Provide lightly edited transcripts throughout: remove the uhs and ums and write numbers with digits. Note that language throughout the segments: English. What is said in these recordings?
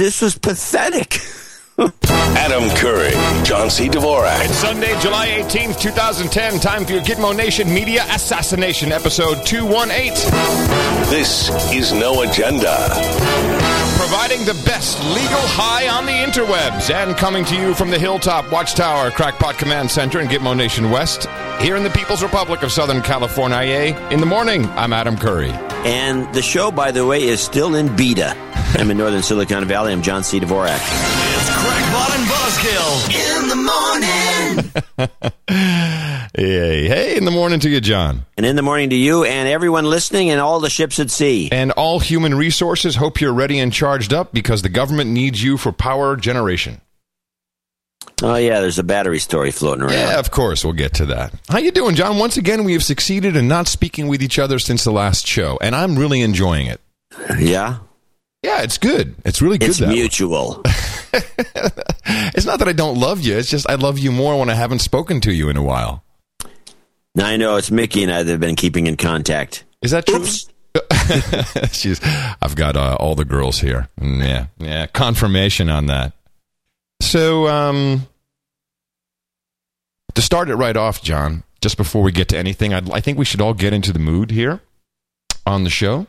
This was pathetic. Adam Curry, John C. Dvorak. It's Sunday, July 18th, 2010. Time for your Gitmo Nation Media Assassination, episode 218. This is No Agenda. Providing the best legal high on the interwebs and coming to you from the Hilltop Watchtower, Crackpot Command Center in Gitmo Nation West, here in the People's Republic of Southern California. In the morning, I'm Adam Curry. And the show, by the way, is still in beta. I'm in Northern Silicon Valley. I'm John C. Dvorak. Crackpot and Buzzkill in the morning. Hey, in the morning to you, John. And in the morning to you and everyone listening and all the ships at sea. And all human resources, hope you're ready and charged up because the government needs you for power generation. Oh, yeah, there's a battery story floating around. Yeah, of course, we'll get to that. How you doing, John? Once again, we have succeeded in not speaking with each other since the last show, and I'm really enjoying it. Yeah? Yeah, it's good. It's really good. It's mutual. It's not that I don't love you. It's just I love you more when I haven't spoken to you in a while. Now, I know it's Mickey and I that have been keeping in contact. Is that true? Jeez, I've got all the girls here. Yeah. Confirmation on that. So, to start it right off, John, just before we get to anything, I think we should all get into the mood here on the show.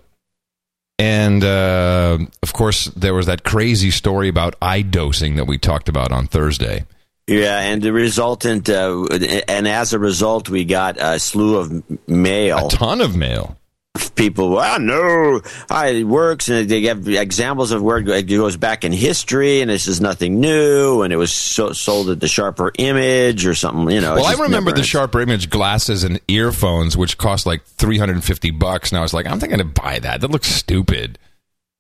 And, of course, there was that crazy story about iDosing that we talked about on Thursday. Yeah, and the resultant, and as a result, we got a slew of mail. A ton of mail. People, it works, and they have examples of where it goes back in history, and this is nothing new, and it was sold at the Sharper Image or something, you know. Well, I remember the Sharper Image glasses and earphones, which cost like $350, and I was like, I'm not going to buy that. That looks stupid.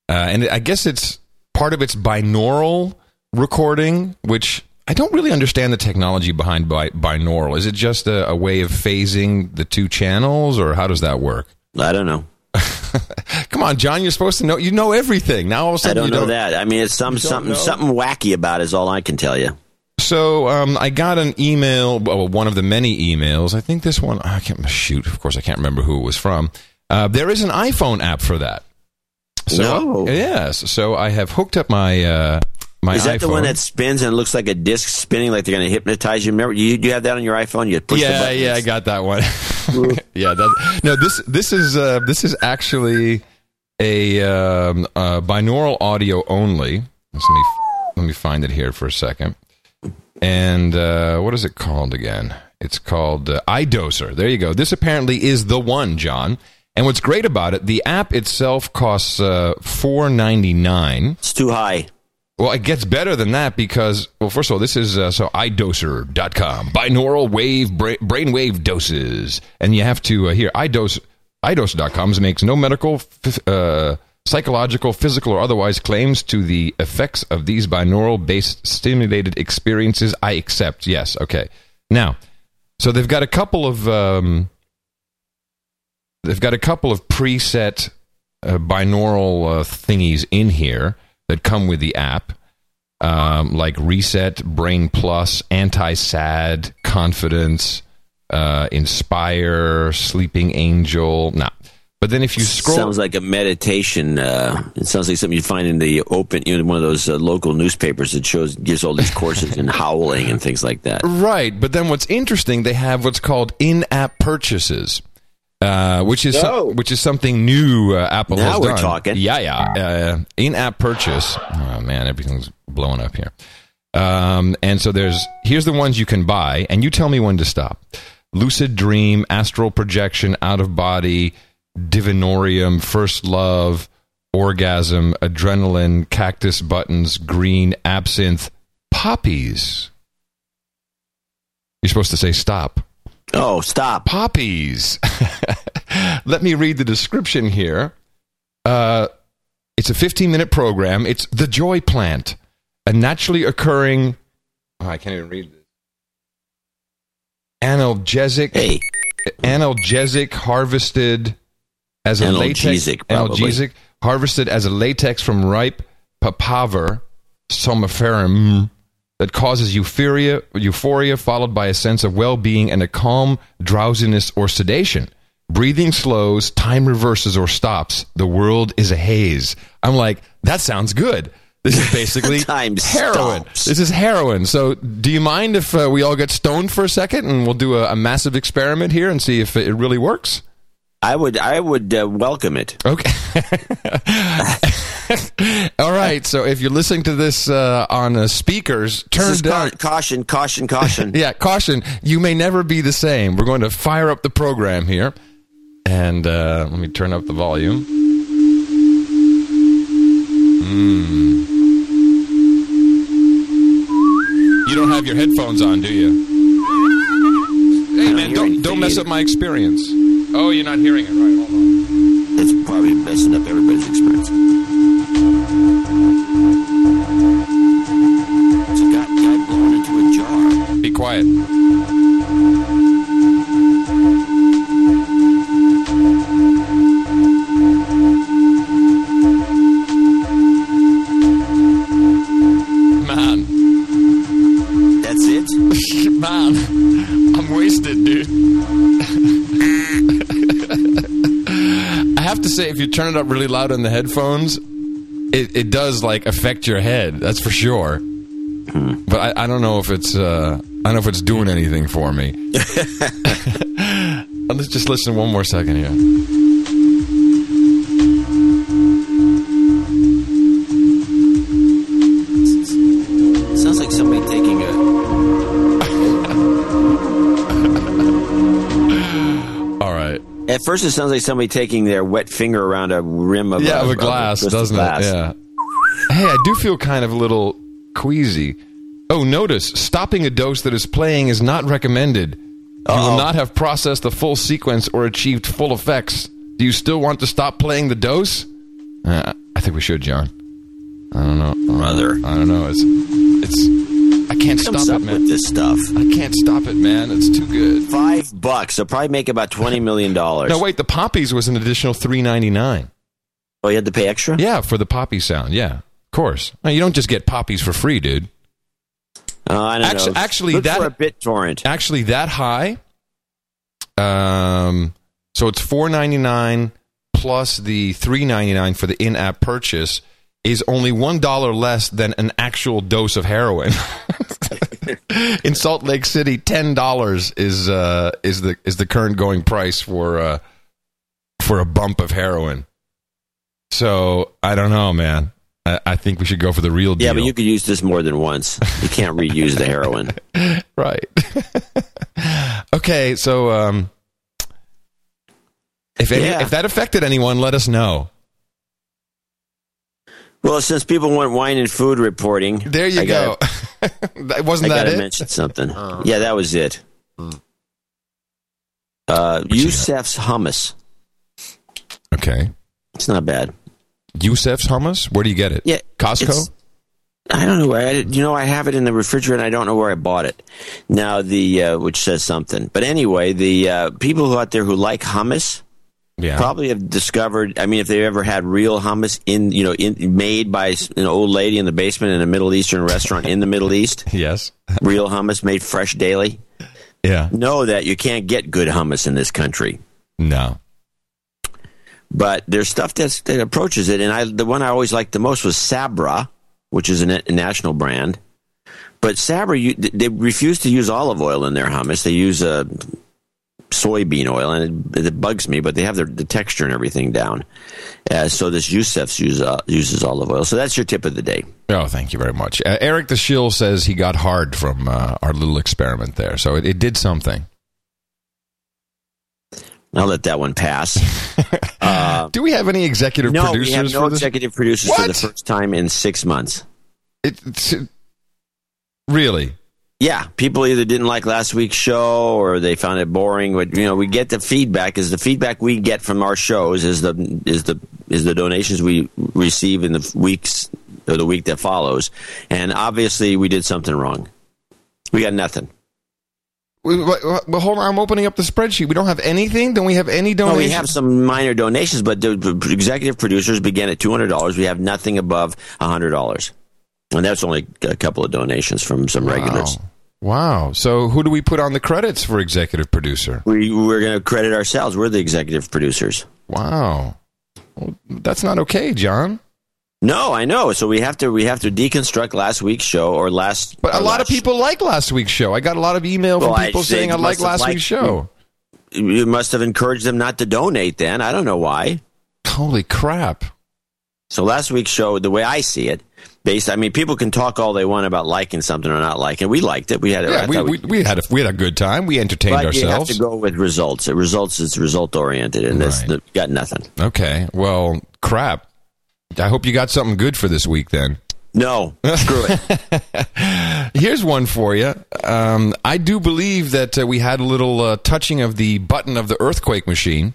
And I guess it's part of its binaural recording, which I don't really understand the technology behind binaural. Is it just a way of phasing the two channels, or how does that work? I don't know. Come on, John, you're supposed to know. You know everything. Now all of a sudden you don't know that. I mean, it's something wacky about it is all I can tell you. So I got an email, one of the many emails. I think this one, of course, I can't remember who it was from. There is an iPhone app for that. So, no. Yes. So I have hooked up my my iPhone. Is that the one that spins and looks like a disc spinning, like they're going to hypnotize you? Remember, you have that on your iPhone? You push the buttons. Yeah, I got that one. Yeah, this is actually a binaural audio only. Let me find it here for a second. And what is it called again? It's called iDoser. There you go. This apparently is the one, John. And what's great about it, the app itself costs $4.99. It's too high. Well, it gets better than that because, well, first of all, this is, iDoser.com, binaural wave, brainwave doses. And you have to, iDoser.com makes no medical, psychological, physical, or otherwise claims to the effects of these binaural-based stimulated experiences. I accept. Yes. Okay. Now, so they've got a couple of, preset binaural thingies in here that come with the app, like Reset, Brain Plus, Anti-Sad, Confidence, Inspire, Sleeping Angel. Nah. But then if you scroll... Sounds like a meditation. It sounds like something you'd find in the open, one of those local newspapers that gives all these courses in howling and things like that. Right. But then what's interesting, they have what's called in-app purchases. Which is something new Apple has done. Now we're talking. Yeah. In-app purchase. Oh, man, everything's blowing up here. And so here's the ones you can buy, and you tell me when to stop. Lucid Dream, Astral Projection, Out of Body, Divinorium, First Love, Orgasm, Adrenaline, Cactus Buttons, Green, Absinthe, Poppies. You're supposed to say stop. Oh, stop. Poppies. Let me read the description here. It's a 15-minute program. It's the joy plant, a naturally occurring... Oh, I can't even read this. Analgesic harvested as a latex... Analgesic harvested as a latex from ripe papaver somniferum. That causes euphoria, followed by a sense of well-being and a calm, drowsiness, or sedation. Breathing slows, time reverses or stops. The world is a haze. I'm like, that sounds good. This is basically heroin. Stops. This is heroin. So do you mind if we all get stoned for a second and we'll do a massive experiment here and see if it really works? I would welcome it. Okay. All right. So if you're listening to this on speakers, turn down. Caution, caution, caution. Yeah, caution. You may never be the same. We're going to fire up the program here. And let me turn up the volume. You don't have your headphones on, do you? Hey, man, don't mess up my experience. Oh, you're not hearing it right. Hold on. It's probably messing up everybody's experience. It's a guy blown into a jar. Be quiet. Man. That's it? Man, I'm wasted, dude. I have to say, if you turn it up really loud on the headphones, it does like affect your head. That's for sure. Mm-hmm. But I don't know if it's doing anything for me. Let's just listen one more second here. Sounds like somebody taking a. All right. At first, it sounds like somebody taking their wet finger around a rim of a glass, doesn't it? Yeah. Hey, I do feel kind of a little queasy. Oh, notice, stopping a dose that is playing is not recommended. You will not have processed the full sequence or achieved full effects. Do you still want to stop playing the dose? I think we should, John. I don't know. Brother. I don't know. I can't stop it, man. With this stuff. I can't stop it, man. It's too good. $5. They'll probably make about $20 million. No, wait. The poppies was an additional $3.99. Oh, you had to pay extra? Yeah, for the poppy sound. Yeah, of course. No, you don't just get poppies for free, dude. I don't know. Actually, look for a BitTorrent. Actually, that high. So it's $4.99 plus the $3.99 for the in-app purchase. Is only $1 less than an actual dose of heroin. In Salt Lake City, $10 is the current going price for a bump of heroin. So I don't know, man. I think we should go for the real deal. Yeah, but you could use this more than once. You can't reuse the heroin, right? Okay, so if that affected anyone, let us know. Well, since people want wine and food reporting, there you go. I gotta mention something. Yeah, that was it. Youssef's hummus. Okay, it's not bad. Youssef's hummus. Where do you get it? Yeah, Costco. I don't know. I have it in the refrigerator. I don't know where I bought it. Now which says something. But anyway, the people out there who like hummus. Yeah. Probably have discovered. I mean, if they've ever had real hummus made by an old lady in the basement in a Middle Eastern restaurant in the Middle East. Yes, real hummus made fresh daily. Yeah, know that you can't get good hummus in this country. No, but there's stuff that approaches it, and the one I always liked the most was Sabra, which is a national brand. But Sabra, they refuse to use olive oil in their hummus. They use a soybean oil, and it bugs me, but they have the texture and everything down. So this Youssef's uses olive oil. So that's your tip of the day. Oh, thank you very much. Eric the Shill says he got hard from our little experiment there. So it did something. I'll let that one pass. Do we have any executive producers? No, we have no executive producers for the first time in 6 months. Really? Yeah, people either didn't like last week's show or they found it boring. But, we get the feedback. Is the feedback we get from our shows is the donations we receive in the weeks or the week that follows. And obviously, we did something wrong. We got nothing. But hold on, I'm opening up the spreadsheet. We don't have anything? Don't we have any donations? No, we have some minor donations, but the executive producers began at $200. We have nothing above $100. And that's only a couple of donations from some regulars. Wow. So who do we put on the credits for executive producer? We're going to credit ourselves. We're the executive producers. Wow. Well, that's not okay, John. No, I know. So we have to deconstruct last week's show or last. But a lot of people like last week's show. I got a lot of email from people saying I like last week's show. You must have encouraged them not to donate. Then I don't know why. Holy crap! So last week's show, the way I see it, I mean, people can talk all they want about liking something or not liking. We liked it. We had we had a good time. We entertained ourselves. You have to go with results. Results is result oriented, and this got nothing. Okay. Well, crap. I hope you got something good for this week, then. No, screw it. Here's one for you. I do believe that we had a little touching of the button of the earthquake machine.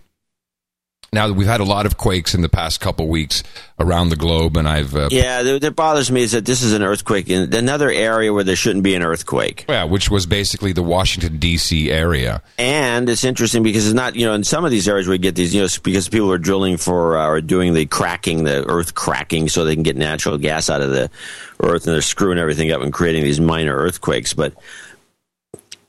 Now, we've had a lot of quakes in the past couple weeks around the globe, and I've... that bothers me is that this is an earthquake in another area where there shouldn't be an earthquake. Yeah, which was basically the Washington, D.C. area. And it's interesting because it's not, in some of these areas we get these, because people are drilling for or doing the earth cracking so they can get natural gas out of the earth, and they're screwing everything up and creating these minor earthquakes, but...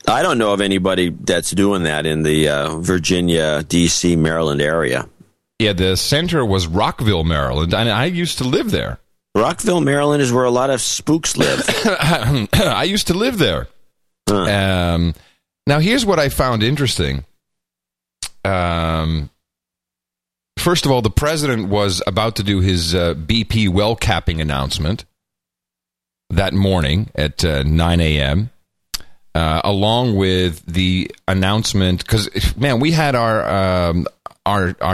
I don't know of anybody that's doing that in the Virginia, D.C., Maryland area. Yeah, the center was Rockville, Maryland. I used to live there. Rockville, Maryland is where a lot of spooks live. I used to live there. Huh. Now, here's what I found interesting. First of all, the president was about to do his BP well capping announcement that morning at 9 a.m., along with the announcement, because, man, we had our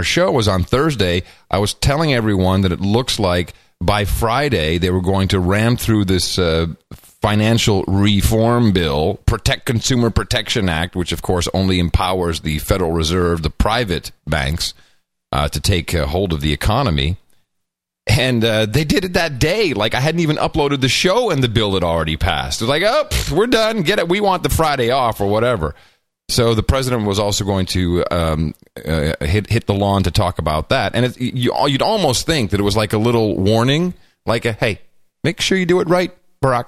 show was on Thursday. I was telling everyone that it looks like by Friday they were going to ram through this financial reform bill, Consumer Protection Act, which, of course, only empowers the Federal Reserve, the private banks, to take hold of the economy. And they did it that day. Like, I hadn't even uploaded the show, and the bill had already passed. It was like, oh, we're done. Get it. We want the Friday off or whatever. So the president was also going to hit the lawn to talk about that. And you'd almost think that it was like a little warning, like, hey, make sure you do it right, Barack.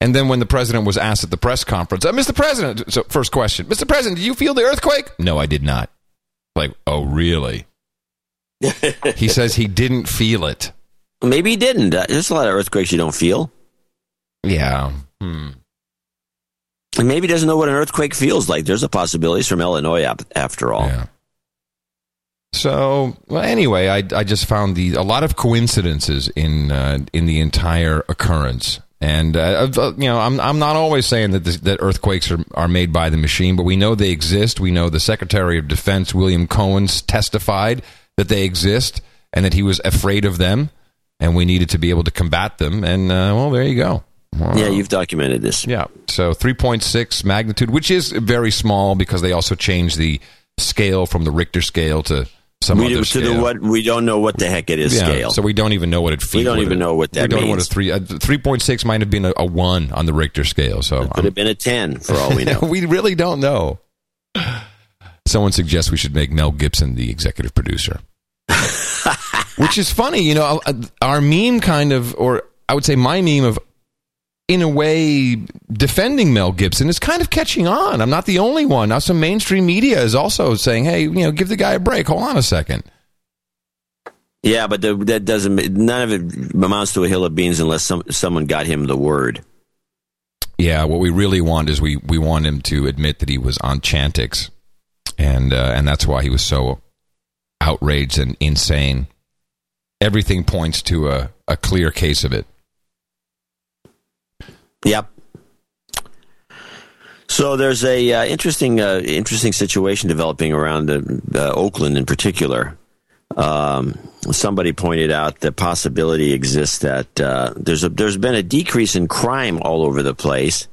And then when the president was asked at the press conference, Mr. President, so first question, Mr. President, did you feel the earthquake? No, I did not. Like, oh, really? He says he didn't feel it. Maybe he didn't. There's a lot of earthquakes you don't feel. Yeah. And maybe he doesn't know what an earthquake feels like. There's a possibility. He's from Illinois, after all. Yeah. So, well, anyway, I just found a lot of coincidences in the entire occurrence. And, I'm not always saying that earthquakes are made by the machine, but we know they exist. We know the Secretary of Defense, William Cohen, testified that they exist and that he was afraid of them and we needed to be able to combat them. And, well, there you go. Wow. Yeah, you've documented this. Yeah. So 3.6 magnitude, which is very small because they also changed the scale from the Richter scale to some other scale. We don't know what the heck it is scale. So we don't even know what it feels. We don't even know what that means. We don't know what 3.6 might have been a 1 on the Richter scale. So it could have been a 10 for all we know. We really don't know. Someone suggests we should make Mel Gibson the executive producer, which is funny. Our meme kind of, or I would say my meme of, in a way, defending Mel Gibson is kind of catching on. I'm not the only one. Now, some mainstream media is also saying, hey, give the guy a break. Hold on a second. Yeah, but that doesn't, none of it amounts to a hill of beans unless someone got him the word. Yeah, what we really want is we want him to admit that he was on Chantix. And that's why he was so outraged and insane. Everything points to a clear case of it. Yep. So there's a interesting situation developing around Oakland in particular. Somebody pointed out the possibility exists that there's been a decrease in crime all over the place.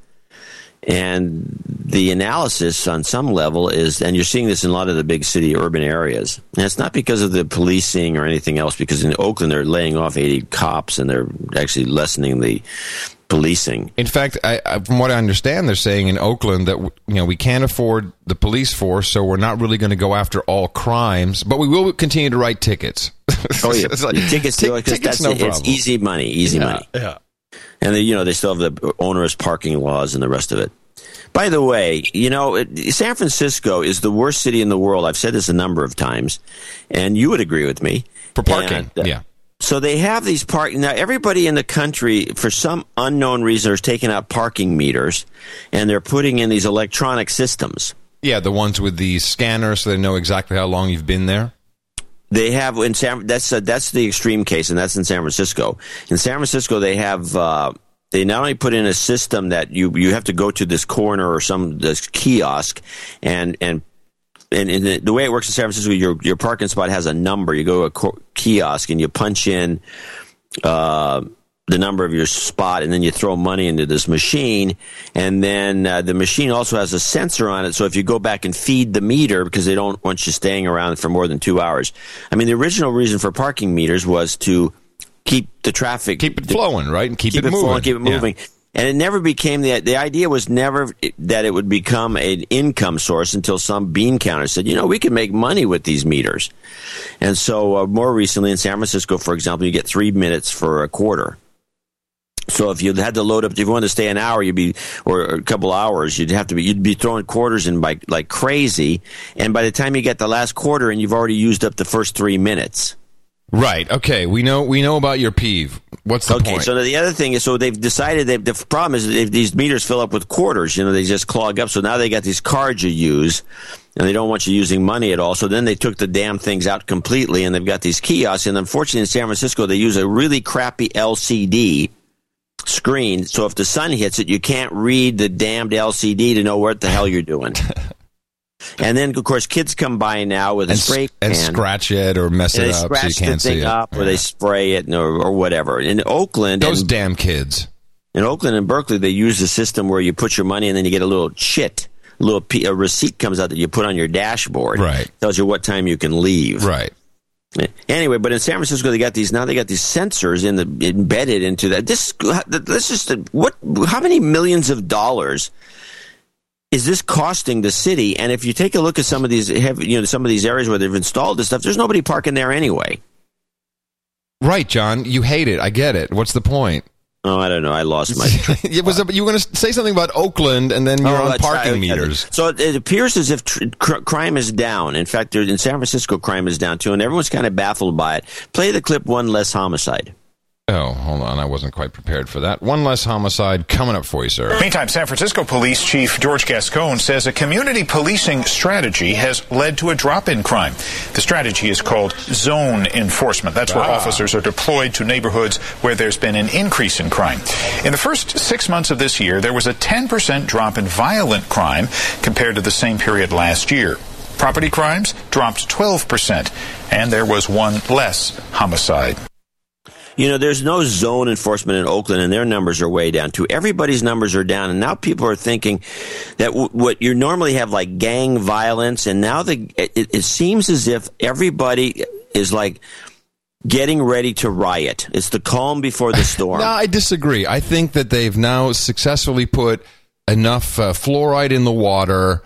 And the analysis on some level is, and you're seeing this in a lot of the big city urban areas, and it's not because of the policing or anything else, because in Oakland they're laying off 80 cops and they're actually lessening the policing. In fact, from what I understand, they're saying in Oakland that we can't afford the police force, so we're not really going to go after all crimes, but we will continue to write tickets. Oh, yeah. Tickets, no problem. It's easy money, money. Yeah. And, they still have the onerous parking laws and the rest of it. By the way, San Francisco is the worst city in the world. I've said this a number of times, and you would agree with me. For parking, and, yeah. So they have these parking. Now, everybody in the country, for some unknown reason, is taking out parking meters, and they're putting in these electronic systems. Yeah, the ones with the scanners, so they know exactly how long you've been there. They have in that's the extreme case, and that's in San Francisco. In San Francisco, they have they not only put in a system that you have to go to this corner or this kiosk, and the way it works in San Francisco, your parking spot has a number. You go to a kiosk and you punch in the number of your spot, and then you throw money into this machine, and then the machine also has a sensor on it, so if you go back and feed the meter, because they don't want you staying around for more than 2 hours. I mean, the original reason for parking meters was to keep the traffic... Keep it flowing, right? And keep it moving. Flowing, keep it moving. Yeah. And it never became... The idea was never that it would become an income source until some bean counter said, we can make money with these meters. And so more recently in San Francisco, for example, you get 3 minutes for a quarter. So if you had to load up, if you wanted to stay an hour, you'd be throwing quarters in by like crazy, and by the time you get the last quarter, and you've already used up the first 3 minutes. Right. Okay. We know about your peeve. What's the point? Okay. So the other thing is, so they've decided that the problem is if these meters fill up with quarters, they just clog up. So now they got these cards you use, and they don't want you using money at all. So then they took the damn things out completely, and they've got these kiosks. And unfortunately, in San Francisco, they use a really crappy LCD. Screen, so if the sun hits it, you can't read the damned LCD to know what the hell you're doing. And then, of course, kids come by now with a spray can and scratch it or mess it up so you can't see it. They scratch the thing up, or they spray it or whatever. In Oakland, those damn kids. In Oakland and Berkeley, they use a system where you put your money and then you get a little chit. A receipt comes out that you put on your dashboard. Right. Tells you what time you can leave. Right. Anyway, but in San Francisco, they got these sensors embedded into that. This is what? How many millions of dollars is this costing the city? And if you take a look at some of these, some of these areas where they've installed this stuff, there's nobody parking there anyway. Right, John? You hate it. I get it. What's the point? Oh, I don't know. I lost my train. You were going to say something about Oakland, and then you're on parking meters. So it appears as if crime is down. In fact, in San Francisco, crime is down, too, and everyone's kind of baffled by it. Play the clip, One Less Homicide. Oh, hold on. I wasn't quite prepared for that. One Less Homicide coming up for you, sir. Meantime, San Francisco Police Chief George Gascon says a community policing strategy has led to a drop in crime. The strategy is called zone enforcement. That's where officers are deployed to neighborhoods where there's been an increase in crime. In the first 6 months of this year, there was a 10% drop in violent crime compared to the same period last year. Property crimes dropped 12%, and there was one less homicide. There's no zone enforcement in Oakland, and their numbers are way down, too. Everybody's numbers are down, and now people are thinking that what you normally have, like gang violence, and now it seems as if everybody is, like, getting ready to riot. It's the calm before the storm. No, I disagree. I think that they've now successfully put enough fluoride in the water.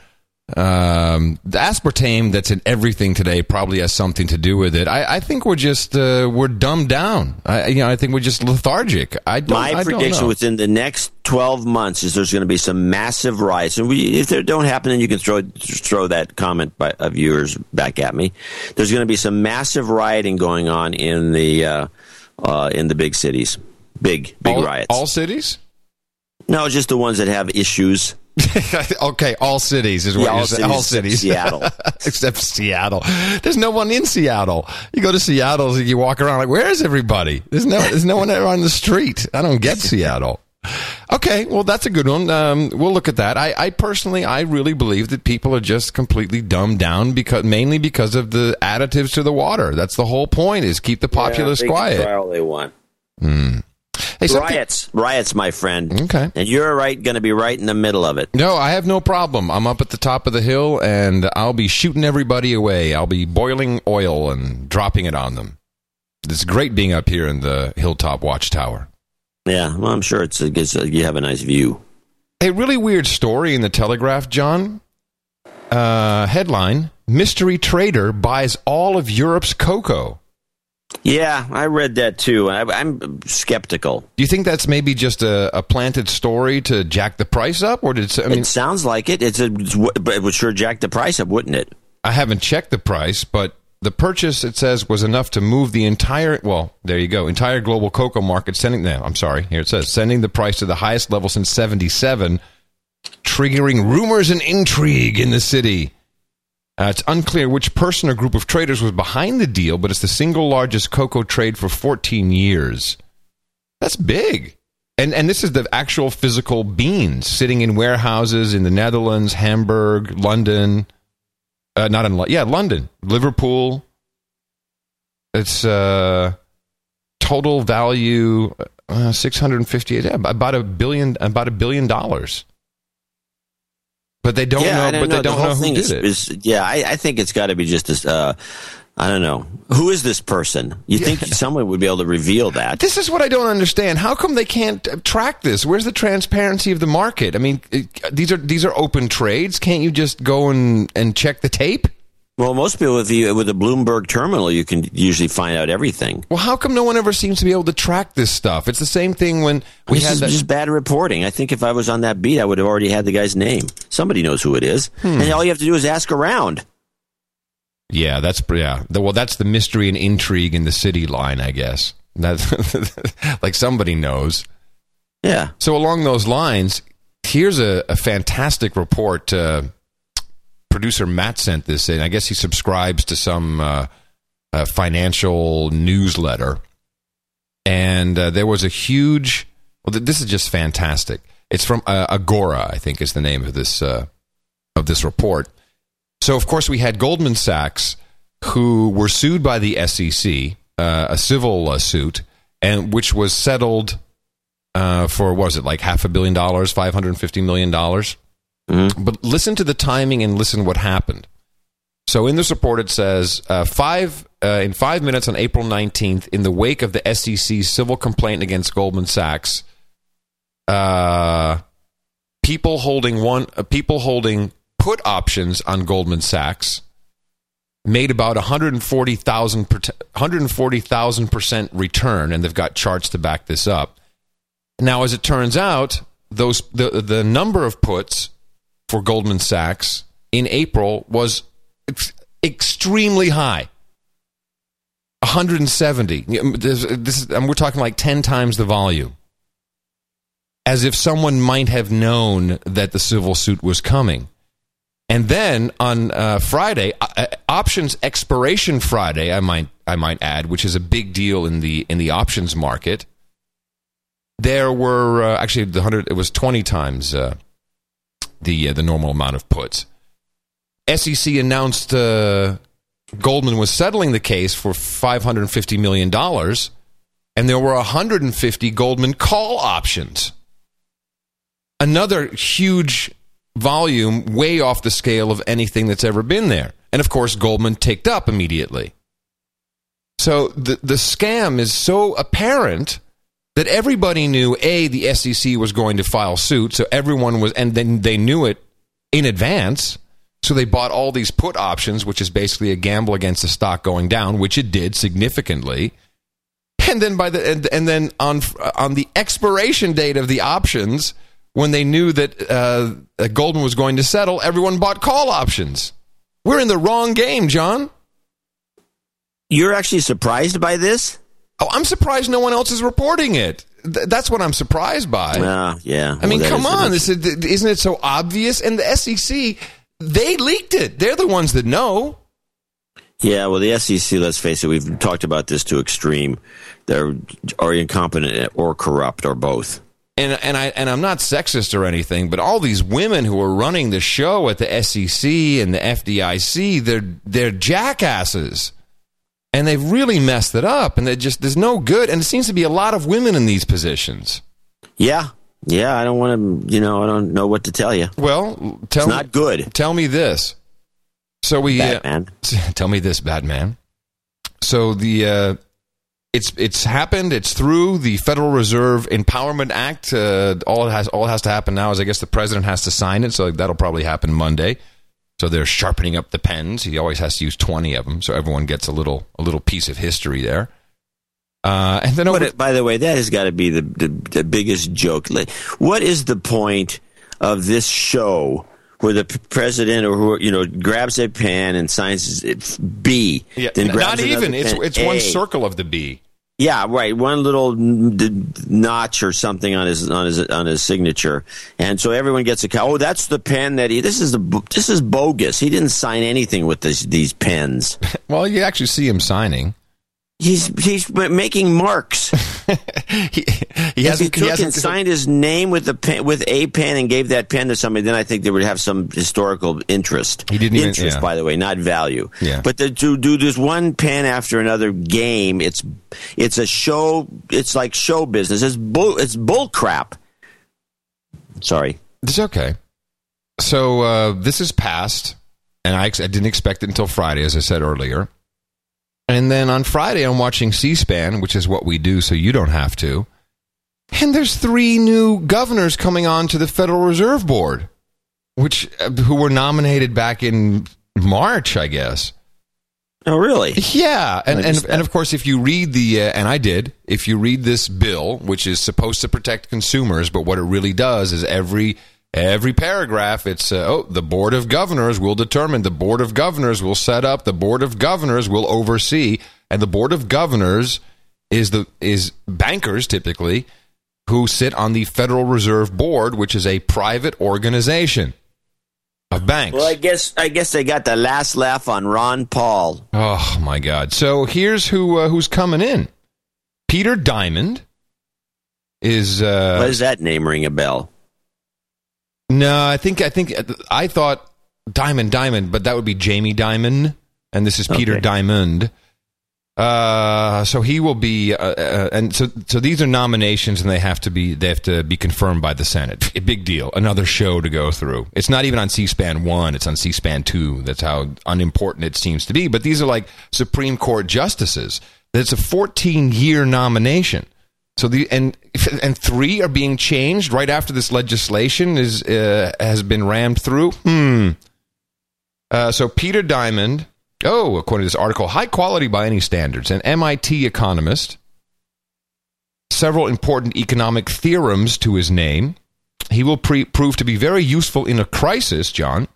The aspartame that's in everything today probably has something to do with it. I think we're just we're dumbed down. I think we're just lethargic. My prediction within the next 12 months is there's going to be some massive riots, and if they don't happen, then you can throw that comment of yours back at me. There's going to be some massive rioting going on in the big cities, big riots. All cities? No, just the ones that have issues. Okay, all cities is what you're saying. All cities. Seattle. Except Seattle. There's no one in Seattle. You go to Seattle and you walk around like, where is everybody? There's no one ever on the street. I don't get Seattle. Okay, well, that's a good one. We'll look at that. I personally, I really believe that people are just completely dumbed down mainly because of the additives to the water. That's the whole point, is keep the populace quiet. That's all they want. Hmm. Hey, riots, my friend. Okay. And you're going to be right in the middle of it. No, I have no problem. I'm up at the top of the hill, and I'll be shooting everybody away. I'll be boiling oil and dropping it on them. It's great being up here in the hilltop watchtower. Yeah, well, I'm sure you have a nice view. A really weird story in the Telegraph, John. Headline, mystery trader buys all of Europe's cocoa. Yeah, I read that, too. I'm skeptical. Do you think that's maybe just a planted story to jack the price up? Or it sounds like it. It would sure jack the price up, wouldn't it? I haven't checked the price, but The purchase, it says, was enough to move the entire, well, there you go, entire global cocoa market, sending the price to the highest level since 1977, triggering rumors and intrigue in the city. It's unclear which person or group of traders was behind the deal, but it's the single largest cocoa trade for 14 years. That's big. And this is the actual physical beans sitting in warehouses in the Netherlands, Hamburg, London. London, Liverpool. It's total value $658. Yeah, about $1 billion. But they don't know. But they don't know who did it. Yeah, I think it's got to be just this. I don't know. Who is this person? You think someone would be able to reveal that? This is what I don't understand. How come they can't track this? Where's the transparency of the market? I mean, these are open trades. Can't you just go and check the tape? Well, most people with a Bloomberg terminal, you can usually find out everything. Well, how come no one ever seems to be able to track this stuff? It's the same thing when we had that. This is just bad reporting. I think if I was on that beat, I would have already had the guy's name. Somebody knows who it is. And all you have to do is ask around. Yeah, that's the mystery and intrigue in the city line, I guess. Like somebody knows. Yeah. So along those lines, here's a fantastic report. Producer Matt sent this in. I guess he subscribes to some financial newsletter. And there was a huge... Well, this is just fantastic. It's from Agora, I think is the name of this report. So, of course, we had Goldman Sachs, who were sued by the SEC, a civil suit, and which was settled for, what was it, like $500 million, $550 million? Mm-hmm. But listen to the timing and listen what happened. So in this report, it says, in 5 minutes on April 19th, in the wake of the SEC's civil complaint against Goldman Sachs, people holding put options on Goldman Sachs made about 140,000% return, and they've got charts to back this up. Now, as it turns out, the number of puts for Goldman Sachs in April was extremely high, 170. We're talking like 10 times the volume, as if someone might have known that the civil suit was coming. And then on Friday, options expiration Friday, I might add, which is a big deal in the options market. There were actually it was 20 times the normal amount of puts. SEC announced Goldman was settling the case for $550 million, and there were 150 Goldman call options. Another huge volume way off the scale of anything that's ever been there. And of course, Goldman ticked up immediately. So the scam is so apparent that everybody knew, A, the SEC was going to file suit, so everyone was, and then they knew it in advance, so they bought all these put options, which is basically a gamble against the stock going down, which it did significantly. And then on the expiration date of the options, when they knew that Goldman was going to settle, everyone bought call options. We're in the wrong game, John. You're actually surprised by this? Oh, I'm surprised no one else is reporting it. That's what I'm surprised by. Yeah. I mean, come on. Isn't it so obvious? And the SEC, they leaked it. They're the ones that know. Yeah, well, the SEC, let's face it, we've talked about this to extreme. They're incompetent or corrupt or both. And I'm not sexist or anything, but all these women who are running the show at the SEC and the FDIC, they're jackasses, and they've really messed it up, and there's no good. And it seems to be a lot of women in these positions. Yeah. I don't want to, I don't know what to tell you. Well, it's not good. Tell me this. So Batman. Tell me this, Batman. So It's happened. It's through the Federal Reserve Empowerment Act. All it has to happen now is, I guess, the president has to sign it. So that'll probably happen Monday. So they're sharpening up the pens. He always has to use 20 of them, so everyone gets a little piece of history there. And then, by the way, that has got to be the biggest joke. What is the point of this show where the president or who, you know, grabs a pen and signs it B. Yeah, then grabs not even. Pen, it's one circle of the B. Yeah, right. One little notch or something on his signature, and so everyone gets a copy. Oh, that's the pen that he. This is bogus. He didn't sign anything with these pens. Well, you actually see him signing. He's making marks. He hasn't signed his name with a pen and gave that pen to somebody. Then I think they would have some historical interest. He didn't interest, even, yeah. By the way, not value. Yeah. But to do this one pen after another game, it's a show. It's like show business. It's bull crap. Sorry, it's okay. So this is passed, and I didn't expect it until Friday, as I said earlier. And then on Friday, I'm watching C-SPAN, which is what we do, so you don't have to. And there's 3 new governors coming on to the Federal Reserve Board, who were nominated back in March, I guess. Oh, really? Yeah. And of course, if you read if you read this bill, which is supposed to protect consumers, but what it really does is every paragraph, it's, the Board of Governors will determine, the Board of Governors will set up, the Board of Governors will oversee, and the Board of Governors is bankers, typically, who sit on the Federal Reserve Board, which is a private organization of banks. Well, I guess they got the last laugh on Ron Paul. Oh, my God. So here's who's coming in. Peter Diamond is... What does that name ring a bell? No, I think I thought Diamond, but that would be Jamie Dimon, and this is Peter Diamond. So he will be, and so these are nominations, and they have to be confirmed by the Senate. A big deal, another show to go through. It's not even on C-SPAN 1; it's on C-SPAN 2. That's how unimportant it seems to be. But these are like Supreme Court justices. That's a 14-year nomination. So and 3 are being changed right after this legislation has been rammed through. So Peter Diamond, according to this article, high quality by any standards, an MIT economist, several important economic theorems to his name. He will prove to be very useful in a crisis, John,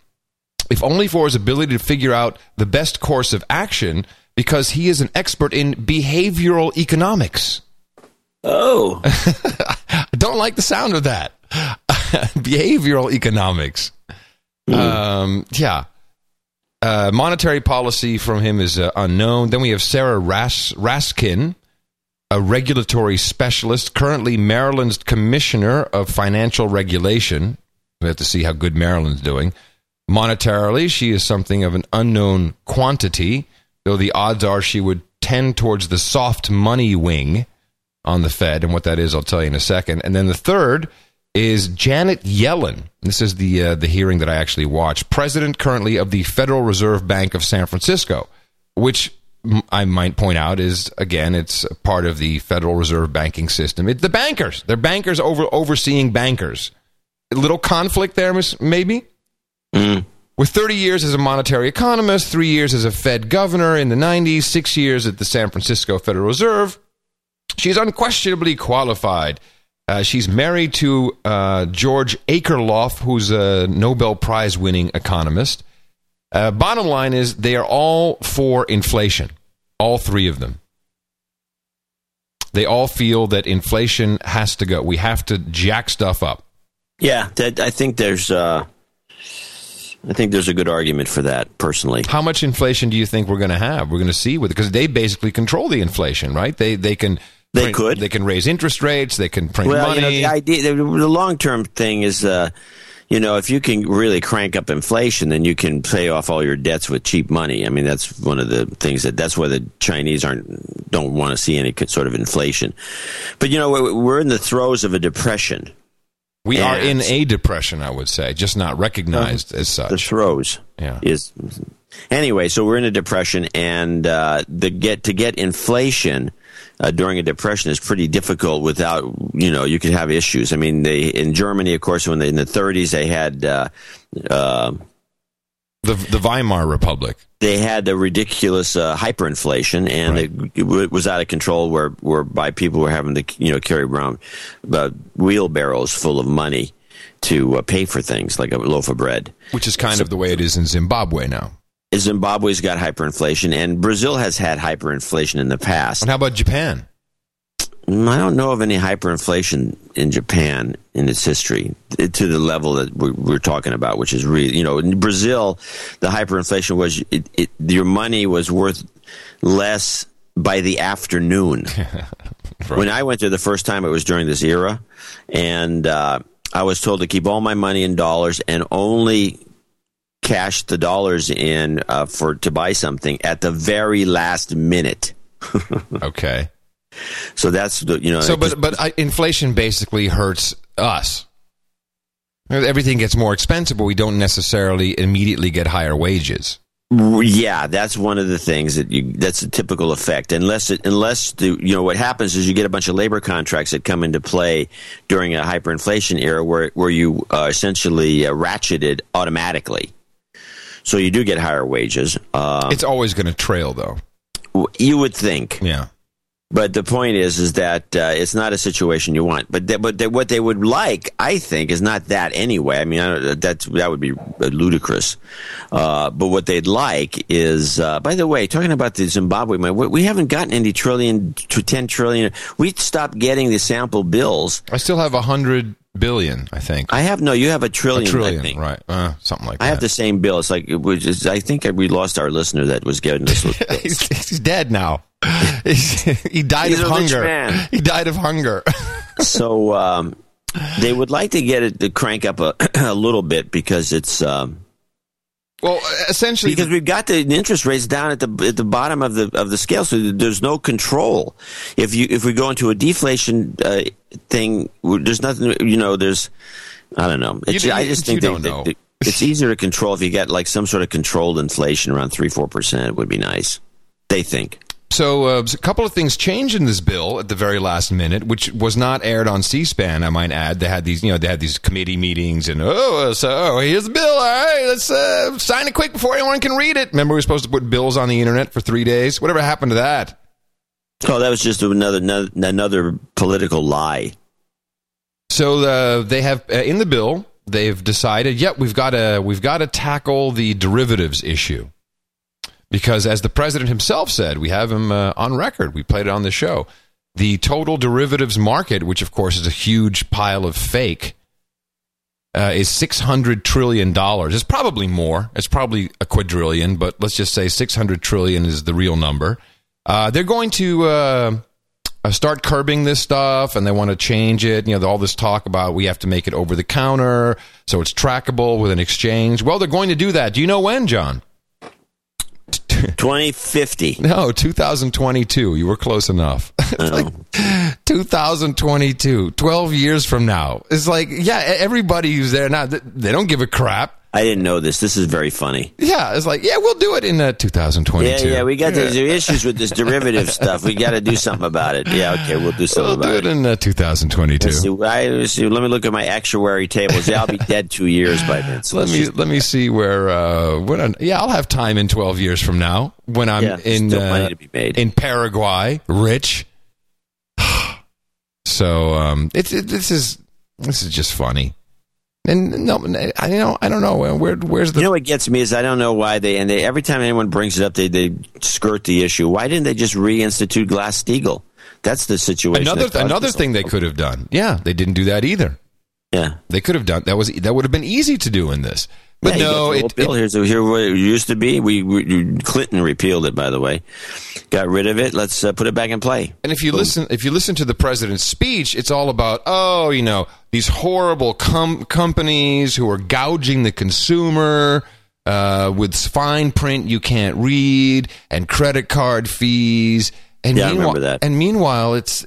if only for his ability to figure out the best course of action, because he is an expert in behavioral economics. Oh, I don't like the sound of that. Behavioral economics. Yeah. Monetary policy from him is unknown. Then we have Sarah Raskin, a regulatory specialist, currently Maryland's Commissioner of Financial Regulation. We have to see how good Maryland's doing. Monetarily, she is something of an unknown quantity, though the odds are she would tend towards the soft money wing on the Fed, and what that is, I'll tell you in a second. And then the third is Janet Yellen. This is the hearing that I actually watched. President currently of the Federal Reserve Bank of San Francisco, which I might point out is, again, it's part of the Federal Reserve banking system. It's the bankers. They're bankers overseeing bankers. A little conflict there, maybe? Mm-hmm. With 30 years as a monetary economist, 3 years as a Fed governor in the 90s, 6 years at the San Francisco Federal Reserve, she's unquestionably qualified. She's married to George Akerlof, who's a Nobel Prize-winning economist. Bottom line is they are all for inflation, all 3 of them. They all feel that inflation has to go. We have to jack stuff up. Yeah, I think there's a good argument for that, personally. How much inflation do you think we're going to have? We're going to see because they basically control the inflation, right? They can... They can raise interest rates. They can print money. You know, the long-term thing is, if you can really crank up inflation, then you can pay off all your debts with cheap money. I mean, that's one of the things that's why the Chinese don't want to see any sort of inflation. But you know, we're in the throes of a depression. We are in a depression, I would say, just not recognized as such. The throes, yeah. Anyway, so we're in a depression, and to get inflation. During a depression is pretty difficult without, you could have issues. I mean, in Germany, of course, when in the 30s, they had... the Weimar Republic. They had the ridiculous hyperinflation, and right. It was out of control whereby people were having to, carry around wheelbarrows full of money. to pay for things like a loaf of bread. Which is kind of the way it is in Zimbabwe now. Zimbabwe's got hyperinflation, and Brazil has had hyperinflation in the past. And how about Japan? I don't know of any hyperinflation in Japan in its history to the level that we're talking about, which is really, you know, in Brazil, the hyperinflation was your money was worth less by the afternoon. Right. When I went there the first time, it was during this era, and I was told to keep all my money in dollars and only cash the dollars in to buy something at the very last minute. Okay. So that's but inflation basically hurts us. Everything gets more expensive, but we don't necessarily immediately get higher wages. Yeah, that's one of the things that's a typical effect. Unless what happens is you get a bunch of labor contracts that come into play during a hyperinflation era where you essentially ratcheted automatically. So you do get higher wages. It's always going to trail, though. You would think. Yeah. But the point is that it's not a situation you want. But what they would like, I think, is not that anyway. I mean, that would be ludicrous. But what they'd like is, by the way, talking about the Zimbabwe, we haven't gotten any trillion to 10 trillion. We stopped getting the sample bills. I still have 100 billion, I think. You have $1 trillion. $1 trillion, right? Something like that. I have the same bill. It's like I think we lost our listener that was getting this. He's dead now. He died of hunger. So they would like to get it to crank up a little bit because it's essentially because we've got the interest rates down at the bottom of the scale, so there's no control. If we go into a deflation thing, there's nothing. You know, there's I don't know. I just think it's easier to control if you get like some sort of controlled inflation around 3-4%. Would be nice. They think. So a couple of things changed in this bill at the very last minute, which was not aired on C-SPAN. I might add, they had these committee meetings, and here's the bill. All right, let's sign it quick before anyone can read it. Remember, we were supposed to put bills on the internet for 3 days. Whatever happened to that? Oh, that was just another political lie. So they have in the bill, they've decided, we've got to tackle the derivatives issue. Because as the president himself said, we have him on record, we played it on the show, the total derivatives market, which of course is a huge pile of fake, is $600 trillion. It's probably more. It's probably a quadrillion, but let's just say $600 trillion is the real number. They're going to start curbing this stuff, and they want to change it. You know, all this talk about we have to make it over-the-counter, so it's trackable with an exchange. Well, they're going to do that. Do you know when, John? 2050. No, 2022. You were close enough. Like 2022, 12 years from now. It's like, everybody who's there now, they don't give a crap. I didn't know this. This is very funny. Yeah, it's like, we'll do it in 2022. Yeah, we got these issues with this derivative stuff. We got to do something about it. Yeah, okay, we'll do something about it. We'll do it in 2022. Let me look at my actuary tables. I'll be dead 2 years by then. So let me see where... I'll have time in 12 years from now when I'm in Paraguay, rich. So this is just funny. And no, I don't know where's the. You know what gets me is I don't know why they every time anyone brings it up they skirt the issue. Why didn't they just reinstitute Glass-Steagall? That's the situation. Another thing they could have done. Yeah, they didn't do that either. Yeah, they could have done that would have been easy to do in this. But yeah, no, here's what it used to be. Clinton repealed it, by the way, got rid of it. Let's put it back in play. And if you listen to the president's speech, it's all about these horrible companies who are gouging the consumer with fine print you can't read and credit card fees. And yeah, I remember that. And meanwhile, it's.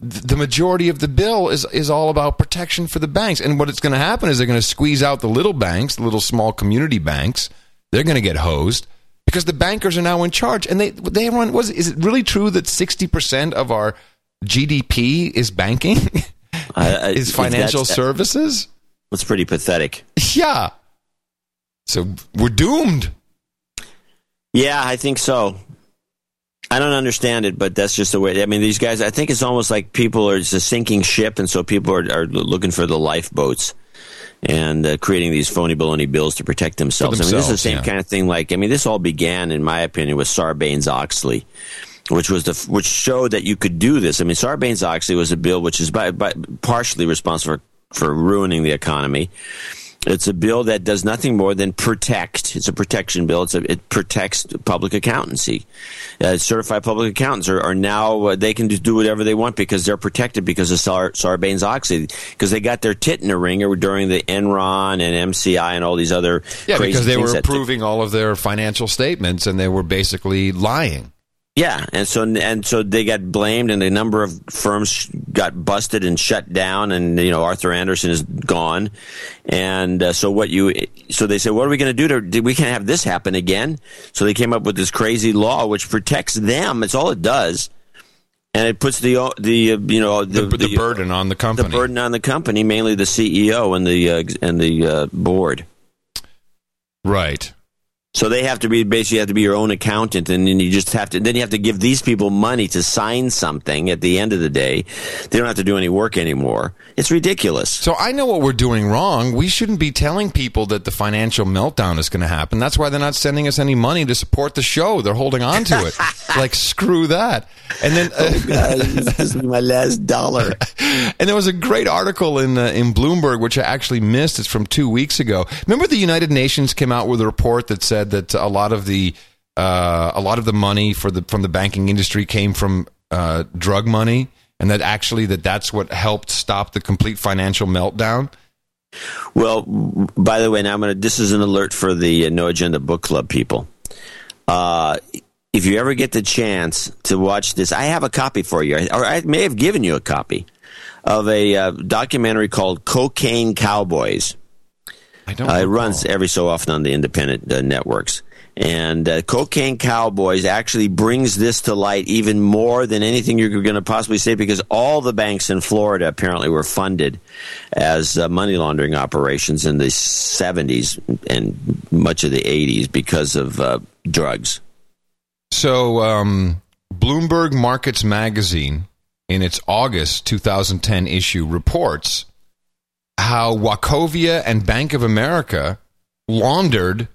The majority of the bill is all about protection for the banks. And what it's going to happen is they're going to squeeze out the little banks, the little small community banks. They're going to get hosed because the bankers are now in charge. And they run. Is it really true that 60% of our GDP is banking, is financial services? That's pretty pathetic. Yeah. So we're doomed. Yeah, I think so. I don't understand it, but that's just the way. I mean, these guys, I think it's almost like people are, it's a sinking ship, and so people are looking for the lifeboats and creating these phony baloney bills to protect themselves. I mean, this is the same kind of thing. Like, I mean, this all began, in my opinion, with Sarbanes-Oxley, which showed that you could do this. I mean, Sarbanes-Oxley was a bill which is by partially responsible for ruining the economy. It's a bill that does nothing more than protect. It's a protection bill. It protects public accountancy. Certified public accountants are now, they can just do whatever they want because they're protected because of Sarbanes-Oxley, because they got their tit in a ringer during the Enron and MCI and all these other crazy things. Yeah, because they were approving all of their financial statements and they were basically lying. Yeah, and so they got blamed, and a number of firms got busted and shut down, and Arthur Anderson is gone, and so they said, what are we going to do? We can't have this happen again. So they came up with this crazy law which protects them. It's all it does, and it puts the burden on the company, mainly the CEO and the board, right. So they have to be basically your own accountant, and then you have to give these people money to sign something. At the end of the day, they don't have to do any work anymore. It's ridiculous. So I know what we're doing wrong. We shouldn't be telling people that the financial meltdown is going to happen. That's why they're not sending us any money to support the show. They're holding on to it. Like, screw that. And then this is my last dollar. And there was a great article in Bloomberg which I actually missed. It's from 2 weeks ago. Remember, the United Nations came out with a report that said that a lot of the money from the banking industry came from drug money, and that actually that's what helped stop the complete financial meltdown. Well, by the way, now this is an alert for the No Agenda Book Club people. If you ever get the chance to watch this, I have a copy for you, or I may have given you a copy of a documentary called Cocaine Cowboys. It runs every so often on the independent networks. And Cocaine Cowboys actually brings this to light even more than anything you're going to possibly say, because all the banks in Florida apparently were funded as money laundering operations in the 70s and much of the 80s because of drugs. So Bloomberg Markets Magazine, in its August 2010 issue, reports how Wachovia and Bank of America laundered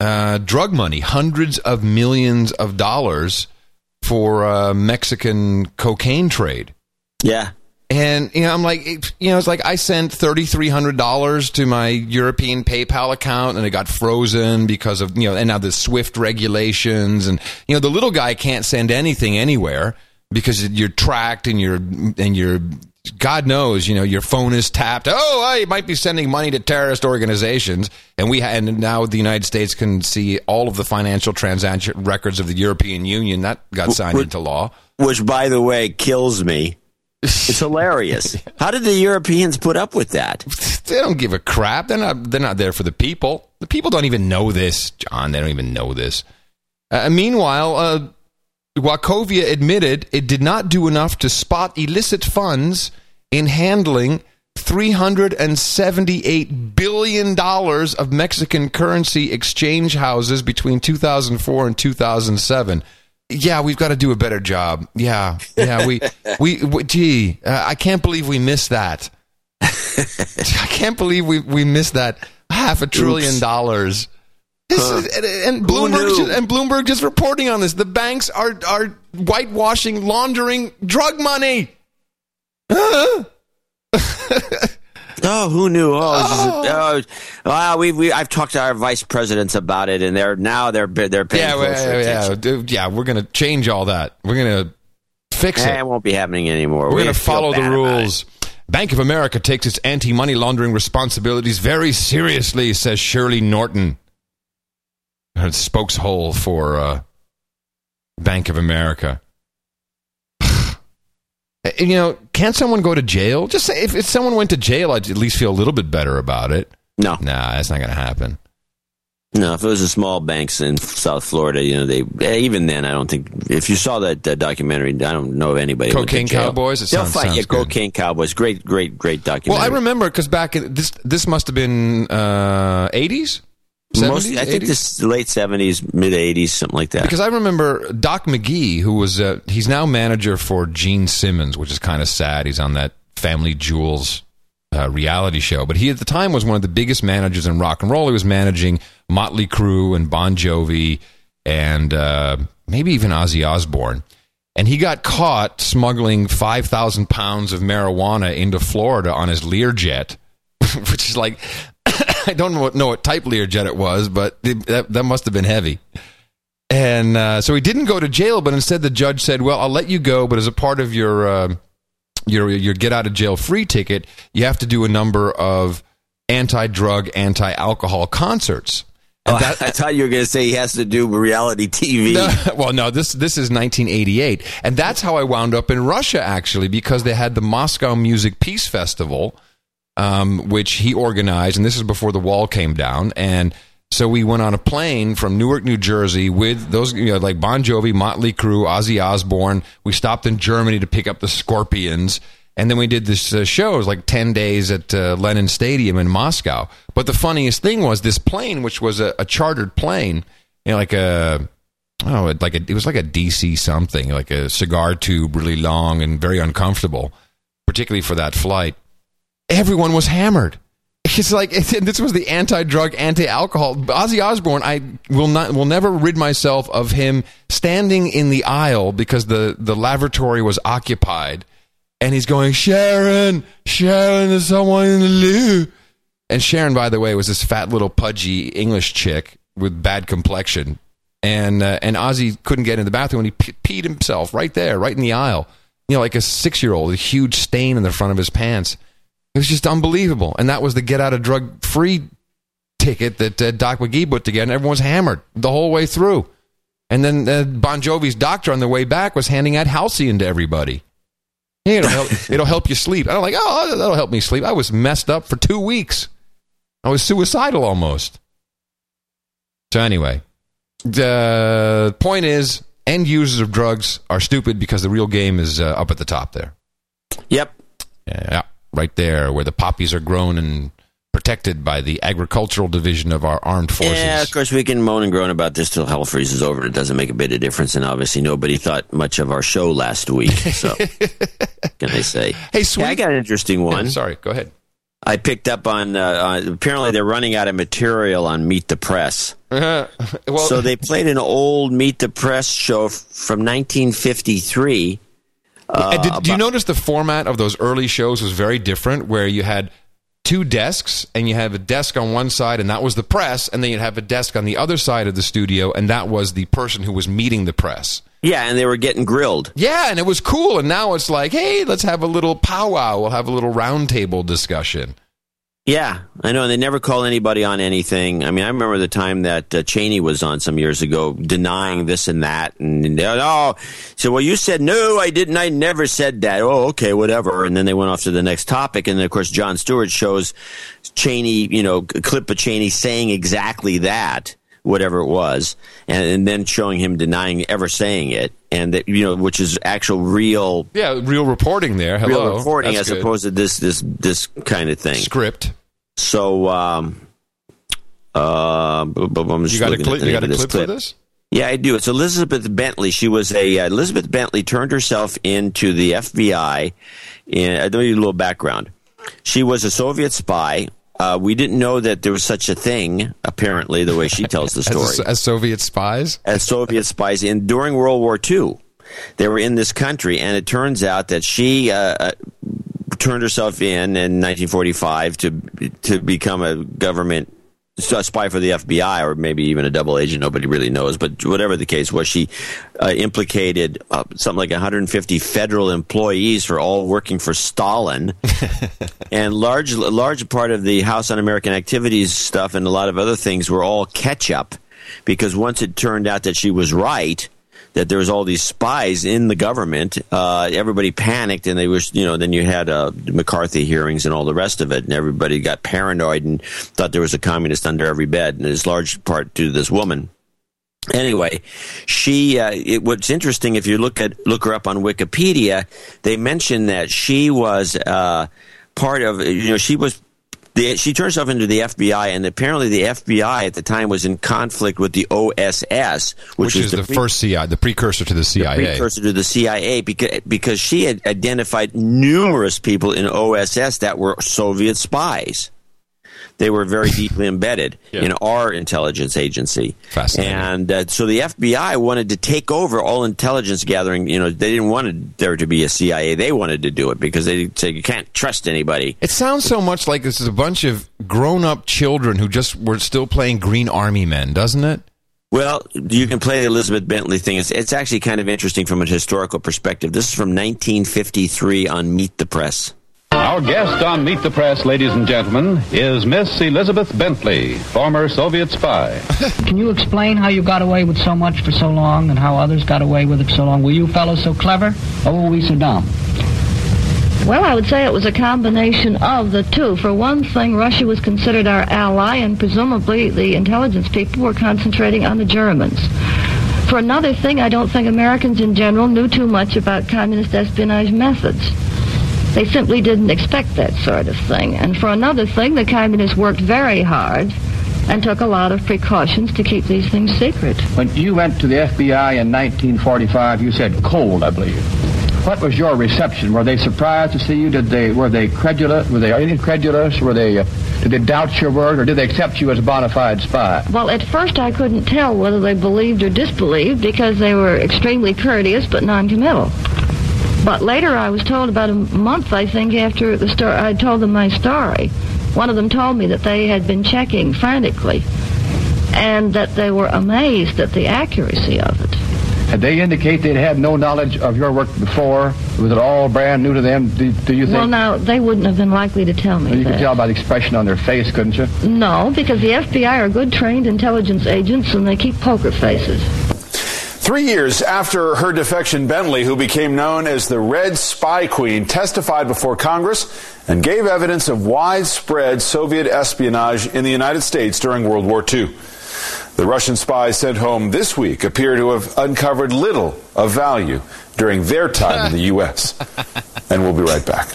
drug money, hundreds of millions of dollars for Mexican cocaine trade. Yeah. And, I'm like, it's like I sent $3,300 to my European PayPal account and it got frozen because of, and now the SWIFT regulations, and, the little guy can't send anything anywhere because you're tracked and you're God knows, your phone is tapped. Oh, I might be sending money to terrorist organizations. And and now the United States can see all of the financial transaction records of the European Union. That got signed into law. Which, by the way, kills me. It's hilarious. How did the Europeans put up with that? They don't give a crap. They're not there for the people. The people don't even know this, John. They don't even know this. Meanwhile, Wachovia admitted it did not do enough to spot illicit funds in handling $378 billion of Mexican currency exchange houses between 2004 and 2007. Yeah, we've got to do a better job. Yeah, I can't believe we missed that. I can't believe we missed that $500 billion. Bloomberg just reporting on this. The banks are whitewashing, laundering drug money. Oh, who knew? I've talked to our vice presidents about it, and they're paying closer attention. Yeah, we're going to change all that. We're going to fix it. It won't be happening anymore. We're going to follow the rules. Bank of America takes its anti-money laundering responsibilities very seriously, says Shirley Norton, spokeshole for Bank of America. Can't someone go to jail? Just say, if someone went to jail, I'd at least feel a little bit better about it. No. Nah, that's not going to happen. No, if it was a small banks in South Florida, they even then, I don't think, if you saw that documentary, I don't know of anybody. Cocaine Cowboys? They'll fight. Yeah, Cocaine Cowboys. Great, great, great documentary. Well, I remember because back in, this must have been 80s? 70s, I think this late 70s, mid 80s, something like that. Because I remember Doc McGee, who was he's now manager for Gene Simmons, which is kind of sad. He's on that Family Jewels reality show, but he at the time was one of the biggest managers in rock and roll. He was managing Motley Crue and Bon Jovi and maybe even Ozzy Osbourne. And he got caught smuggling 5,000 pounds of marijuana into Florida on his Learjet, which is like, I don't know what type Learjet it was, but that must have been heavy. And so he didn't go to jail, but instead the judge said, well, I'll let you go, but as a part of your get-out-of-jail-free ticket, you have to do a number of anti-drug, anti-alcohol concerts. Oh, I thought you were going to say he has to do reality TV. No, well, no, this is 1988. And that's how I wound up in Russia, actually, because they had the Moscow Music Peace Festival, which he organized. And this is before the wall came down. And so we went on a plane from Newark, New Jersey with those, like Bon Jovi, Motley Crue, Ozzy Osbourne. We stopped in Germany to pick up the Scorpions. And then we did this show. It was like 10 days at Lenin Stadium in Moscow. But the funniest thing was this plane, which was a chartered plane, it was like a DC something, like a cigar tube, really long and very uncomfortable, particularly for that flight. Everyone was hammered. It's like, this was the anti-drug, anti-alcohol. Ozzy Osbourne, I will never rid myself of him standing in the aisle because the lavatory was occupied. And he's going, Sharon, there's someone in the loo. And Sharon, by the way, was this fat little pudgy English chick with bad complexion. And Ozzy couldn't get in the bathroom, and he peed himself right there, right in the aisle. Like a 6-year-old, a huge stain in the front of his pants. It was just unbelievable. And that was the get-out-of-drug-free ticket that Doc McGee put together, and everyone was hammered the whole way through. And then Bon Jovi's doctor on the way back was handing out Halcyon to everybody. Yeah, it'll help you sleep. I'm like, oh, that'll help me sleep. I was messed up for 2 weeks. I was suicidal almost. So anyway, the point is, end users of drugs are stupid because the real game is up at the top there. Yep. Yeah, right there where the poppies are grown and protected by the agricultural division of our armed forces. Yeah, of course, we can moan and groan about this till hell freezes over. It doesn't make a bit of difference, and obviously nobody thought much of our show last week, so can I say? Hey, sweet. Yeah, I got an interesting one. Yeah, sorry, go ahead. I picked up on, apparently they're running out of material on Meet the Press. So they played an old Meet the Press show from 1953. Do you notice the format of those early shows was very different, where you had two desks, and you have a desk on one side, and that was the press, and then you'd have a desk on the other side of the studio, and that was the person who was meeting the press. Yeah, and they were getting grilled. Yeah, and it was cool, and now it's like, hey, let's have a little powwow. We'll have a little roundtable discussion. Yeah, I know, and they never call anybody on anything. I mean, I remember the time that Cheney was on some years ago denying this and that. Well, you said, no, I didn't. I never said that. Oh, okay, whatever. And then they went off to the next topic. And then, of course, Jon Stewart shows Cheney, a clip of Cheney saying exactly that, whatever it was, and then showing him denying ever saying it. And that, which is actual real... Yeah, real reporting there. Hello. Real reporting That's as good. Opposed to this kind of thing. Script. So, I'm just you got a clip for this? Yeah, I do. It's Elizabeth Bentley. She was Elizabeth Bentley turned herself into the FBI. I'll give you a little background. She was a Soviet spy. We didn't know that there was such a thing, apparently, the way she tells the story. As Soviet spies? As Soviet spies. And during World War II, they were in this country, and it turns out that she turned herself in 1945 to become a government spy for the FBI, or maybe even a double agent, nobody really knows. But whatever the case was, she implicated something like 150 federal employees for all working for Stalin. And large part of the House on American Activities stuff and a lot of other things were all catch-up, because once it turned out that she was right, that there was all these spies in the government, everybody panicked, and they was, then you had McCarthy hearings and all the rest of it, and everybody got paranoid and thought there was a communist under every bed, and it's large part due to this woman. Anyway, she. What's interesting, if you look her up on Wikipedia, they mention that she was part of. She was She turned herself into the FBI, and apparently the FBI at the time was in conflict with the OSS, which is the precursor to the CIA, because she had identified numerous people in OSS that were Soviet spies. They were very deeply embedded in our intelligence agency. Fascinating. And so the FBI wanted to take over all intelligence gathering. You know, they didn't want there to be a CIA. They wanted to do it because they said you can't trust anybody. It sounds so much like this is a bunch of grown-up children who just were still playing Green Army men, doesn't it? Well, you can play the Elizabeth Bentley thing. It's actually kind of interesting from a historical perspective. This is from 1953 on Meet the Press. Our guest on Meet the Press, ladies and gentlemen, is Miss Elizabeth Bentley, former Soviet spy. Can you explain how you got away with so much for so long and how others got away with it so long? Were you fellows so clever or were we so dumb? Well, I would say it was a combination of the two. For one thing, Russia was considered our ally, and presumably the intelligence people were concentrating on the Germans. For another thing, I don't think Americans in general knew too much about communist espionage methods. They simply didn't expect that sort of thing. And for another thing, the communists worked very hard and took a lot of precautions to keep these things secret. When you went to the FBI in 1945, you said cold, I believe. What was your reception? Were they surprised to see you? Were they credulous? Were they incredulous? Did they doubt your word, or did they accept you as a bona fide spy? Well, at first I couldn't tell whether they believed or disbelieved because they were extremely courteous but noncommittal. But later I was told, about a month, I think, after the story, I told them my story. One of them told me that they had been checking frantically and that they were amazed at the accuracy of it. Did they indicate they'd had no knowledge of your work before? Was it all brand new to them, do you think? Well, now, they wouldn't have been likely to tell me that. You could tell by the expression on their face, couldn't you? No, because the FBI are good trained intelligence agents and they keep poker faces. 3 years after her defection, Bentley, who became known as the Red Spy Queen, testified before Congress and gave evidence of widespread Soviet espionage in the United States during World War II. The Russian spies sent home this week appear to have uncovered little of value during their time in the U.S. And we'll be right back.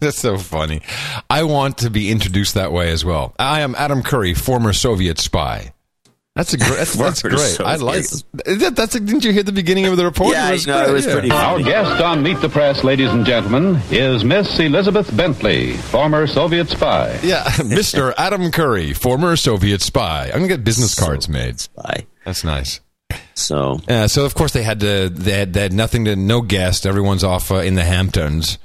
That's so funny. I want to be introduced that way as well. I am Adam Curry, former Soviet spy. That's great. I like that. Didn't you hear the beginning of the report? Yeah, it was pretty funny. Our guest on Meet the Press, ladies and gentlemen, is Miss Elizabeth Bentley, former Soviet spy. Yeah, Mr. Adam Curry, former Soviet spy. I'm gonna get business cards made. Spy. That's nice. So, so of course they had nothing to no guest. Everyone's off in the Hamptons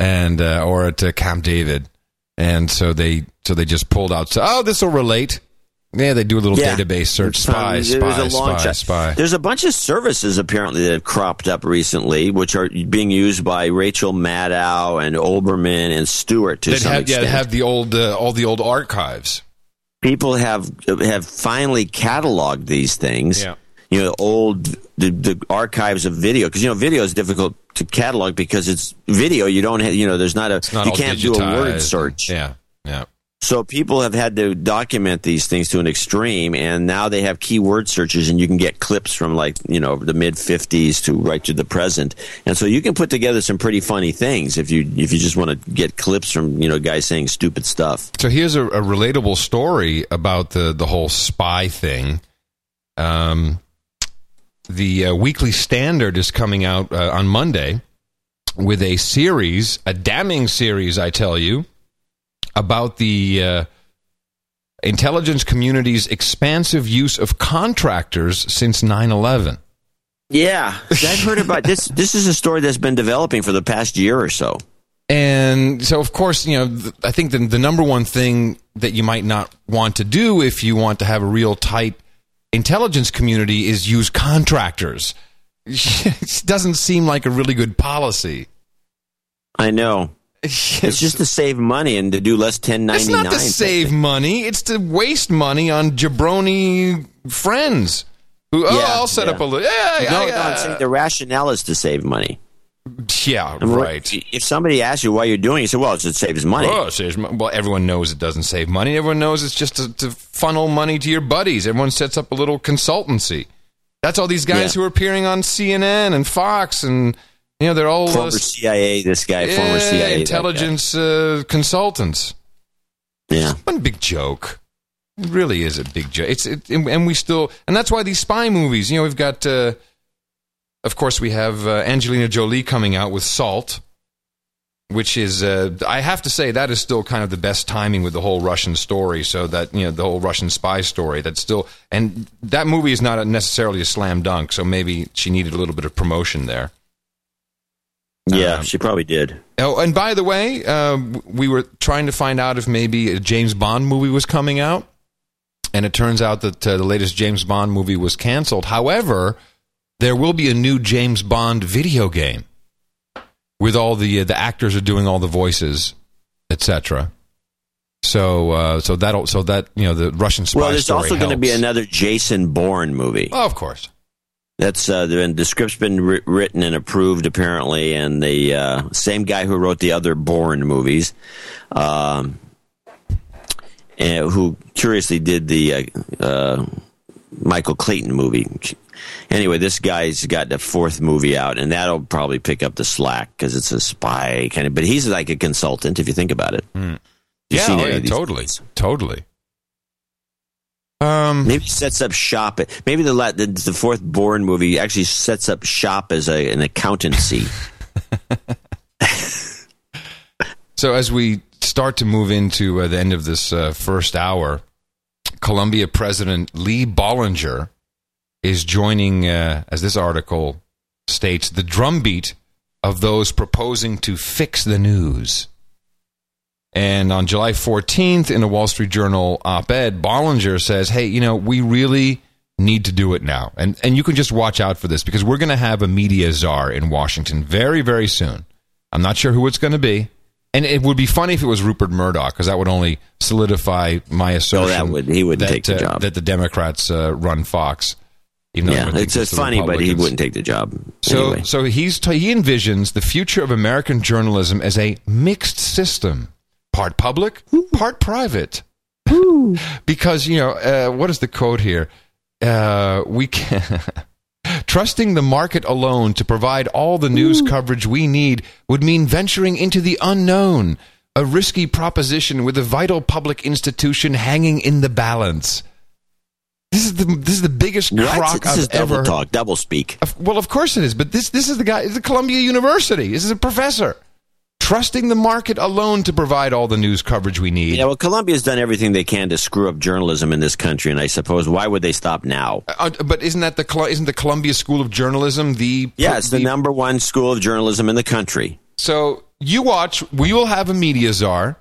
and or at Camp David, and so they just pulled out. So, this will relate. Yeah, they do a little database search, spy. There's a bunch of services, apparently, that have cropped up recently, which are being used by Rachel Maddow and Olbermann and Stewart to some extent. Yeah, have the old, all the old archives. People have finally cataloged these things. Yeah. You know, the archives of video, because, you know, video is difficult to catalog because it's video. You don't have, you know, there's not a, you can't do a word search. Yeah, yeah. So people have had to document these things to an extreme, and now they have keyword searches, and you can get clips from, like, you know, the mid-'50s to right to the present. And so you can put together some pretty funny things if you just want to get clips from, you know, guys saying stupid stuff. So here's a relatable story about the whole spy thing. The Weekly Standard is coming out on Monday with a damning series, I tell you, about the intelligence community's expansive use of contractors since 9/11. Yeah, I've heard about this. This is a story that's been developing for the past year or so. And so, of course, you know, I think the number one thing that you might not want to do if you want to have a real tight intelligence community is use contractors. It doesn't seem like a really good policy. I know. It's just to save money and to do less 1099. It's not to save money. It's to waste money on jabroni friends. Who, I'll set up a little. Yeah, no, I'm saying the rationale is to save money. Yeah, right. If somebody asks you why you're doing it, you say, well, it saves money. Oh, it saves money. Well, everyone knows it doesn't save money. Everyone knows it's just to funnel money to your buddies. Everyone sets up a little consultancy. That's all these guys who are appearing on CNN and Fox and... You know, they're all former CIA. This guy, former CIA intelligence consultants. Yeah, one big joke. It really is a big joke. And that's why these spy movies. You know, we've got, of course, we have Angelina Jolie coming out with Salt, which is, I have to say, that is still kind of the best timing with the whole Russian story. So that, you know, the whole Russian spy story, that's still, and that movie is not necessarily a slam dunk. So maybe she needed a little bit of promotion there. Yeah, she probably did. Oh, and by the way, we were trying to find out if maybe a James Bond movie was coming out. And it turns out that the latest James Bond movie was canceled. However, there will be a new James Bond video game with all the actors are doing all the voices, etc. So that you know, the Russian spy. Well, there's story also going to be another Jason Bourne movie. Oh, of course. That's the script's been written and approved apparently, and the same guy who wrote the other Bourne movies, and who curiously did the Michael Clayton movie. Anyway, this guy's got the fourth movie out, and that'll probably pick up the slack because it's a spy kind of. But he's like a consultant, if you think about it. Mm. Yeah, totally. Maybe sets up shop. Maybe the fourth Bourne movie actually sets up shop as an accountancy. So as we start to move into the end of this first hour, Columbia President Lee Bollinger is joining, as this article states, the drumbeat of those proposing to fix the news. And on July 14th, in a Wall Street Journal op-ed, Bollinger says, hey, you know, we really need to do it now. And you can just watch out for this, because we're going to have a media czar in Washington very, very soon. I'm not sure who it's going to be. And it would be funny if it was Rupert Murdoch, because that would only solidify my assertion that the Democrats run Fox. Yeah, it's just funny, but he wouldn't take the job. Anyway. So he envisions the future of American journalism as a mixed system. Part public, part private. Because, you know, what is the quote here? We can trusting the market alone to provide all the news coverage we need would mean venturing into the unknown, a risky proposition with a vital public institution hanging in the balance. This is the biggest crock I've ever heard. Double speak. Well, of course it is, but this is the guy. It's the Columbia University. This is a professor. Trusting the market alone to provide all the news coverage we need. Yeah, well, Columbia's done everything they can to screw up journalism in this country, and I suppose why would they stop now? But isn't the Columbia School of Journalism the... Yeah, it's the number one school of journalism in the country. So you watch. We will have a media czar.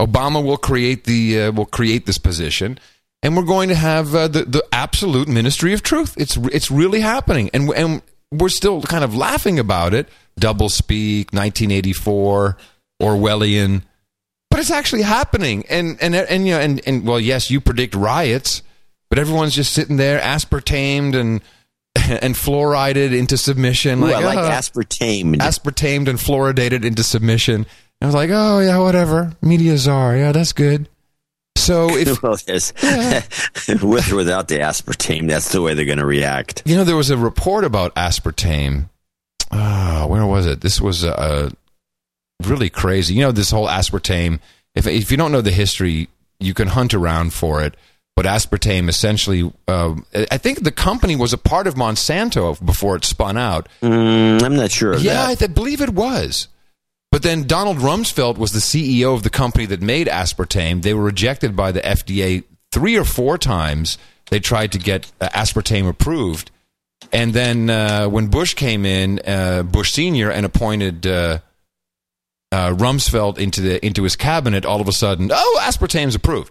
Obama will create this position, and we're going to have the absolute Ministry of Truth. It's really happening, and we're still kind of laughing about it. Doublespeak, 1984, Orwellian, but it's actually happening. And you know, and well, yes, you predict riots, but everyone's just sitting there, aspartamed and fluoridated into submission. Ooh, I like aspartamed. Aspartamed and fluoridated into submission. And I was like, oh yeah, whatever. Media czar, yeah, that's good. So if with or without the aspartame, that's the way they're going to react. You know, there was a report about aspartame. Where was it? This was really crazy. You know, this whole aspartame, if you don't know the history, you can hunt around for it. But aspartame essentially, I think the company was a part of Monsanto before it spun out. I'm not sure of that. Yeah, I believe it was. But then Donald Rumsfeld was the CEO of the company that made aspartame. They were rejected by the FDA 3 or 4 times. They tried to get aspartame approved. And then when Bush came in, Bush Sr., and appointed Rumsfeld into his cabinet, all of a sudden, aspartame's approved.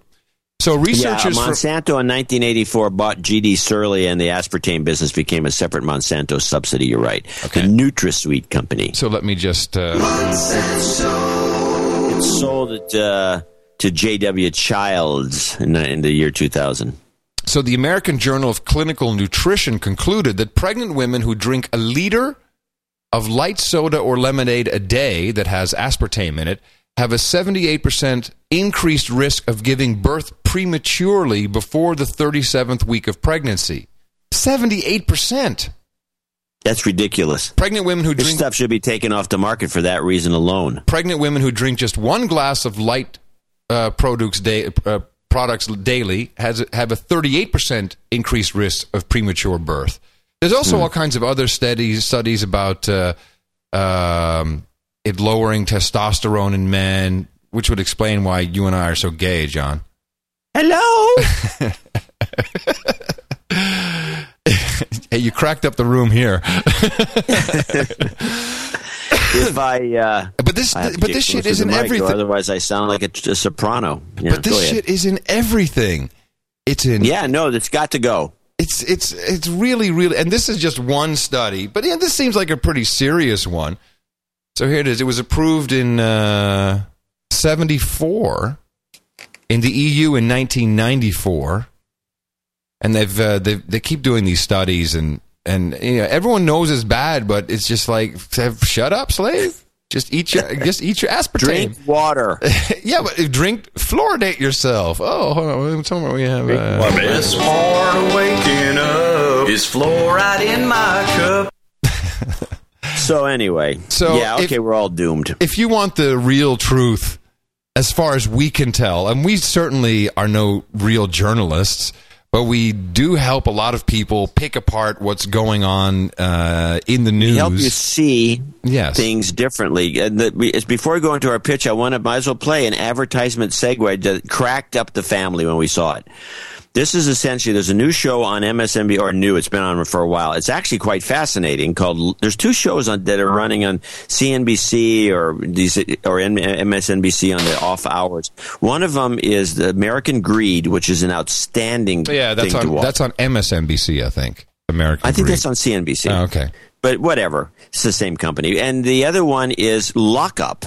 So researchers... Yeah, Monsanto in 1984 bought G.D. Surly, and the aspartame business became a separate Monsanto subsidy, you're right. Okay. The NutraSweet company. So let me just... Monsanto! It sold it to J.W. Childs in the year 2000. So the American Journal of Clinical Nutrition concluded that pregnant women who drink a liter of light soda or lemonade a day that has aspartame in it have a 78% increased risk of giving birth prematurely before the 37th week of pregnancy. 78%! That's ridiculous. Pregnant women who drink... This stuff should be taken off the market for that reason alone. Pregnant women who drink just one glass of light products daily have a 38% increased risk of premature birth. There's also all kinds of other studies about it lowering testosterone in men, which would explain why you and I are so gay, John. Hello? Hey, you cracked up the room here. But this shit is in everything. Otherwise, I sound like a soprano. Yeah, but this shit is in everything. It's in. Yeah, no, it's got to go. It's really, really, and this is just one study. But yeah, this seems like a pretty serious one. So here it is. It was approved in 1974, in the EU in 1994. And they keep doing these studies, and you know, everyone knows it's bad, but it's just like, shut up, slave. Just eat your aspartame. Drink water. Yeah, but fluoridate yourself. Oh, hold on. Somewhere we have. My best part of waking up is fluoride in my cup. So anyway, yeah, okay, we're all doomed. If you want the real truth, as far as we can tell, and we certainly are no real journalists. But we do help a lot of people pick apart what's going on in the news. We help you see things differently. And before we go into our pitch, I might as well play an advertisement segue that cracked up the family when we saw it. This is essentially, there's a new show on MSNBC, it's been on for a while. It's actually quite fascinating. There's two shows that are running on CNBC or MSNBC on the off hours. One of them is the American Greed, which is an outstanding thing to watch. That's on MSNBC, I think. American Greed. That's on CNBC. Oh, okay. But whatever. It's the same company. And the other one is Lock Up.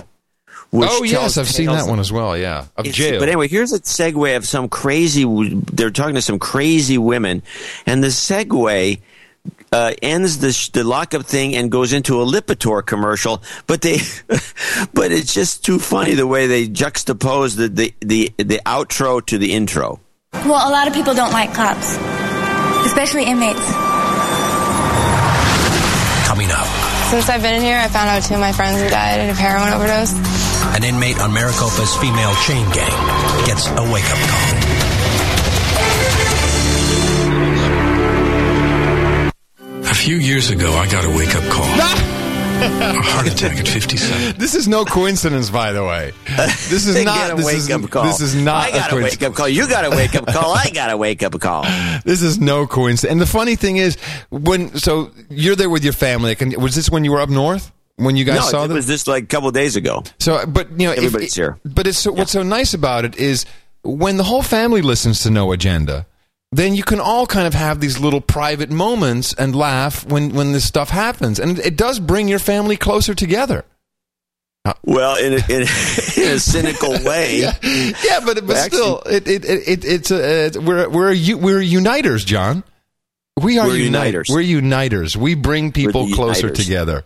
Oh, yes, I've seen that one as well, yeah, of jail. But anyway, here's a segue of some crazy, they're talking to some crazy women, and the segue ends the lockup thing and goes into a Lipitor commercial, but it's just too funny the way they juxtapose the outro to the intro. Well, a lot of people don't like cops, especially inmates. Coming up. Since I've been in here, I found out two of my friends who died of heroin overdose. An inmate on Maricopa's female chain gang gets a wake-up call. A few years ago, I got a wake-up call. A heart attack at 57. This is no coincidence, by the way. This is not a wake-up call. This is not. I got a wake-up call. You got a wake-up call. I got a wake-up call. This is no coincidence. And the funny thing is, so you're there with your family. Was this when you were up north? When you guys saw this? No, it was just like a couple of days ago. So, but you know, everybody's here. But what's so nice about it is when the whole family listens to No Agenda, then you can all kind of have these little private moments and laugh when this stuff happens. And it does bring your family closer together. Well, in a cynical way. Yeah, but actually, still, we're uniters, John. We're uniters. We're uniters. We bring people closer together.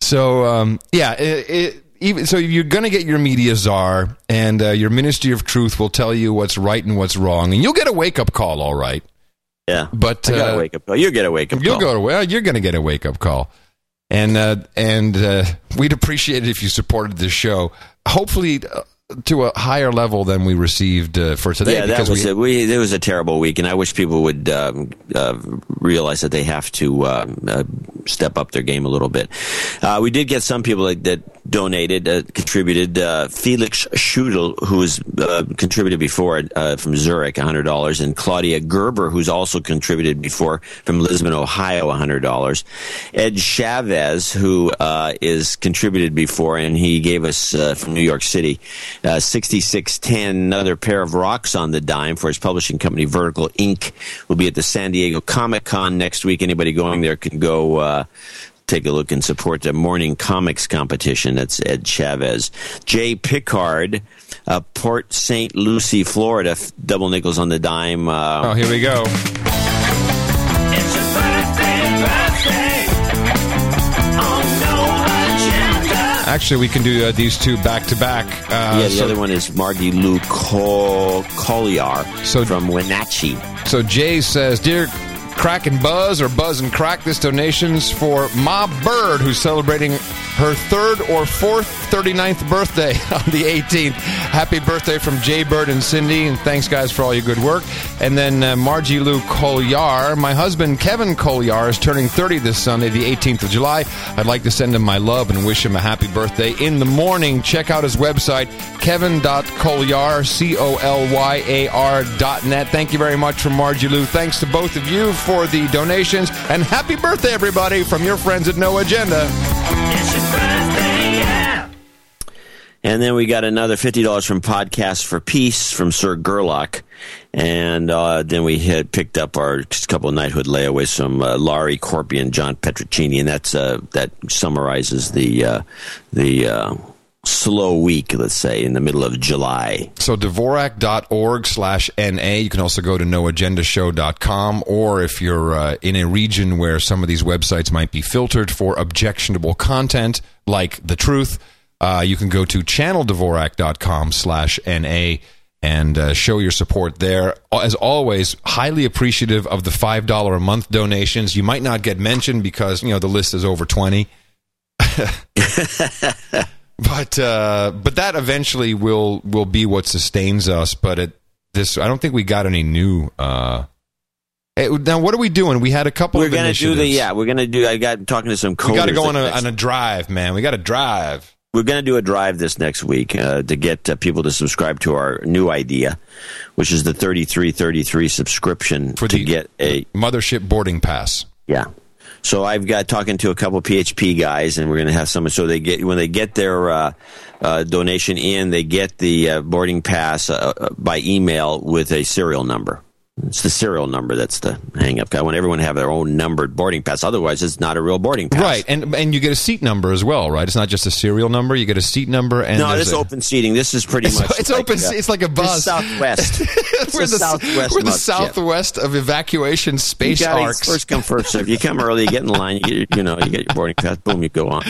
So, so you're going to get your media czar, and your Ministry of Truth will tell you what's right and what's wrong, and you'll get a wake-up call, all right. Yeah, but I got a wake-up call. You get a wake-up call. You're going to get a wake-up call. And we'd appreciate it if you supported this show, hopefully to a higher level than we received for today. Yeah, it was a terrible week, and I wish people would realize that they have to step up their game a little bit. We did get some people that donated, contributed. Felix Schudel, who's contributed before from Zurich, $100, and Claudia Gerber, who's also contributed before from Lisbon, Ohio, $100. Ed Chavez, who is contributed before, and he gave us from New York City, $66.10, another pair of rocks on the dime for his publishing company, Vertical, Inc. Will be at the San Diego Comic-Con next week. Anybody going there can go take a look and support the Morning Comics competition. That's Ed Chavez. Jay Pickard, Port St. Lucie, Florida, double nickels on the dime. Oh, here we go. It's your birthday. Actually, we can do these two back-to-back. The other one is Margie Lou Collier from Wenatchee. So Jay says, Dear Crack and Buzz, or Buzz and Crack. This donation's for Ma Bird, who's celebrating her third or fourth 39th birthday on the 18th. Happy birthday from Jay Bird and Cindy, and thanks, guys, for all your good work. And then Margie Lou Colliar. My husband, Kevin Colliar, is turning 30 this Sunday, the 18th of July. I'd like to send him my love and wish him a happy birthday. In the morning, check out his website, kevin.colliar, collyar.net. Thank you very much from Margie Lou. Thanks to both of you for the donations, and happy birthday, everybody, from your friends at No Agenda. It's your birthday, yeah. And then we got another $50 from Podcast for Peace from Sir Gerlach. And then we had picked up our couple of Knighthood layaways from Laurie Corby and John Petricini. And that's that summarizes the slow week, let's say, in the middle of July. So Dvorak.org/NA. You can also go to noagendashow.com, or if you're in a region where some of these websites might be filtered for objectionable content, like The Truth, you can go to channeldvorak.com/NA and show your support there. As always, highly appreciative of the $5 a month donations. You might not get mentioned because, you know, the list is over 20. But that eventually will be what sustains us. But at this, I don't think we got any new. Now, what are we doing? We had a couple of initiatives. We're gonna do. I got talking to some. We got to go on a drive, man. We got to drive. We're going to do a drive this next week to get people to subscribe to our new idea, which is the 3333 subscription for to get a mothership boarding pass. Yeah. So I've got talking to a couple of PHP guys, and we're going to have someone. So they get when they get their donation in, they get the boarding pass by email with a serial number. It's the serial number that's the hang-up. I want everyone to have their own numbered boarding pass. Otherwise, it's not a real boarding pass. Right, and you get a seat number as well, right? It's not just a serial number. You get a seat number. And no, this is open seating. This is pretty much... It's like, open. It's like a bus. Southwest. We're the Southwest of evacuation space arcs. First come, first serve. You come early, you get in line, you get your boarding pass, boom, you go on.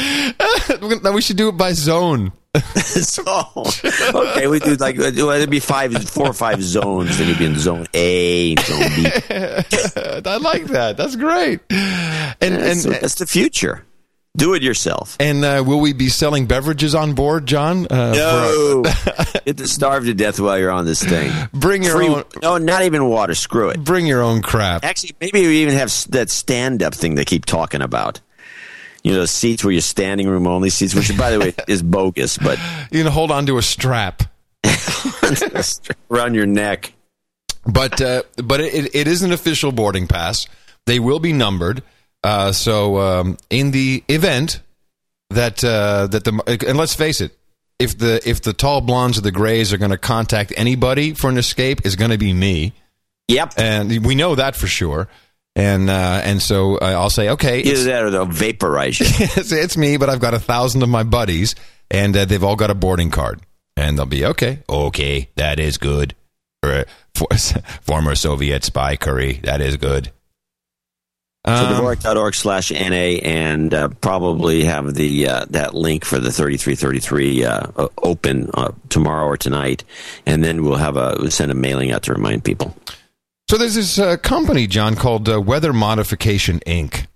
Now we should do it by zone. Okay, we do like it'd be 4 or 5 zones, then you'd be in zone A, zone B. I like that. That's great. And that's the future. Do it yourself. And will we be selling beverages on board, John? No. Get to starve to death while you're on this thing. Bring your own. No, not even water. Screw it. Bring your own crap. Actually, maybe we even have that stand-up thing they keep talking about. You know, seats where you're standing room only seats, which, by the way, is bogus. But you can hold on to a strap around your neck. But it is an official boarding pass. They will be numbered. So in the event that and let's face it, if the tall blondes or the grays are going to contact anybody for an escape, it's going to be me. Yep, and we know that for sure. And so I'll say, okay. Either that or they'll vaporize you. It's me, but I've got 1,000 of my buddies, and they've all got a boarding card. And they'll be, okay, that is good. Former Soviet spy Curry, that is good. So Dvorak.org/NA, and probably have the that link for the 3333 open tomorrow or tonight. And then we'll send a mailing out to remind people. So there's this company, John, called Weather Modification, Inc.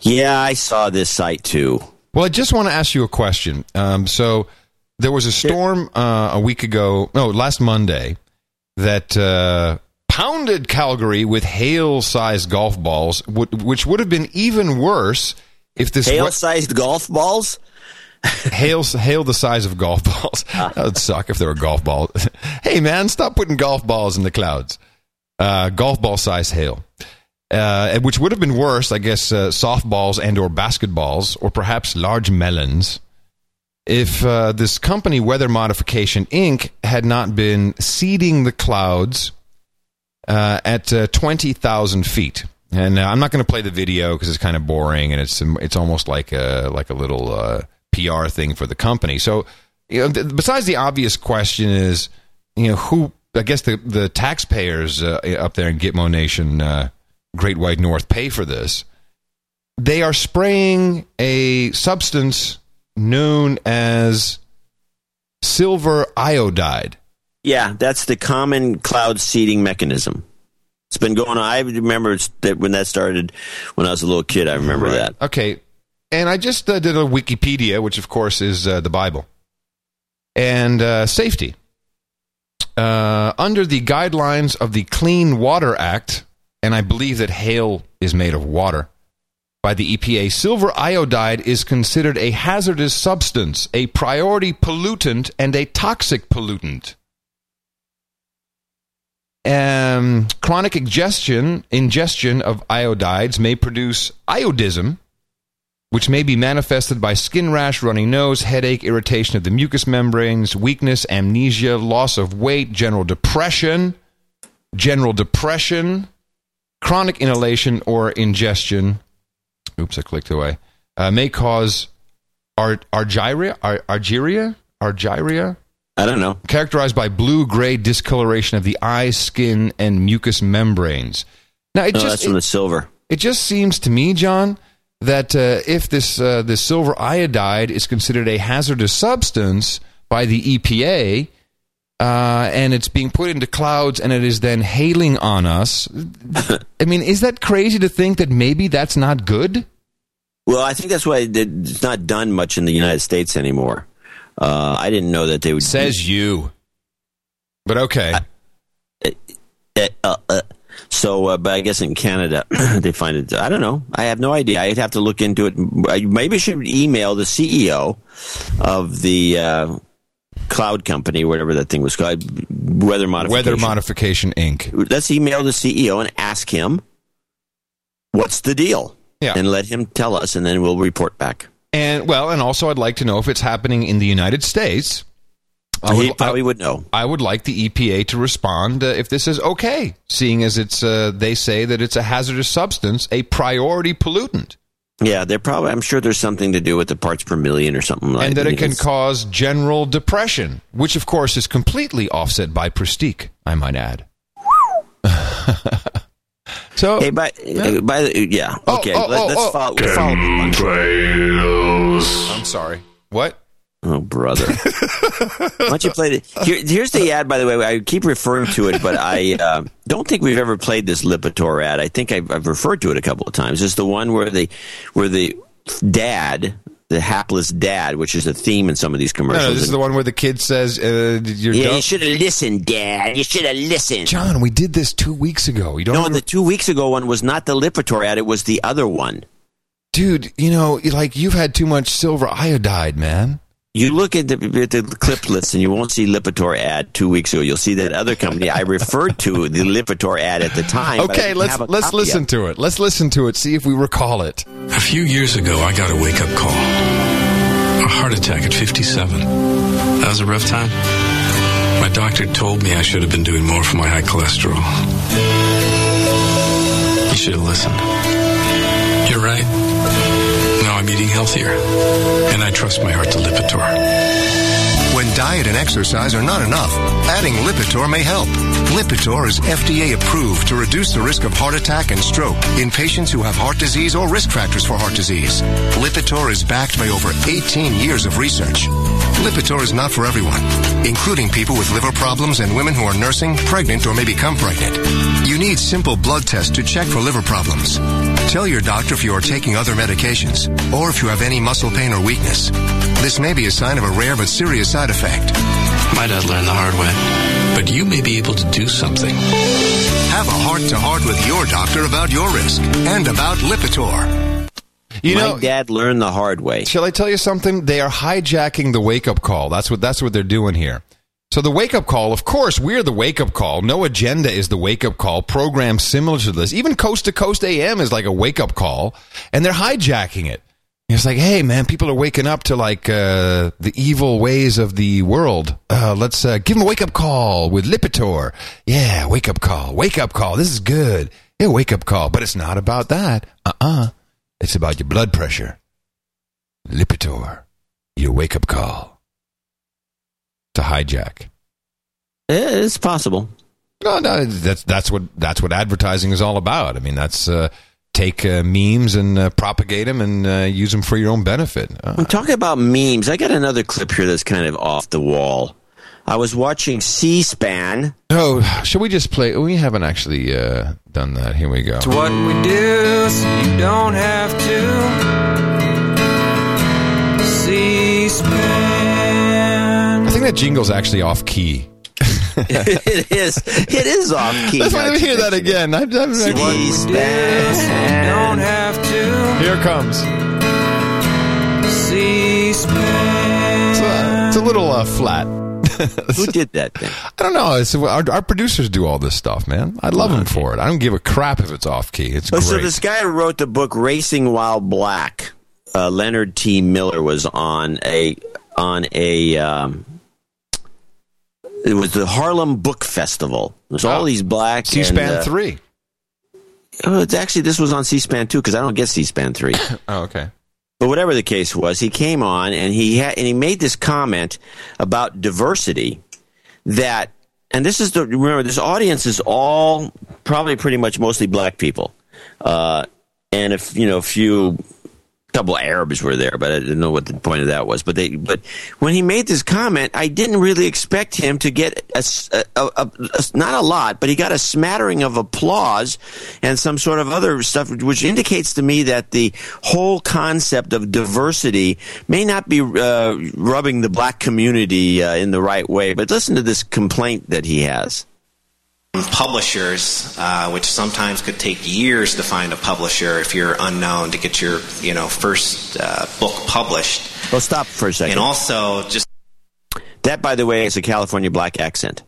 Yeah, I saw this site, too. Well, I just want to ask you a question. So there was a storm last Monday, that pounded Calgary with hail-sized golf balls, which would have been even worse if this... Hail-sized golf balls? Hail the size of golf balls. That would suck if there were golf balls. Hey, man, stop putting golf balls in the clouds. Golf ball size hail, which would have been worse, I guess, softballs and or basketballs, or perhaps large melons, if this company Weather Modification, Inc. had not been seeding the clouds at 20,000 feet. And I'm not going to play the video because it's kind of boring, and it's almost like a little PR thing for the company. So, besides the obvious question is, who. I guess the taxpayers up there in Gitmo Nation, Great White North, pay for this. They are spraying a substance known as silver iodide. Yeah, that's the common cloud seeding mechanism. It's been going on. I remember that when that started when I was a little kid. I remember that. Okay. And I just did a Wikipedia, which, of course, is the Bible. And safety. Under the guidelines of the Clean Water Act, and I believe that hail is made of water, by the EPA, silver iodide is considered a hazardous substance, a priority pollutant, and a toxic pollutant. Chronic ingestion of iodides may produce iodism, which may be manifested by skin rash, runny nose, headache, irritation of the mucous membranes, weakness, amnesia, loss of weight, general depression, chronic inhalation or ingestion. Oops, I clicked away. May cause argyria? I don't know. Characterized by blue-gray discoloration of the eye, skin, and mucous membranes. Now, that's from the silver. It just seems to me, John, that if this silver iodide is considered a hazardous substance by the EPA, and it's being put into clouds and it is then hailing on us, I mean, is that crazy to think that maybe that's not good? Well, I think that's why it's not done much in the United States anymore. I didn't know that they would. Says you. But okay. But I guess in Canada they find it. I don't know. I have no idea. I'd have to look into it. Maybe I should email the CEO of the cloud company, whatever that thing was called, Weather Modification, Inc. Let's email the CEO and ask him what's the deal, and let him tell us, and then we'll report back. And also I'd like to know if it's happening in the United States. He probably would know. I would like the EPA to respond if this is okay, seeing as it's they say that it's a hazardous substance, a priority pollutant. Yeah, they're probably. I'm sure there's something to do with the parts per million or something like that. And that it can cause general depression, which of course is completely offset by Prestique, I might add. So hey, okay. Let's follow. I'm sorry. What? Oh, brother! Why don't you play it? Here's the ad. By the way, I keep referring to it, but I don't think we've ever played this Lipitor ad. I think I've referred to it a couple of times. It's the one where the dad, the hapless dad, which is a theme in some of these commercials. No, this is the one where the kid says, you should have listened, Dad. You should have listened, John. We did this 2 weeks ago. The 2 weeks ago one was not the Lipitor ad. It was the other one. Dude, you've had too much silver iodide, man. You look at the clip list and you won't see Lipitor ad 2 weeks ago. You'll see that other company. I referred to the Lipitor ad at the time. Okay, let's listen to it. Let's listen to it, see if we recall it. A few years ago, I got a wake-up call. A heart attack at 57. That was a rough time. My doctor told me I should have been doing more for my high cholesterol. You should have listened. You're right. I'm eating healthier, and I trust my heart to Lipitor. When diet and exercise are not enough, adding Lipitor may help. Lipitor is FDA approved to reduce the risk of heart attack and stroke in patients who have heart disease or risk factors for heart disease. Lipitor is backed by over 18 years of research. Lipitor is not for everyone, including people with liver problems and women who are nursing, pregnant, or may become pregnant. You need simple blood tests to check for liver problems. Tell your doctor if you are taking other medications or if you have any muscle pain or weakness. This may be a sign of a rare but serious side effect. My dad learned the hard way, but you may be able to do something. Have a heart-to-heart with your doctor about your risk and about Lipitor. My dad learned the hard way. Shall I tell you something? They are hijacking the wake-up call. That's what they're doing here. So the wake-up call, of course, we're the wake-up call. No Agenda is the wake-up call. Programs similar to this. Even Coast to Coast AM is like a wake-up call, and they're hijacking it. It's like, hey, man, people are waking up to, like, the evil ways of the world. Let's give them a wake-up call with Lipitor. Yeah, wake-up call. Wake-up call. This is good. Yeah, wake-up call. But it's not about that. It's about your blood pressure. Lipitor. Your wake-up call. To hijack. It's possible. No, that's what advertising is all about. I mean, that's take memes and propagate them and use them for your own benefit. I'm talking about memes. I got another clip here that's kind of off the wall. I was watching C-SPAN. Oh, should we just play? We haven't actually done that. Here we go. It's what we do so you don't have to. C-SPAN. I think that jingle's actually off key. It is. It is off key. Let's let me hear that again. C-SPAN. So you don't have to. Here it comes. C-SPAN. It's a little flat. Who did that thing? I don't know. It's, our producers do all this stuff, man. I love them for it. I don't give a crap if it's off key. It's great. So this guy who wrote the book Racing While Black, Leonard T. Miller, was on a it was the Harlem Book Festival. There's all these black C-SPAN 3. Oh, it's actually this was on C-SPAN 2 because I don't get C-SPAN 3. Oh, okay. But whatever the case was, he came on and he made this comment about diversity that, and this is remember, this audience is all probably pretty much mostly black people, and if you know a couple Arabs were there, but I didn't know what the point of that was. But when he made this comment, I didn't really expect him to get not a lot, but he got a smattering of applause and some sort of other stuff, which indicates to me that the whole concept of diversity may not be rubbing the black community in the right way. But listen to this complaint that he has. Publishers, which sometimes could take years to find a publisher if you're unknown to get your, first book published. Well, stop for a second. And also just... That, by the way, is a California black accent.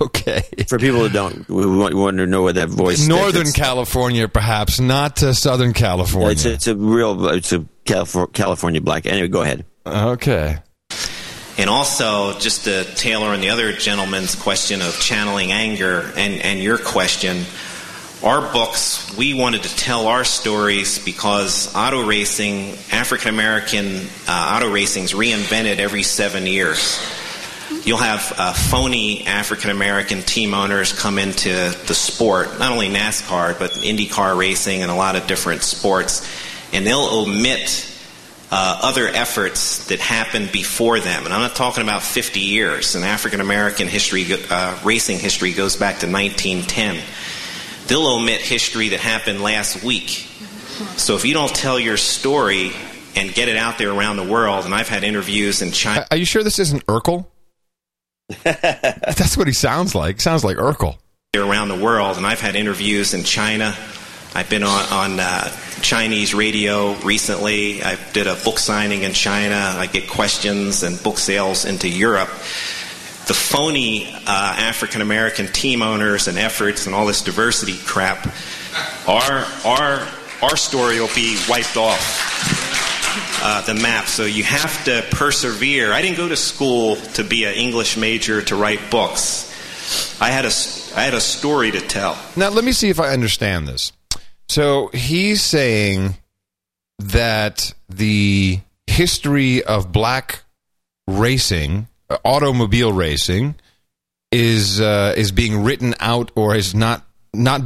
Okay. For people who don't want to know what that voice is. Northern California, perhaps, not Southern California. It's a California black. Anyway, go ahead. Okay. And also, just to tailor on the other gentleman's question of channeling anger and your question, our books, we wanted to tell our stories because auto racing, African-American auto racing's reinvented every 7 years. You'll have phony African-American team owners come into the sport, not only NASCAR, but IndyCar racing and a lot of different sports, and they'll omit other efforts that happened before them. And I'm not talking about 50 years. In African-American history, racing history goes back to 1910. They'll omit history that happened last week. So if you don't tell your story and get it out there around the world, and I've had interviews in China. Are you sure this isn't Urkel? That's what he sounds like. Sounds like Urkel. Around the world, and I've had interviews in China. I've been on Chinese radio recently. I did a book signing in China. I get questions and book sales into Europe. The phony African-American team owners and efforts and all this diversity crap, our story will be wiped off the map. So you have to persevere. I didn't go to school to be an English major to write books. I had a story to tell. Now, let me see if I understand this. So he's saying that the history of black racing, automobile racing, is being written out or is not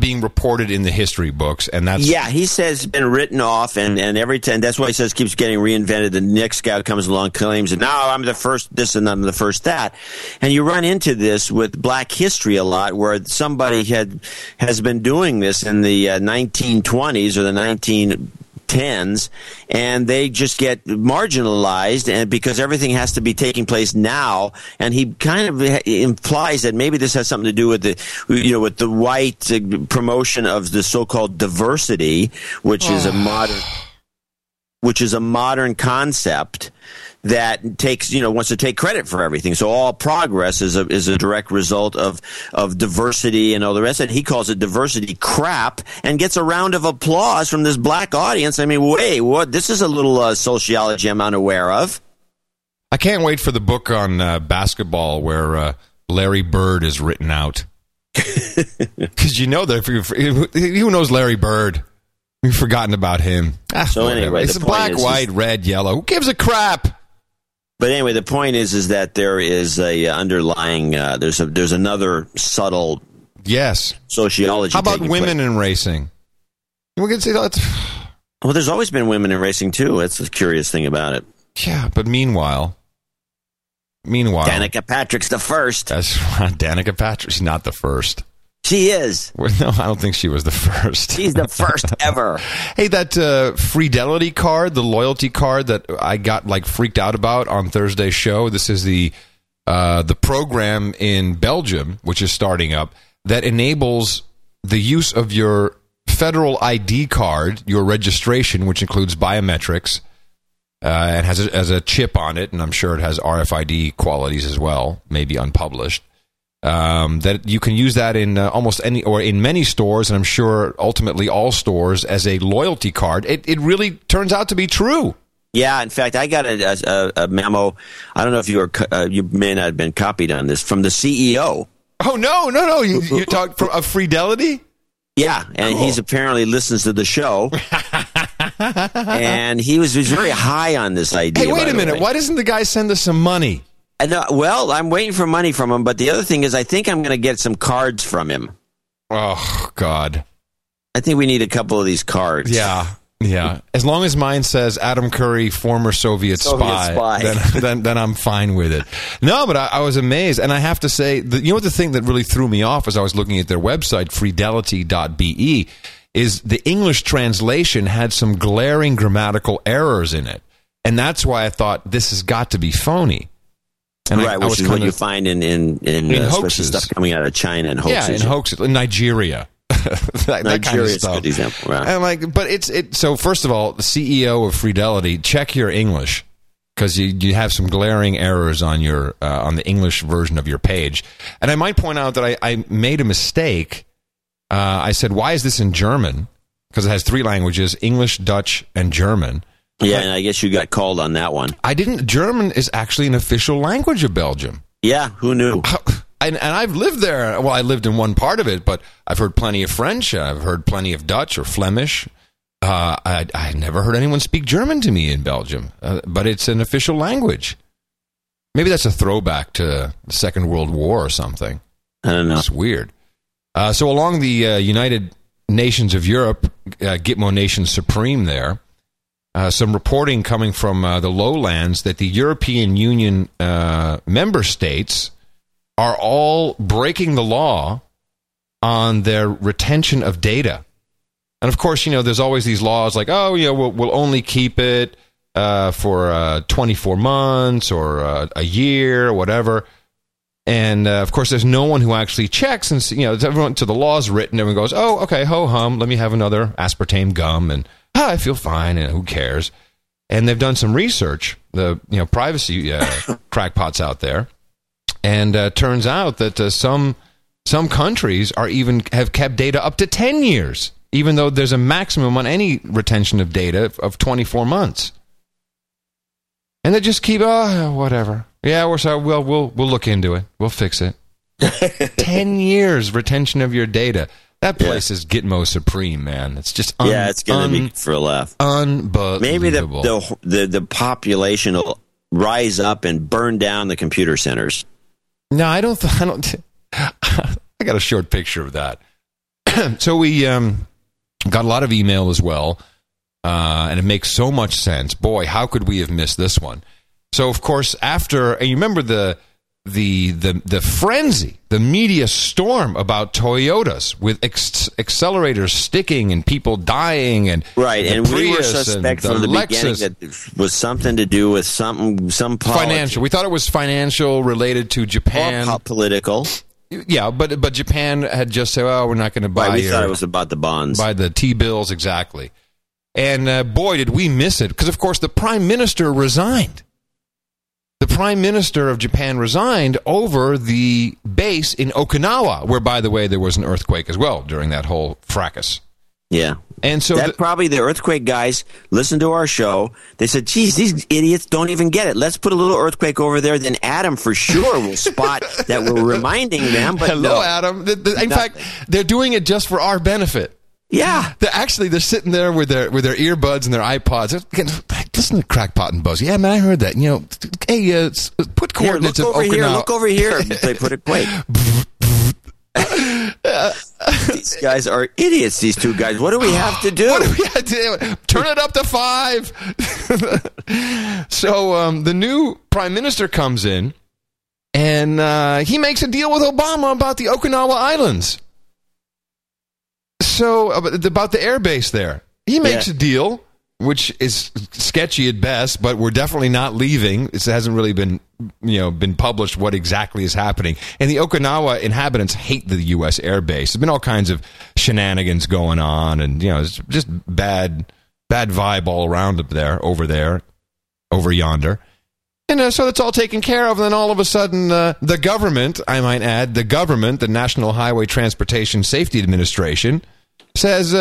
being reported in the history books, and that's he says it's been written off, and every time that's why he says it keeps getting reinvented. The next guy comes along claims, and now I'm the first this and I'm the first that, and you run into this with black history a lot, where somebody has been doing this in the 1920s or the 1910s, and they just get marginalized, and because everything has to be taking place now. And he kind of implies that maybe this has something to do with the white promotion of the so-called diversity, which is a modern concept that takes wants to take credit for everything. So all progress is a direct result of diversity and all the rest. And he calls it diversity crap and gets a round of applause from this black audience. I mean, wait, what? This is a little sociology I'm unaware of. I can't wait for the book on basketball where Larry Bird is written out, because who knows Larry Bird? We've forgotten about him. So anyway, it's black, white, red, yellow. Who gives a crap? But anyway, the point is that there is a underlying there's another subtle sociology. How about women in racing? We can see that. Well, there's always been women in racing too. That's the curious thing about it. Yeah, but meanwhile, Meanwhile, Danica Patrick's the first. That's Danica Patrick. She's not the first. She is. Well, no, I don't think she was the first. She's the first ever. Hey, that Freedelity card, the loyalty card that I got like freaked out about on Thursday's show. This is the program in Belgium, which is starting up, that enables the use of your federal ID card, your registration, which includes biometrics, and has a chip on it, and I'm sure it has RFID qualities as well, maybe unpublished. That you can use that in almost any or in many stores, and I'm sure ultimately all stores, as a loyalty card. It really turns out to be true. Yeah, in fact, I got a memo. I don't know if you were you may not have been copied on this from the CEO. Oh no! You talked from a Freedelity. Yeah, and He's apparently listens to the show. And he was very high on this idea. Hey, wait a minute. Why doesn't the guy send us some money? Well, I'm waiting for money from him, but the other thing is I think I'm going to get some cards from him. Oh, God. I think we need a couple of these cards. Yeah. As long as mine says Adam Curry, former Soviet spy. Then I'm fine with it. No, but I was amazed. And I have to say, you know what the thing that really threw me off as I was looking at their website, Freedelity.be, is the English translation had some glaring grammatical errors in it. And that's why I thought this has got to be phony. And right, which is what you find in hoaxes. Stuff coming out of China and hoaxes. Yeah, in hoaxes. In Nigeria. That kind of stuff. A good example. Wow. And but it's. So first of all, the CEO of Freedelity, check your English, because you have some glaring errors on your on the English version of your page. And I might point out that I made a mistake. I said, why is this in German? Because it has three languages: English, Dutch, and German. Yeah, and I guess you got called on that one. I didn't. German is actually an official language of Belgium. Yeah, who knew? And I've lived there. Well, I lived in one part of it, but I've heard plenty of French. I've heard plenty of Dutch or Flemish. I never heard anyone speak German to me in Belgium, but it's an official language. Maybe that's a throwback to the Second World War or something. I don't know. It's weird. So along the United Nations of Europe, Gitmo Nation Supreme there, some reporting coming from the lowlands that the European Union member states are all breaking the law on their retention of data. And of course, there's always these laws like, we'll only keep it for 24 months or a year or whatever. And, of course, there's no one who actually checks. And, everyone to the law's written. Everyone goes, oh, okay, ho-hum. Let me have another aspartame gum. And, I feel fine. And who cares? And they've done some research, the privacy crackpots out there. And turns out that some countries are have kept data up to 10 years, even though there's a maximum on any retention of data of 24 months. And they just keep, whatever. Yeah, we're sorry. Well, we'll look into it. We'll fix it. 10 years retention of your data. That place is Gitmo Supreme, man. It's just it's gonna be for a laugh. Unbelievable. Maybe the population will rise up and burn down the computer centers. No, I don't. I got a short picture of that. So we got a lot of email as well, and it makes so much sense. Boy, how could we have missed this one? So, of course, after, and you remember the frenzy, the media storm about Toyotas with accelerators sticking and people dying, and right, and we were suspect from the beginning that it was something to do with some financial. We thought it was financial related to Japan, or political. Yeah, but Japan had just said, "Oh, we're not going to buy." Right, we thought it was about the bonds, buy the T-bills, exactly. And boy, did we miss it! Because of course, the prime minister resigned. The prime minister of Japan resigned over the base in Okinawa, where, by the way, there was an earthquake as well during that whole fracas. Yeah. And so probably the earthquake guys listened to our show. They said, geez, these idiots don't even get it. Let's put a little earthquake over there. Then Adam for sure will spot that we're reminding them. But hello, no, Adam. In fact, they're doing it just for our benefit. Yeah, they're sitting there with their earbuds and their iPods. Listen to Crackpot and Buzz. Yeah, man, I heard that. Hey, put coordinates of Okinawa. Look over here. They put a quake. These guys are idiots. These two guys. What do we have to do? Turn it up to 5. So the new prime minister comes in, And he makes a deal with Obama about the Okinawa Islands. So, about the airbase there. He makes a deal, which is sketchy at best, but we're definitely not leaving. It hasn't really been, been published what exactly is happening. And the Okinawa inhabitants hate the U.S. airbase. There's been all kinds of shenanigans going on, and, it's just bad vibe all around up there, over yonder. And so that's all taken care of, and then all of a sudden, the government, I might add, the National Highway Transportation Safety Administration, says,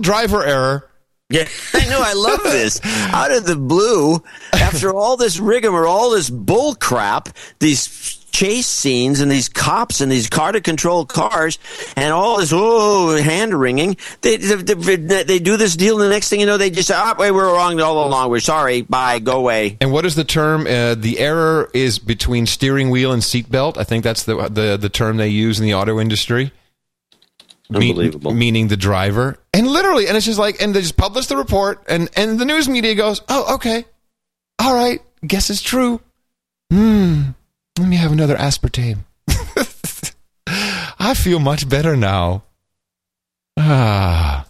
driver error. Yeah, I know, I love this. Out of the blue, after all this rigmarole, all this bull crap, these chase scenes and these cops and these car-to-control cars and all this hand-wringing, they do this deal, and the next thing you know, they just say, wait, we're wrong all along, we're sorry, bye, go away. And what is the term? The error is between steering wheel and seatbelt. I think that's the term they use in the auto industry. Unbelievable. Meaning the driver. And literally, and it's just like, and they just publish the report, and the news media goes, oh, okay, all right, guess it's true. Let me have another aspartame. I feel much better now. Yeah,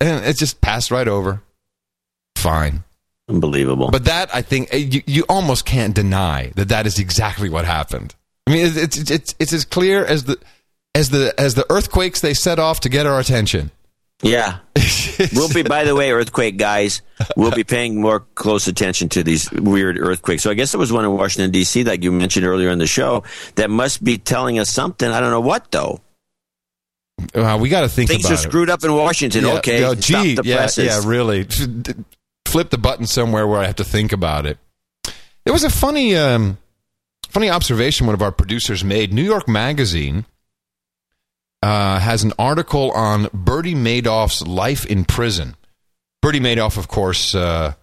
and it just passed right over. Fine. Unbelievable. But that, I think, you almost can't deny that is exactly what happened. I mean, it's as clear as the earthquakes they set off to get our attention. Yeah. We'll be, by the way, earthquake guys, we'll be paying more close attention to these weird earthquakes. So I guess there was one in Washington, D.C., like you mentioned earlier in the show, that must be telling us something. I don't know what, though. We got to think about it. Things are screwed up in Washington. Yeah, okay. Oh, gee, stop the presses. Yeah, really. Flip the button somewhere where I have to think about it. There was a funny observation one of our producers made. New York Magazine has an article on Bertie Madoff's life in prison. Bertie Madoff, of course, of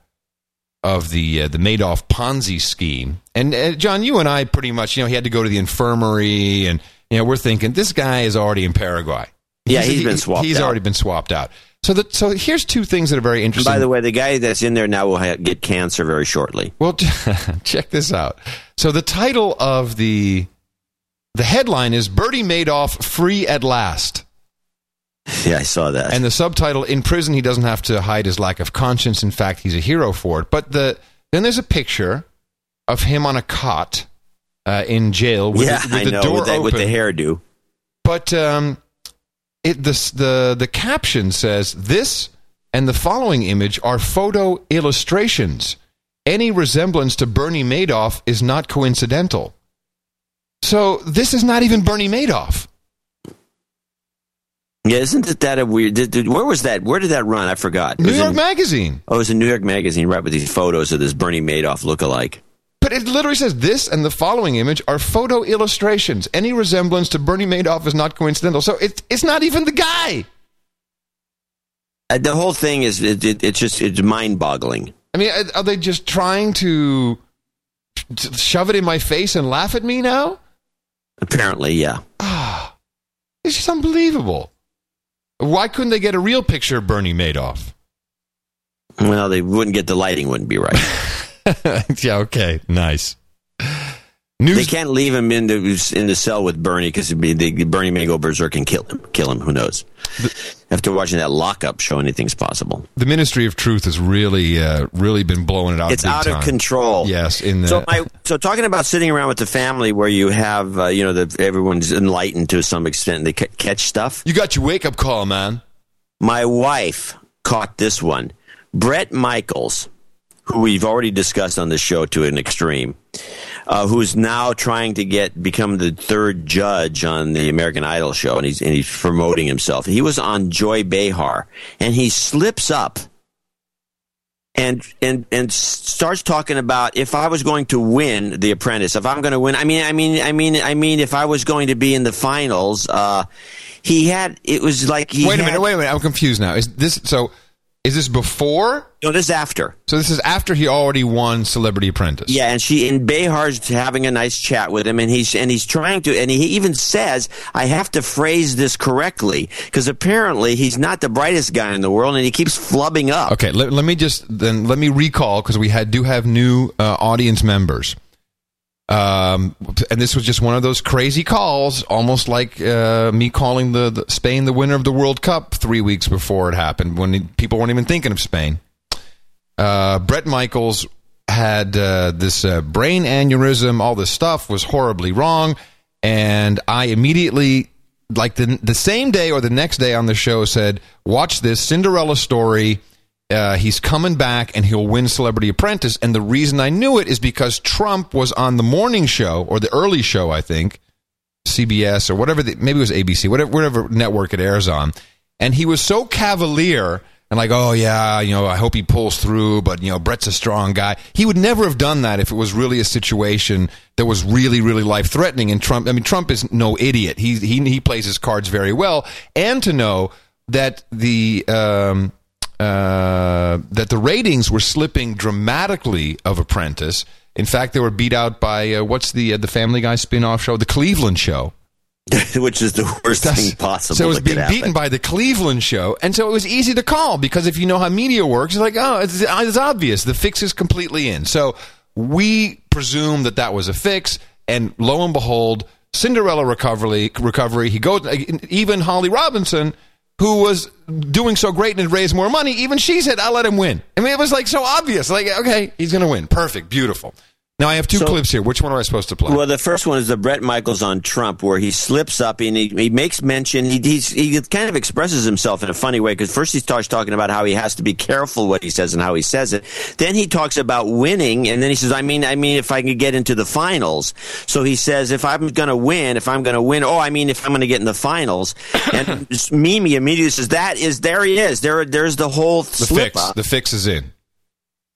the Madoff Ponzi scheme. And John, you and I pretty much, he had to go to the infirmary, and we're thinking this guy is already in Paraguay. He's been swapped. He's already been swapped out. So here's two things that are very interesting. And by the way, the guy that's in there now will get cancer very shortly. Well, check this out. So the title of the headline is Bertie Madoff Free at Last. Yeah, I saw that. And the subtitle, in prison, he doesn't have to hide his lack of conscience. In fact, he's a hero for it. But then there's a picture of him on a cot in jail with the door open. With the hairdo. But the caption says, this and the following image are photo illustrations. Any resemblance to Bernie Madoff is not coincidental. So this is not even Bernie Madoff. Yeah, isn't that a weird... Where was that? Where did that run? I forgot. New York Magazine. Oh, it was in New York Magazine, right, with these photos of this Bernie Madoff lookalike. But it literally says, this and the following image are photo illustrations. Any resemblance to Bernie Madoff is not coincidental. So it's not even the guy. The whole thing is, it's mind-boggling. I mean, are they just trying to shove it in my face and laugh at me now? Apparently, yeah. It's just unbelievable. Why couldn't they get a real picture of Bernie Madoff? Well, they wouldn't get the lighting, wouldn't be right. Yeah, okay, nice. They can't leave him in the cell with Bernie, because Bernie may go berserk and kill him, who knows. After watching that lockup show, anything's possible. The Ministry of Truth has really, really been blowing it out. It's out of control. Yes. So talking about sitting around with the family, where you have, everyone's enlightened to some extent, and they catch stuff. You got your wake up call, man. My wife caught this one. Bret Michaels, who we've already discussed on the show to an extreme, who's now trying to become the third judge on the American Idol show, and he's promoting himself. He was on Joy Behar, and he slips up and starts talking about, if I was going to win The Apprentice, if I'm going to win, I mean, if I was going to be in the finals, Wait a minute, I'm confused now. Is this before? No, this is after. So this is after he already won Celebrity Apprentice. Yeah, and Behar's having a nice chat with him, and he's trying to, and he even says, I have to phrase this correctly, because apparently he's not the brightest guy in the world, and he keeps flubbing up. Okay, let me recall, because we do have new audience members. And this was just one of those crazy calls, almost like me calling the Spain the winner of the World Cup 3 weeks before it happened, when people weren't even thinking of Spain. Bret Michaels had this brain aneurysm. All this stuff was horribly wrong, and I immediately, like the same day or the next day on the show, said, "Watch this Cinderella story. He's coming back, and he'll win Celebrity Apprentice." And the reason I knew it is because Trump was on the morning show, or the early show, I think, CBS or whatever, maybe it was ABC, whatever network it airs on. And he was so cavalier and like, "Oh, yeah, you know, I hope he pulls through, but, you know, Brett's a strong guy." He would never have done that if it was really a situation that was really, really life-threatening. And Trump, I mean, Trump is no idiot. He plays his cards very well. And to know that the ratings were slipping dramatically of Apprentice. In fact, they were beat out by what's the Family Guy spinoff show, The Cleveland Show, which is the worst thing possible. So it was being beaten by The Cleveland Show, and so it was easy to call because if you know how media works, it's like, oh, it's obvious. The fix is completely in. So we presume that was a fix, and lo and behold, Cinderella recovery. He goes, even Holly Robinson, who was doing so great and had raised more money, even she said, "I'll let him win." I mean, it was like so obvious. Like, okay, he's going to win. Perfect. Beautiful. Now, I have two clips here. Which one am I supposed to play? Well, the first one is the Bret Michaels on Trump, where he slips up and he makes mention. He kind of expresses himself in a funny way, because first he starts talking about how he has to be careful what he says and how he says it. Then he talks about winning, and then he says, I mean, if I can get into the finals." So he says, "If I'm going to get in the finals." And Mimi immediately says, "There he is. There's the whole slip up. The fix is in."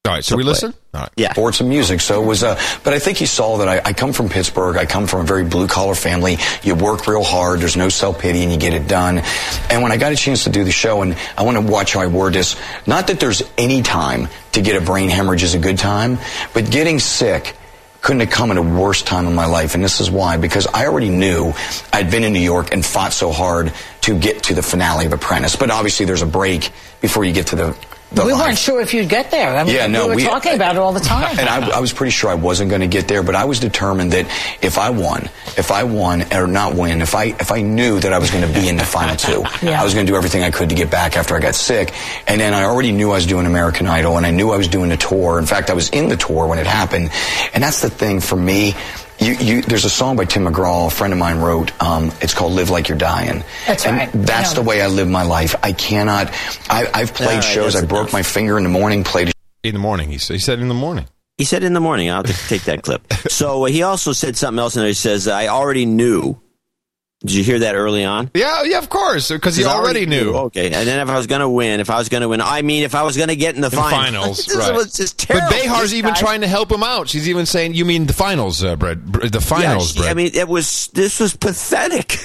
All right, so we listen? All right. Yeah. Or some music. So it was, but I think he saw that I come from Pittsburgh. I come from a very blue-collar family. You work real hard. There's no self-pity, and you get it done. And when I got a chance to do the show, and I want to watch how I word this, not that there's any time to get a brain hemorrhage is a good time, but getting sick couldn't have come at a worse time in my life. And this is why, because I already knew I'd been in New York and fought so hard to get to the finale of Apprentice. But obviously there's a break before you get to we weren't sure if you'd get there. I mean, we were talking about it all the time. And I was pretty sure I wasn't going to get there, but I was determined that if I knew that I was going to be in the final two, I was going to do everything I could to get back after I got sick. And then I already knew I was doing American Idol, and I knew I was doing the tour. In fact, I was in the tour when it happened. And that's the thing for me. There's a song by Tim McGraw, a friend of mine wrote, it's called "Live Like You're Dying." That's and right. That's the way I live my life. I cannot, I've played shows, I broke my finger in the morning, in the morning, he said in the morning. He said in the morning, I'll just take that clip. So he also said something else in there, he says, "I already knew." Did you hear that early on? Yeah, of course, because he already knew. Okay, and then if I was going to get in the finals. This right. Was just terrible. But Behar's even trying to help him out. She's even saying, "You mean the finals, Brett? The finals, Brett?" I mean, this was pathetic.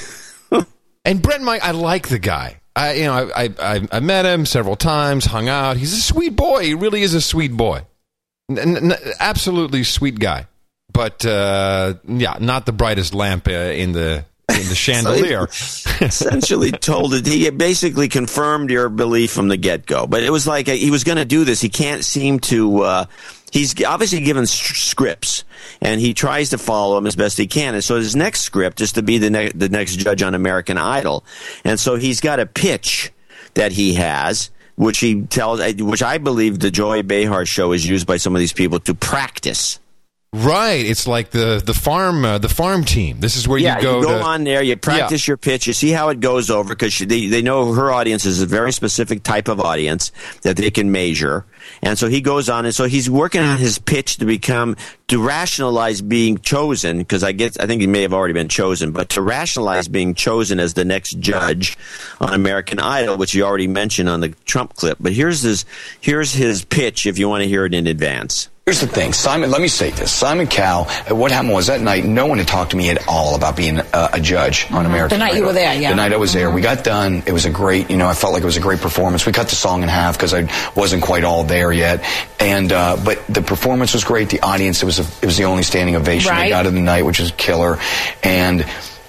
And Brett, I like the guy. I met him several times, hung out. He's a sweet boy. He really is a sweet boy. Absolutely sweet guy. But not the brightest lamp in the chandelier. So he essentially told it. He basically confirmed your belief from the get-go. But it was like he was going to do this. He can't seem to... he's obviously given scripts, and he tries to follow them as best he can. And so his next script is to be the next judge on American Idol. And so he's got a pitch that he has, which he tells... which I believe the Joy Behar show is used by some of these people to practice. Right, it's like the farm team. This is where you go. You go on there, you practice your pitch, you see how it goes over, because they know her audience is a very specific type of audience that they can measure. And so he goes on, and so he's working on his pitch to rationalize being chosen, because I think he may have already been chosen, but to rationalize being chosen as the next judge on American Idol, which you already mentioned on the Trump clip. But here's his pitch if you want to hear it in advance. Here's the thing, Simon, let me say this. Simon Cowell, what happened was that night, no one had talked to me at all about being a judge on American Idol. The night you were there, yeah. The night I was there. We got done. It was a great, I felt like it was a great performance. We cut the song in half because I wasn't quite all there yet. And, but the performance was great. The audience, it was the only standing ovation they got of the night, which was killer. And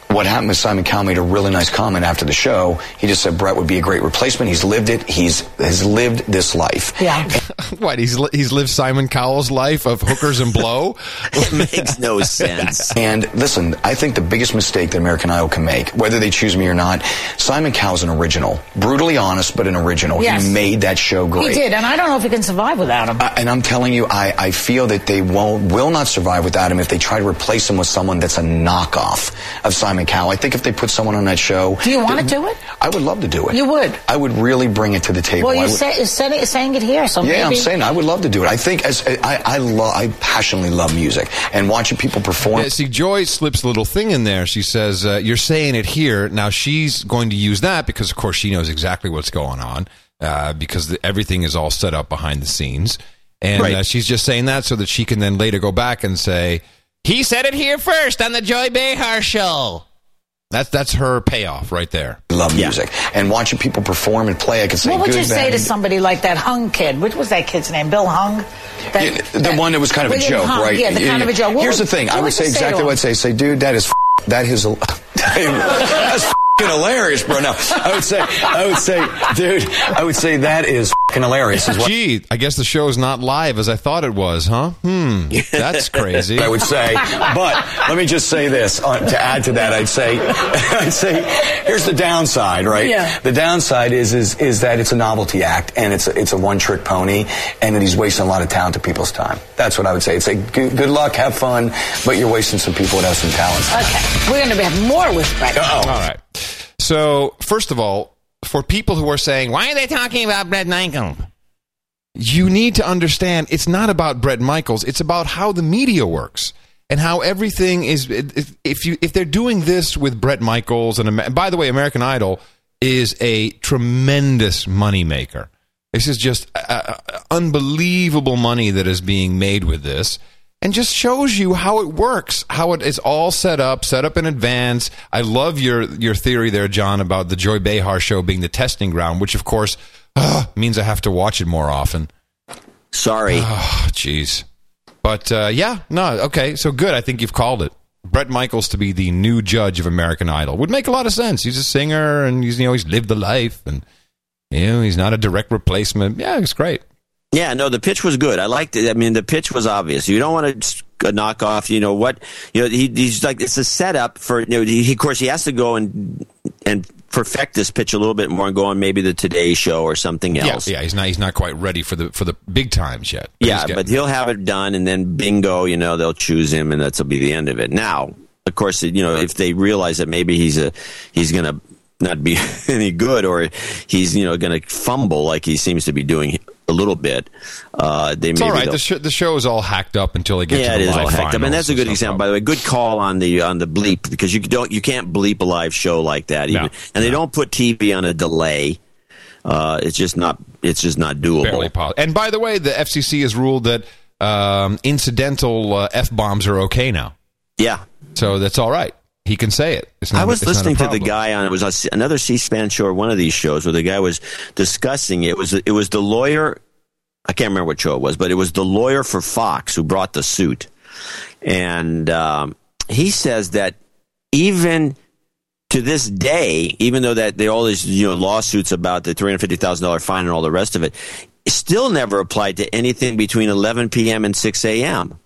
what happened was Simon Cowell made a really nice comment after the show. He just said Brett would be a great replacement. He's lived it. He's lived this life. Yeah. What, he's lived Simon Cowell's life of hookers and blow? It makes no sense. And listen, I think the biggest mistake that American Idol can make, whether they choose me or not, Simon Cowell's an original. Brutally honest, but an original. Yes. He made that show great. He did, and I don't know if he can survive without him. And I'm telling you, I feel that they will not survive without him if they try to replace him with someone that's a knockoff of Simon Cowell. I think if they put someone on that show... Do you want to do it? I would love to do it. You would? I would really bring it to the table. Well, you're saying it here, so maybe... Yeah, I'm saying I would love to do it. I think I passionately love music and watching people perform. Yeah, see, Joy slips a little thing in there. She says, you're saying it here. Now, she's going to use that because, of course, she knows exactly what's going on because everything is all set up behind the scenes. And right. She's just saying that so that she can then later go back and say, he said it here first on the Joy Behar Show. That's her payoff right there. Love music. And watching people perform and play, I can say good. What would you say to somebody like that Hung kid? What was that kid's name? Bill Hung? The one that was kind of a joke, right? Yeah, the kind of a joke. Here's the thing. I would say exactly what I'd say. Say, dude, that's hilarious, bro. No, I would say that is fucking hilarious. Gee, I guess the show is not live as I thought it was, huh? That's crazy. I would say, but let me just say this to add to that. I'd say, here's the downside, right? Yeah. The downside is that it's a novelty act and it's a one trick pony, and that he's wasting a lot of talented people's time. That's what I would say. It's like good luck, have fun, but you're wasting some people that have some talent. Okay, we're gonna have more with Brett. Oh, all right. So, first of all, for people who are saying, why are they talking about Bret Michaels? You need to understand it's not about Bret Michaels. It's about how the media works and how everything is. If they're doing this with Bret Michaels, and by the way, American Idol is a tremendous moneymaker. This is just unbelievable money that is being made with this. And just shows you how it works, how it is all set up in advance. I love your theory there, John, about the Joy Behar Show being the testing ground, which, of course, means I have to watch it more often. Sorry. Oh, jeez. But, okay, so good. I think you've called it. Bret Michaels to be the new judge of American Idol would make a lot of sense. He's a singer, and he's lived the life, and he's not a direct replacement. Yeah, it's great. Yeah, no, the pitch was good. I liked it. I mean, the pitch was obvious. You don't want to knock off, he's like, it's a setup for, of course, he has to go and perfect this pitch a little bit more and go on maybe the Today Show or something else. Yeah, he's not quite ready for the big times yet. But but he'll have it done, and then bingo, they'll choose him, and that'll be the end of it. Now, of course, if they realize that maybe he's going to not be any good, or he's going to fumble like he seems to be doing a little bit. It's all right. The show is all hacked up until it gets to the live finals. Yeah, it is all hacked up, and that's a good example. By the way, good call on the bleep, because you can't bleep a live show like that. Even. No. And they don't put TV on a delay. It's just not doable. Barely possible. And by the way, the FCC has ruled that incidental f-bombs are okay now. Yeah. So that's all right. He can say it. I was listening to the guy on, it was another C-SPAN show or one of these shows where the guy was discussing it. It was the lawyer, I can't remember what show it was, but it was the lawyer for Fox who brought the suit. And he says that even to this day, even though that there are all these lawsuits about the $350,000 fine and all the rest of it, it still never applied to anything between 11 p.m. and 6 a.m.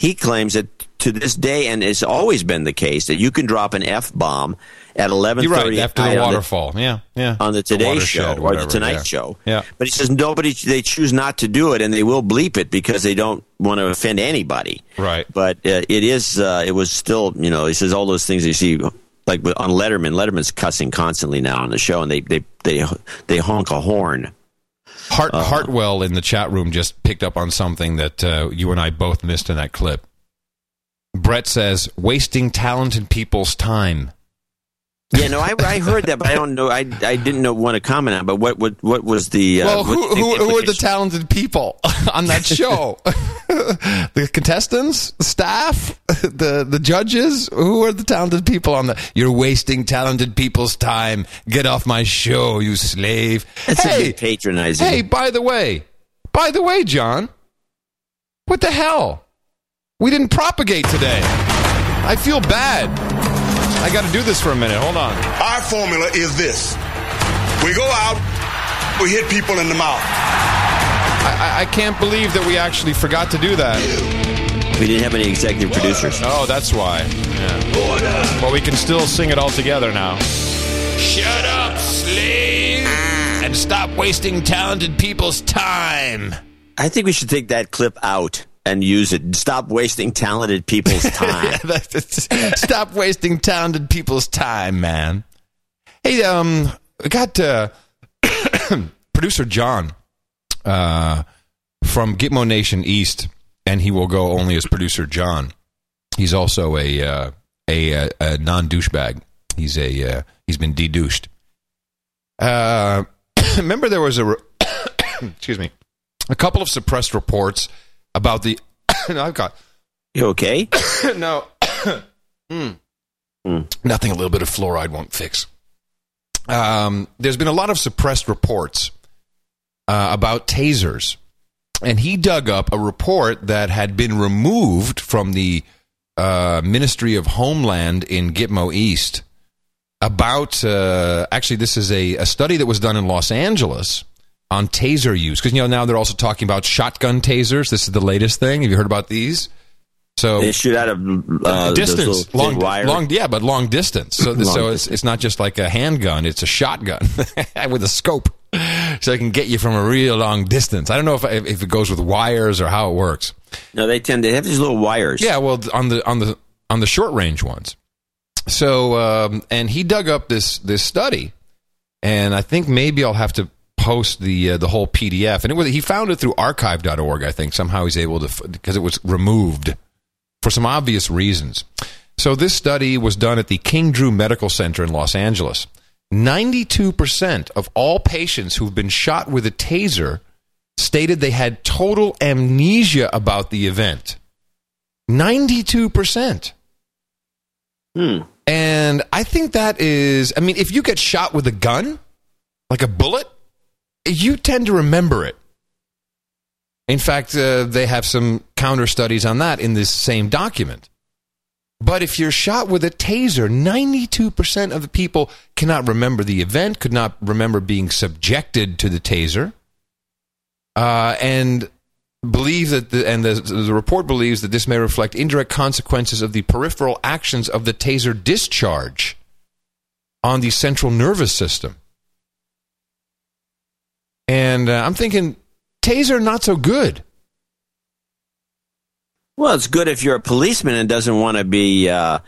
He claims that to this day, and it's always been the case, that you can drop an F-bomb at 11:30 right, after the waterfall. On the Today Show or the Tonight Show. Yeah. But he says they choose not to do it, and they will bleep it because they don't want to offend anybody. Right. But it was still, he says all those things you see, like on Letterman. Letterman's cussing constantly now on the show, and they honk a horn. Hartwell in the chat room just picked up on something that you and I both missed in that clip. Brett says, wasting talented people's time. Yeah, no, I heard that, but I don't know. I didn't want to comment on it, but what was the... well, who are the talented people on that show? The contestants? The staff? The judges? Who are the talented people on the... You're wasting talented people's time. Get off my show, you slave. That's a bit patronizing. Hey, by the way, John, what the hell? We didn't propagate today. I feel bad. I got to do this for a minute. Hold on. Our formula is this. We go out, we hit people in the mouth. I can't believe that we actually forgot to do that. We didn't have any executive producers. Oh, that's why. Yeah. Well, we can still sing it all together now. Shut up, slaves, and stop wasting talented people's time. I think we should take that clip out and use it. Stop wasting talented people's time. Stop wasting talented people's time, man. Hey, we got producer John from Gitmo Nation East, and he will go only as producer John. He's also a non-douchebag. He's a he's been de-douched. Remember, there was excuse me, a couple of suppressed reports about the. No, I've got. You okay? No. Nothing a little bit of fluoride won't fix. There's been a lot of suppressed reports about tasers, and he dug up a report that had been removed from the Ministry of Homeland in Gitmo East about, actually this is a study that was done in Los Angeles on taser use, because, you know, now they're also talking about shotgun tasers. This is the latest thing. Have you heard about these? So they shoot out of distance, long, yeah, but long distance. So, distance. It's not just like a handgun; it's a shotgun with a scope, so it can get you from a real long distance. I don't know if it goes with wires or how it works. No, they have these little wires. Yeah, well, on the short range ones. So, and he dug up this study, and I think maybe I'll have to post the whole PDF. And he found it through archive.org. I think somehow he's able to, because it was removed for some obvious reasons. So this study was done at the King Drew Medical Center in Los Angeles. 92% of all patients who've been shot with a taser stated they had total amnesia about the event. 92%. And I think that is, I mean, if you get shot with a gun, like a bullet, you tend to remember it. In fact, they have some counter studies on that in this same document. But if you're shot with a taser, 92% of the people cannot remember the event, could not remember being subjected to the taser, and believe that the report believes that this may reflect indirect consequences of the peripheral actions of the taser discharge on the central nervous system. And I'm thinking, taser not so good. Well, it's good if you're a policeman and doesn't want to be, you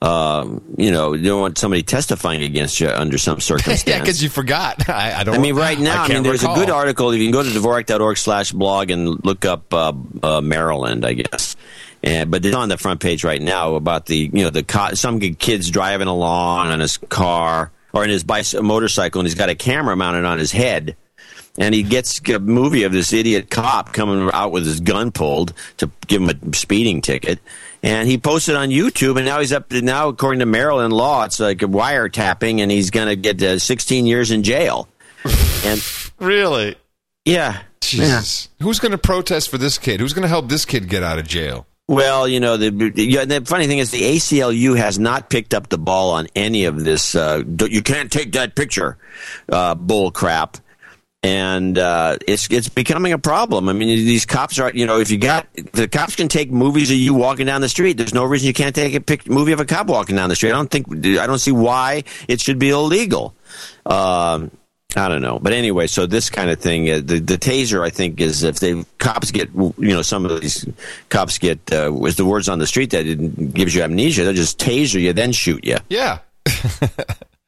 don't want somebody testifying against you under some circumstance. Yeah, because you forgot. I mean, right now, there's a good article. You can go to Dvorak.org/blog and look up Maryland, I guess. But it's on the front page right now about some kid's driving along on his car or in his motorcycle, and he's got a camera mounted on his head. And he gets a movie of this idiot cop coming out with his gun pulled to give him a speeding ticket. And he posted on YouTube, and now he's up to now, according to Maryland law, it's like wiretapping, and he's going to get 16 years in jail. And really? Yeah. Jesus. Yeah. Who's going to protest for this kid? Who's going to help this kid get out of jail? Well, you know, the funny thing is the ACLU has not picked up the ball on any of this you can't take that picture bull crap. And it's becoming a problem. I mean, these cops are, you know, the cops can take movies of you walking down the street. There's no reason you can't take a movie of a cop walking down the street. I don't see why it should be illegal. I don't know. But anyway, so this kind of thing, the taser, I think, is if cops get, you know, some of these cops get, with the words on the street that it gives you amnesia, they'll just taser you, then shoot you. Yeah.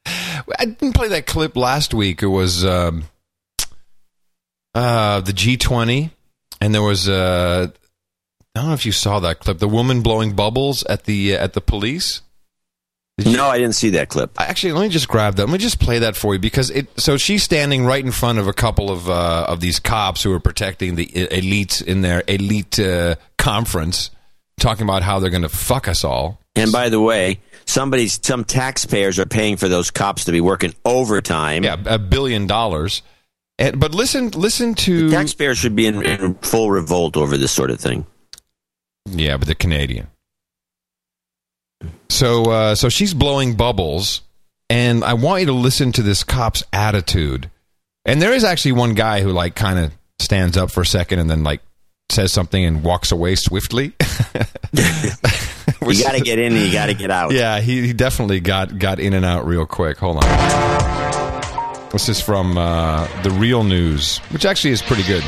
I didn't play that clip last week. It was, the G20, and there was I don't know if you saw that clip. The woman blowing bubbles at the police. No, I didn't see that clip. Actually, let me just grab that. Let me just play that for you because it. So she's standing right in front of a couple of these cops who are protecting the elites in their elite conference, talking about how they're going to fuck us all. And by the way, some taxpayers are paying for those cops to be working overtime. Yeah, $1 billion. But listen to... The taxpayers should be in full revolt over this sort of thing. Yeah, but they're Canadian. So she's blowing bubbles, and I want you to listen to this cop's attitude. And there is actually one guy who, like, kind of stands up for a second and then like says something and walks away swiftly. You got to get in and you got to get out. Yeah, he definitely got in and out real quick. Hold on. This is from The Real News, which actually is pretty good.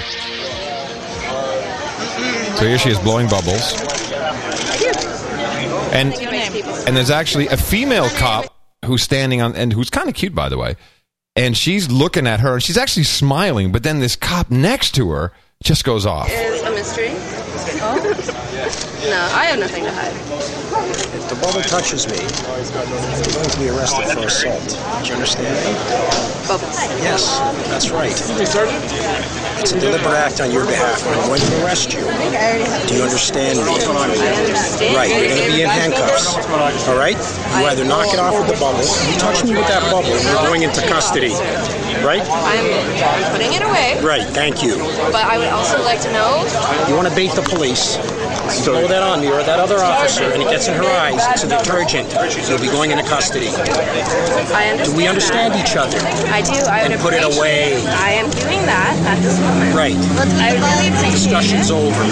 So here she is blowing bubbles. And there's actually a female cop who's standing on, and who's kind of cute, by the way. And she's looking at her, and she's actually smiling, but then this cop next to her just goes off. Is a mystery? Oh? No, I have nothing to hide. If the bubble touches me, I'm going to be arrested for assault. Do you understand me? Bubbles. Yes, that's right. It's a deliberate act on your behalf. I'm going to arrest you. Do you understand me? Right, you're going to be in handcuffs. All right? You either knock it off with the bubble, you touch me with that bubble, you're going into custody. Right? I'm putting it away. Right, thank you. But I would also like to know... You want to bait the police. You throw that on me or that other officer, and it gets in her eyes. It's a detergent. You'll be going into custody. I understand. Do we understand each other? I do. I would and put it away. I am doing that at this moment. Right. But I really appreciate Discussion's it. Over.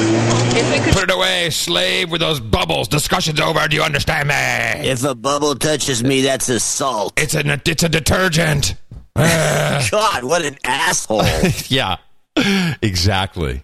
If we could... Put it away, slave, with those bubbles. Discussion's over. Do you understand me? If a bubble touches me, that's assault. It's a detergent. God, what an asshole. Yeah, exactly.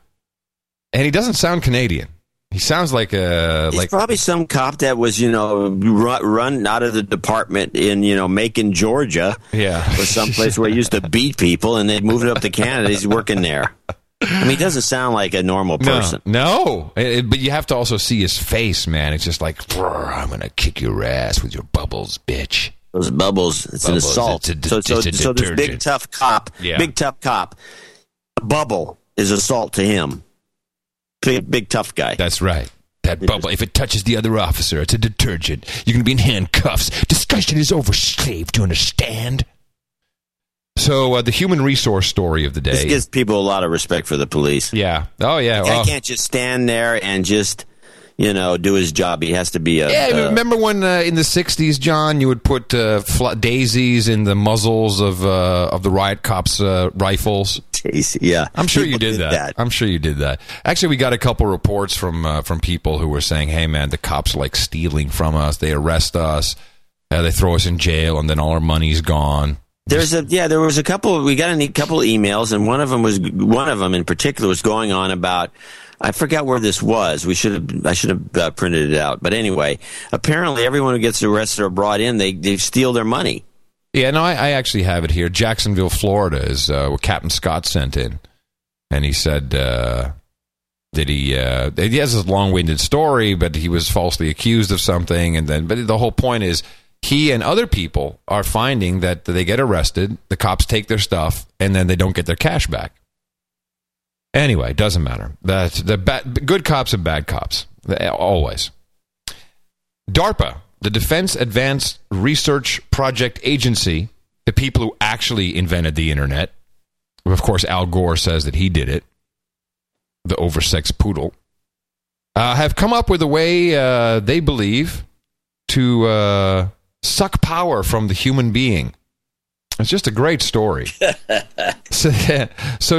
And he doesn't sound Canadian. He sounds like a... He's probably some cop that was, run out of the department in, Macon, Georgia. Yeah. Or someplace where he used to beat people, and they moved up to Canada. He's working there. I mean, he doesn't sound like a normal person. No. But you have to also see his face, man. It's just like, I'm going to kick your ass with your bubbles, bitch. Those bubbles, an assault. So this big tough cop, a bubble is assault to him. Big tough guy. That's right. That bubble, if it touches the other officer, it's a detergent. You're going to be in handcuffs. Discussion is over, slave. Do you understand? So the human resource story of the day. This gives people a lot of respect for the police. Yeah. Oh, yeah. Like, I can't just stand there and just... do his job. He has to be a... Yeah, remember when in the 60s, John, you would put daisies in the muzzles of the riot cops' rifles? Daisy, yeah. I'm sure people you did that. I'm sure you did that. Actually, we got a couple reports from people who were saying, hey, man, the cops like stealing from us. They arrest us. They throw us in jail, and then all our money's gone. There was a couple... We got a couple emails, and one of them in particular was going on about... I forgot where this was. I should have printed it out. But anyway, apparently everyone who gets arrested or brought in, they steal their money. Yeah, no, I actually have it here. Jacksonville, Florida is where Captain Scott sent in. And he said that he has this long-winded story, but he was falsely accused of something. But the whole point is he and other people are finding that they get arrested, the cops take their stuff, and then they don't get their cash back. Anyway, it doesn't matter. That's the good cops and bad cops, always. DARPA, the Defense Advanced Research Project Agency, the people who actually invented the internet. Of course, Al Gore says that he did it, the oversexed poodle, have come up with a way, they believe, to suck power from the human being. It's just a great story. So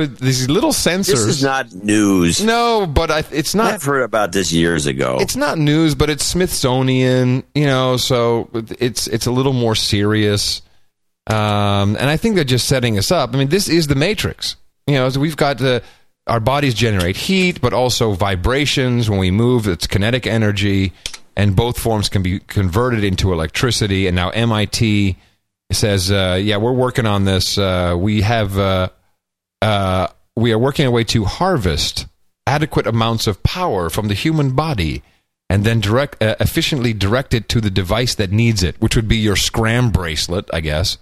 these little sensors... This is not news. No, but it's not... I've heard about this years ago. It's not news, but it's Smithsonian, so it's a little more serious. And I think they're just setting us up. I mean, this is the Matrix. So we've got our bodies generate heat, but also vibrations. When we move, it's kinetic energy, and both forms can be converted into electricity, and now MIT... It says, we're working on this. We are working a way to harvest adequate amounts of power from the human body and then efficiently direct it to the device that needs it, which would be your scram bracelet, I guess.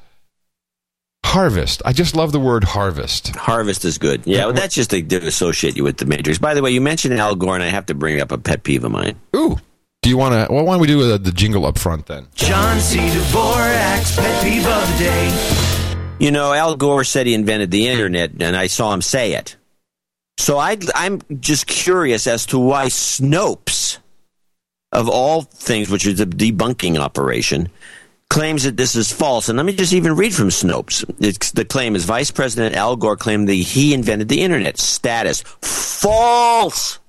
Harvest. I just love the word harvest. Harvest is good. Yeah, well, that's just to associate you with the Matrix. By the way, you mentioned Al Gore, and I have to bring up a pet peeve of mine. Ooh. Do you want to... Well, why don't we do the jingle up front, then? John C. Dvorak's pet peeve of the day. Al Gore said he invented the internet, and I saw him say it. So I'm just curious as to why Snopes, of all things, which is a debunking operation, claims that this is false. And let me just even read from Snopes. The claim is Vice President Al Gore claimed that he invented the internet. Status. False!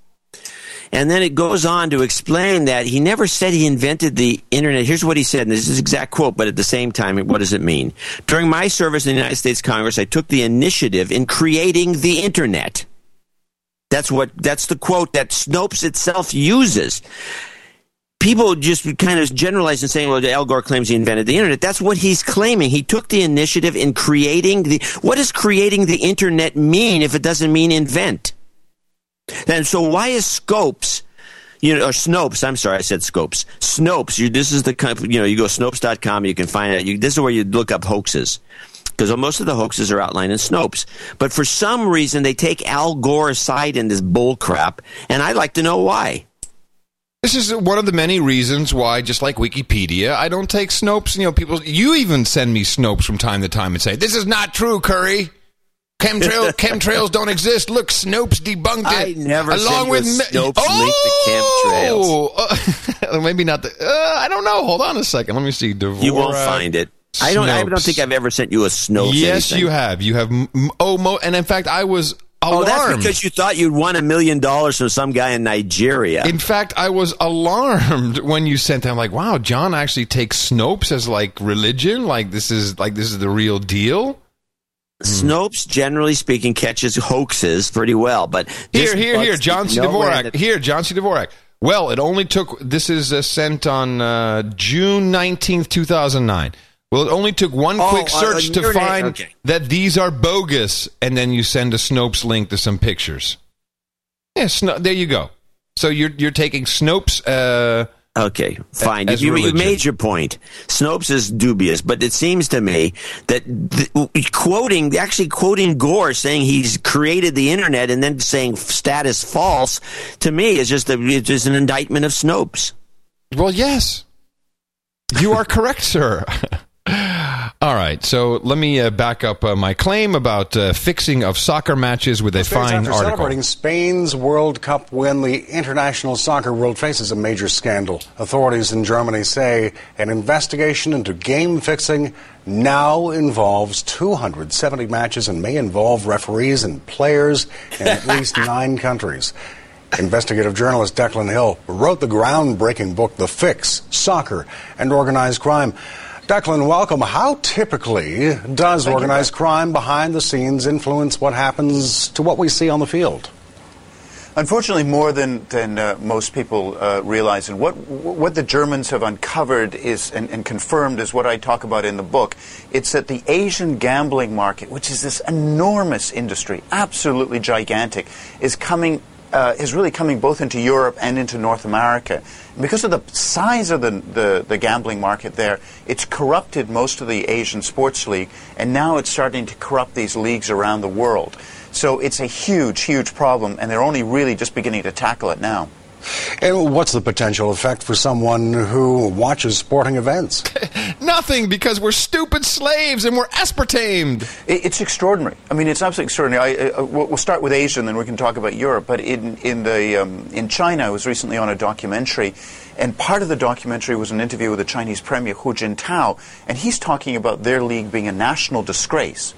And then it goes on to explain that he never said he invented the internet. Here's what he said, and this is his exact quote, but at the same time, what does it mean? During my service in the United States Congress, I took the initiative in creating the internet. That's the quote that Snopes itself uses. People just kind of generalize and saying, well, Al Gore claims he invented the internet. That's what he's claiming. He took the initiative in creating the... What does creating the internet mean if it doesn't mean invent? And so why is Snopes, or Snopes, I'm sorry, I said Scopes. Snopes, this is the company, you go Snopes.com, you can find out, this is where you look up hoaxes, because most of the hoaxes are outlined in Snopes. But for some reason, they take Al Gore aside in this bull crap, and I'd like to know why. This is one of the many reasons why, just like Wikipedia, I don't take Snopes. People, you even send me Snopes from time to time and say, this is not true, Curry. Chemtrails don't exist. Look, Snopes debunked it. I never along with Snopes leaked the chemtrails. Maybe not the... I don't know. Hold on a second. Let me see. Dvorak, you won't find it. Snopes. I don't think I've ever sent you a Snopes. Yes, anything. You have. You have... and in fact, I was... alarmed. Oh, that's because you thought you'd won $1 million from some guy in Nigeria. In fact, I was alarmed when you sent that. I'm like, wow, John actually takes Snopes as like religion. Like this is the real deal. Snopes, generally speaking, catches hoaxes pretty well. But here, John C. Dvorak. Here, John C. Dvorak. Well, it only took. This is sent on June 19th, 2009. Well, it only took one quick search to find that these are bogus, and then you send a Snopes link to some pictures. Yeah, there you go. So you're taking Snopes. Okay, fine. You made your point. Snopes is dubious, but it seems to me that quoting Gore saying he's created the internet and then saying status false to me is just an indictment of Snopes. Well, yes, you are correct, sir. All right, so let me back up my claim about fixing of soccer matches with a fine article. After celebrating Spain's World Cup win, the international soccer world faces a major scandal. Authorities in Germany say an investigation into game fixing now involves 270 matches and may involve referees and players in at least 9 countries. Investigative journalist Declan Hill wrote the groundbreaking book, The Fix, Soccer and Organized Crime. Declan, welcome. How typically does organized crime behind the scenes influence what happens to what we see on the field? Unfortunately, more than most people realize. And what the Germans have uncovered is and confirmed is what I talk about in the book. It's that the Asian gambling market, which is this enormous industry, absolutely gigantic, is really coming both into Europe and into North America. And because of the size of the gambling market there, it's corrupted most of the Asian sports league, and now it's starting to corrupt these leagues around the world. So it's a huge, huge problem, and they're only really just beginning to tackle it now. And what's the potential effect for someone who watches sporting events? Nothing, because we're stupid slaves and we're aspartamed. It's extraordinary. I mean, it's absolutely extraordinary. We'll start with Asia and then we can talk about Europe. But in China, I was recently on a documentary, and part of the documentary was an interview with the Chinese Premier Hu Jintao, and he's talking about their league being a national disgrace.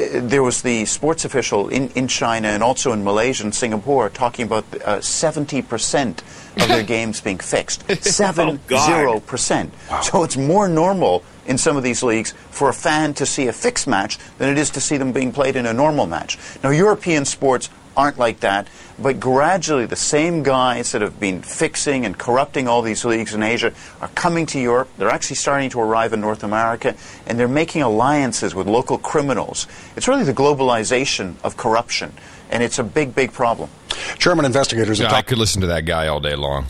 There was the sports official in China and also in Malaysia and Singapore talking about 70% of their games being fixed. 70%. Wow. So it's more normal in some of these leagues for a fan to see a fixed match than it is to see them being played in a normal match. Now, European sports aren't like that, but gradually the same guys that have been fixing and corrupting all these leagues in Asia are coming to Europe. They're actually starting to arrive in North America, and they're making alliances with local criminals. It's really the globalization of corruption, and it's a big, big problem. German investigators... I could listen to that guy all day long.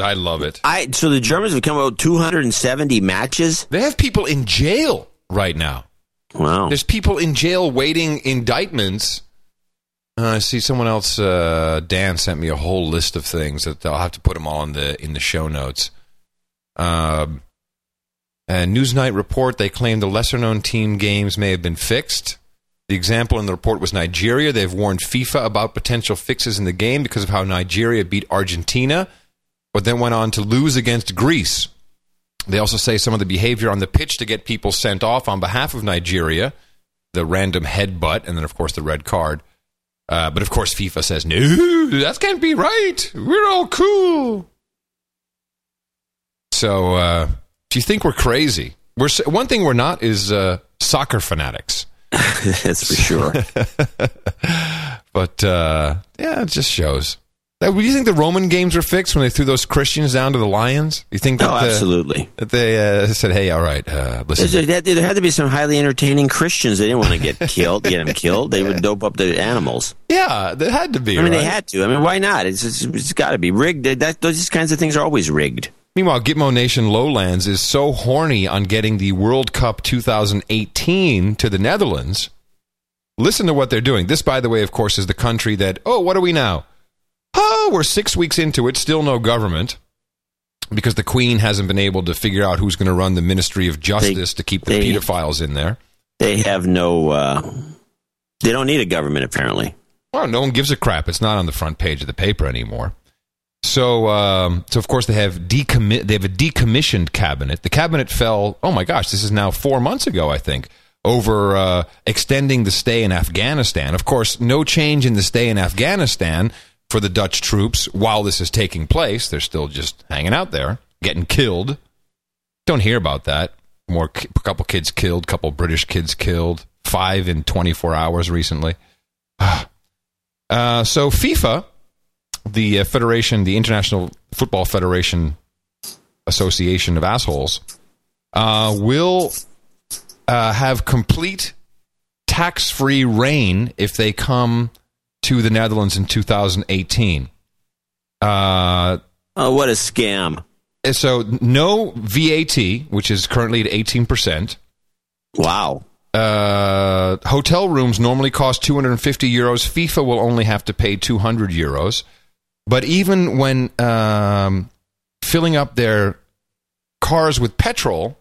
I love it. So the Germans have come out with 270 matches? They have people in jail right now. Wow. There's people in jail waiting indictments... I see someone else, Dan, sent me a whole list of things that I'll have to put them all in the show notes. A Newsnight report, they claim the lesser-known team games may have been fixed. The example in the report was Nigeria. They've warned FIFA about potential fixes in the game because of how Nigeria beat Argentina, but then went on to lose against Greece. They also say some of the behavior on the pitch to get people sent off on behalf of Nigeria, the random headbutt, and then, of course, the red card. But, of course, FIFA says, no, that can't be right. We're all cool. So, do you think we're crazy? One thing we're not is soccer fanatics. That's for sure. But, yeah, it just shows. Do you think the Roman games were fixed when they threw those Christians down to the lions? You think that? Oh, absolutely. That they said, "Hey, all right, listen." There had to be some highly entertaining Christians. They didn't want to get them killed. They would dope up the animals. Yeah, there had to be. I mean, right? They had to. I mean, why not? It's got to be rigged. Those kinds of things are always rigged. Meanwhile, Gitmo Nation Lowlands is so horny on getting the World Cup 2018 to the Netherlands. Listen to what they're doing. This, by the way, of course, is the country that. Oh, what are we now? Oh, we're 6 weeks into it, still no government, because the Queen hasn't been able to figure out who's going to run the Ministry of Justice to keep the pedophiles in there. They have no... they don't need a government, apparently. Well, no one gives a crap. It's not on the front page of the paper anymore. So, of course, they have a decommissioned cabinet. The cabinet fell... Oh, my gosh, this is now 4 months ago, I think, over extending the stay in Afghanistan. Of course, no change in the stay in Afghanistan... For the Dutch troops, while this is taking place, they're still just hanging out there, getting killed. Don't hear about that. A couple kids killed, couple British kids killed, 5 in 24 hours recently. So FIFA, the federation, the International Football Federation Association of Assholes, will have complete tax-free reign if they come... to the Netherlands in 2018. Oh, what a scam. So no VAT, which is currently at 18%. Wow. Hotel rooms normally cost 250 euros. FIFA will only have to pay 200 euros. But even when filling up their cars with petrol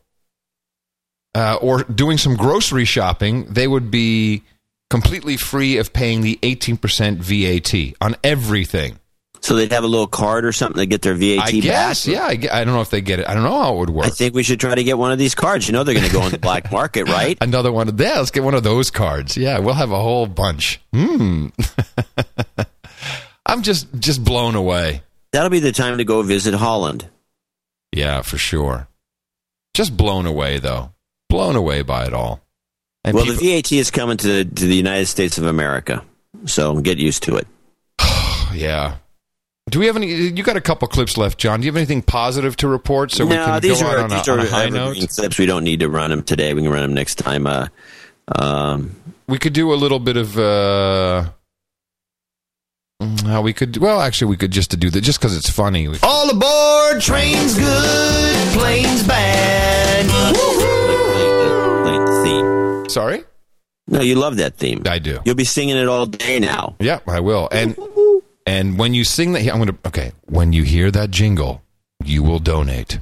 or doing some grocery shopping, they would be... completely free of paying the 18% VAT on everything. So they'd have a little card or something to get their VAT back? I guess, yeah. I don't know if they get it. I don't know how it would work. I think we should try to get one of these cards. You know they're going to go on the black market, right? Another one. Yeah, let's get one of those cards. Yeah, we'll have a whole bunch. I'm just blown away. That'll be the time to go visit Holland. Yeah, for sure. Just blown away, though. Blown away by it all. And well, the VAT is coming to the United States of America, so get used to it. Yeah. Do we have any? You got a couple clips left, John. Do you have anything positive to report? So no, we can these go are, on, these a, are on a high note. Clips. We don't need to run them today. We can run them next time. We could do a little bit of. We could just do that just because it's funny. All aboard! Trains good, planes bad. Woo-hoo! Theme. Sorry? No, you love that theme. I do. You'll be singing it all day now. Yeah, I will. And when you sing that, when you hear that jingle, you will donate.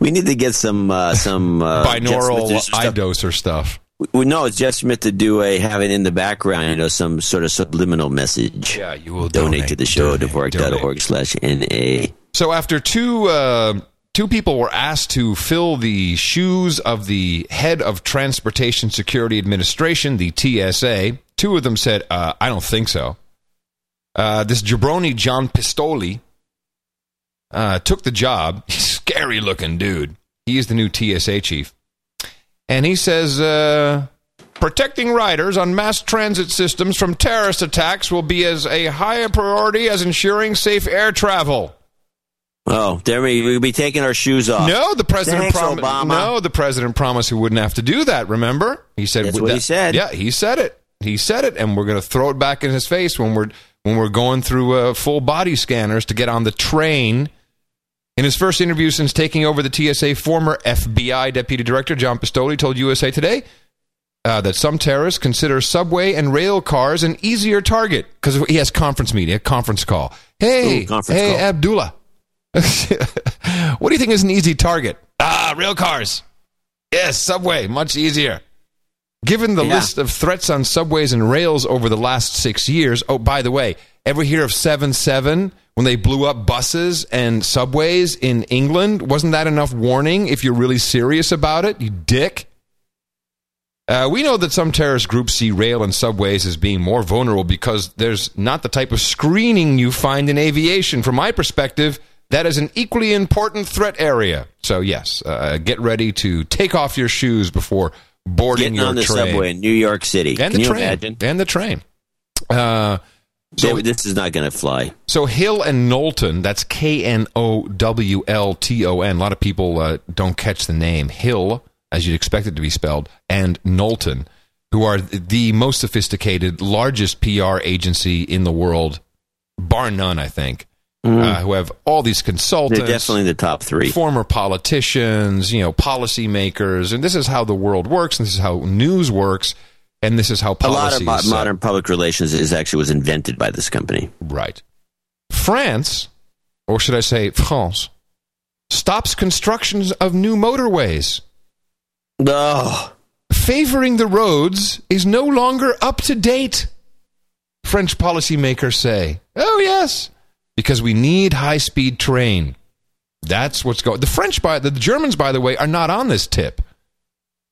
We need to get some binaural iDoser stuff. No, it's Jeff Smith to do have it in the background, some sort of subliminal message. Yeah, you will donate to the show at Dvorak.org/NA. So after two people were asked to fill the shoes of the head of Transportation Security Administration, the TSA. Two of them said, I don't think so. This jabroni, John Pistoli, took the job. He's a scary-looking dude. He is the new TSA chief. And he says, protecting riders on mass transit systems from terrorist attacks will be as a higher priority as ensuring safe air travel. Oh, there we'll be taking our shoes off. No, the president promised. No, the president promised he wouldn't have to do that. Remember, he said that's what he said. Yeah, he said it. He said it, and we're going to throw it back in his face when we're going through full body scanners to get on the train. In his first interview since taking over the TSA, former FBI Deputy Director John Pistoli told USA Today that some terrorists consider subway and rail cars an easier target because he has conference call. Hey, Abdullah. What do you think is an easy target? Rail cars. Yes, subway, much easier. Given the list of threats on subways and rails over the last 6 years, oh, by the way, ever hear of 7-7, when they blew up buses and subways in England? Wasn't that enough warning if you're really serious about it, you dick? We know that some terrorist groups see rail and subways as being more vulnerable because there's not the type of screening you find in aviation. From my perspective, that is an equally important threat area. So, yes, get ready to take off your shoes before boarding your train. Getting on the subway in New York City. And can you imagine? And the train. So this is not going to fly. So Hill and Knowlton, that's Knowlton. A lot of people don't catch the name. Hill, as you'd expect it to be spelled, and Knowlton, who are the most sophisticated, largest PR agency in the world, bar none, I think, who have all these consultants. They're definitely the top three. Former politicians, you know, policymakers, and this is how the world works, and this is how news works, and this is how policy is set. A lot of modern public relations was invented by this company. Right. France, or should I say France, stops constructions of new motorways. No. Favoring the roads is no longer up to date, French policymakers say. Oh, yes, because we need high-speed train. That's what's going on. The Germans, by the way, are not on this tip.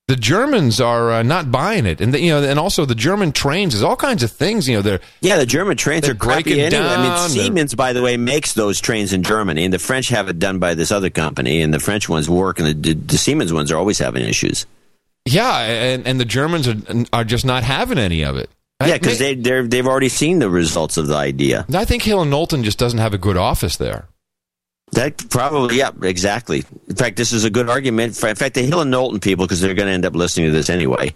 The Germans are not buying it, and and also the German trains. There's all kinds of things, The German trains are breaking down. Siemens, by the way, makes those trains in Germany, and the French have it done by this other company, and the French ones work, and the Siemens ones are always having issues. Yeah, and the Germans are just not having any of it. Yeah, because they've already seen the results of the idea. I think Hill and Knowlton just doesn't have a good office there. That probably, yeah, exactly. In fact, this is a good argument. In fact, the Hill and Knowlton people, because they're going to end up listening to this anyway,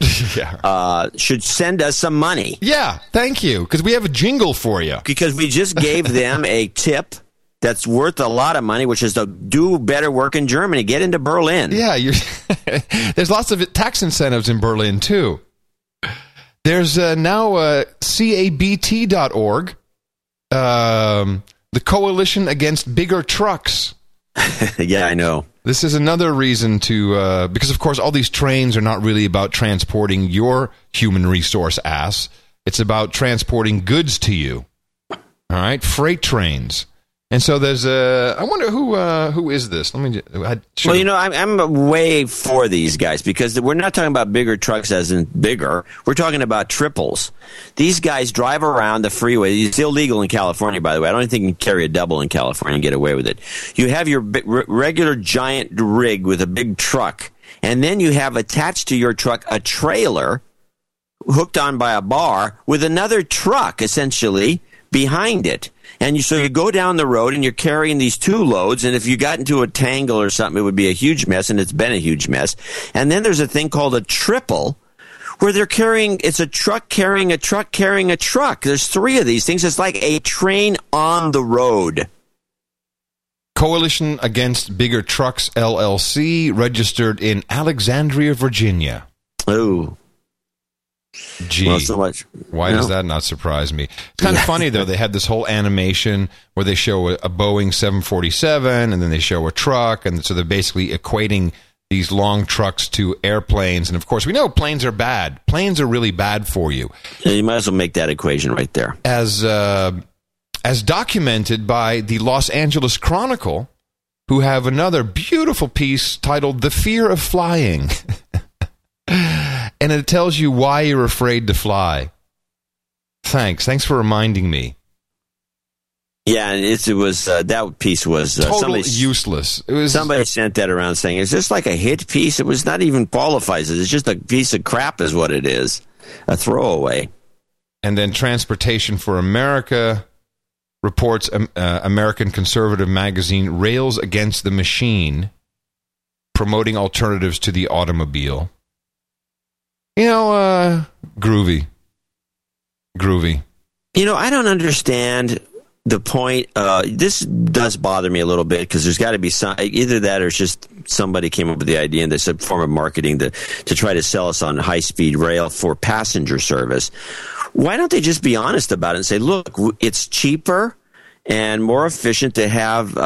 should send us some money. Yeah, thank you, because we have a jingle for you. Because we just gave them a tip that's worth a lot of money, which is to do better work in Germany. Get into Berlin. Yeah, there's lots of tax incentives in Berlin, too. There's now CABT.org. The Coalition Against Bigger Trucks. Yeah, I know. This is another reason to, because, of course, all these trains are not really about transporting your human resource ass. It's about transporting goods to you. All right? Freight trains. And so there's I wonder who is this? Let me. Well, I'm way for these guys because we're not talking about bigger trucks as in bigger. We're talking about triples. These guys drive around the freeway. It's illegal in California, by the way. I don't think you can carry a double in California and get away with it. You have your regular giant rig with a big truck, and then you have attached to your truck a trailer hooked on by a bar with another truck, essentially, behind it. And so you go down the road and you're carrying these two loads, and if you got into a tangle or something, it would be a huge mess, and it's been a huge mess. And then there's a thing called a triple where it's a truck carrying a truck carrying a truck. There's three of these things. It's like a train on the road. Coalition Against Bigger Trucks, LLC, registered in Alexandria, Virginia. Ooh. Gee, well, so much. Why does that not surprise me? It's kind of funny, though. They had this whole animation where they show a Boeing 747, and then they show a truck, and so they're basically equating these long trucks to airplanes. And, of course, we know planes are bad. Planes are really bad for you. Yeah, you might as well make that equation right there. As documented by the Los Angeles Chronicle, who have another beautiful piece titled The Fear of Flying. And it tells you why you're afraid to fly. Thanks for reminding me. Yeah, and it was that piece was total useless. Somebody sent that around saying it's just like a hit piece. It was not even qualifies. It's just a piece of crap, is what it is, a throwaway. And then Transportation for America reports American conservative magazine rails against the machine, promoting alternatives to the automobile. Groovy. I don't understand the point. This does bother me a little bit because there's got to be either that or it's just somebody came up with the idea and there's some form of marketing to try to sell us on high-speed rail for passenger service. Why don't they just be honest about it and say, look, it's cheaper and more efficient to have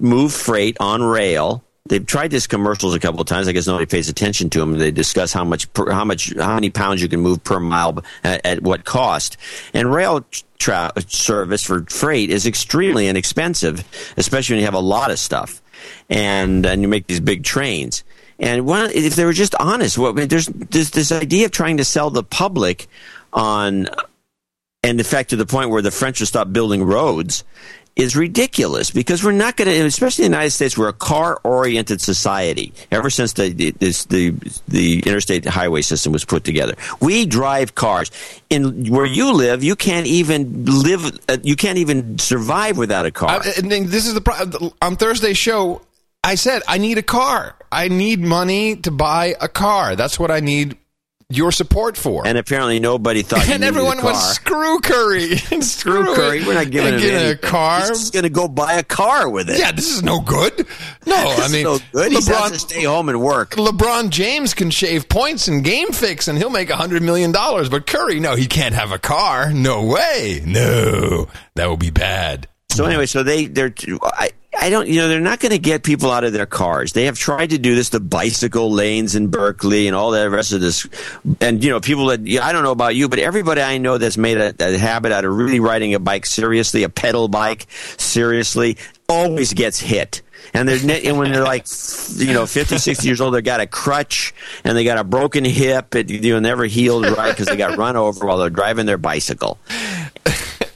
move freight on rail They've tried this commercials a couple of times. I guess nobody pays attention to them. They discuss how many pounds you can move per mile at what cost. And rail service for freight is extremely inexpensive, especially when you have a lot of stuff and you make these big trains. And if they were just honest, there's this idea of trying to sell the public on, and in fact, to the point where the French will stop building roads, is ridiculous, because we're not going to, especially in the United States, we're a car-oriented society ever since the interstate highway system was put together. We drive cars. In where you live, you can't even survive without a car. And this is the problem. On Thursday's show, I said, I need a car. I need money to buy a car. That's what I need your support for. And apparently nobody thought you needed a car. And everyone went, screw Curry. Screw Curry. We're not giving him a car. He's just going to go buy a car with it. Yeah, this is no good. No, I mean, no good. He has to stay home and work. LeBron James can shave points and game fix, and he'll make $100 million. But Curry, no, he can't have a car. No way. No, that would be bad. So anyway, they're not going to get people out of their cars. They have tried to do this, the bicycle lanes in Berkeley and all the rest of this. And, people that, I don't know about you, but everybody I know that's made a habit out of really riding a bike seriously, a pedal bike seriously, always gets hit. And when they're like, 50, 60 years old, they got a crutch and they got a broken hip. It never healed right because they got run over while they're driving their bicycle.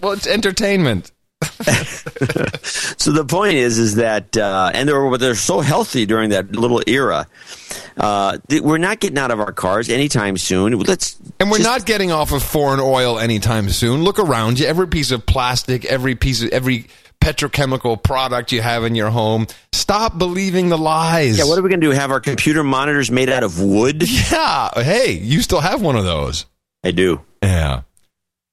Well, it's entertainment. So the point is that and they're so healthy during that little era. We're not getting out of our cars anytime soon. We're not getting off of foreign oil anytime soon. Look around you. Every piece of plastic, every petrochemical product you have in your home. Stop believing the lies. Yeah, what are we going to do? Have our computer monitors made out of wood? Yeah. Hey, you still have one of those. I do. Yeah.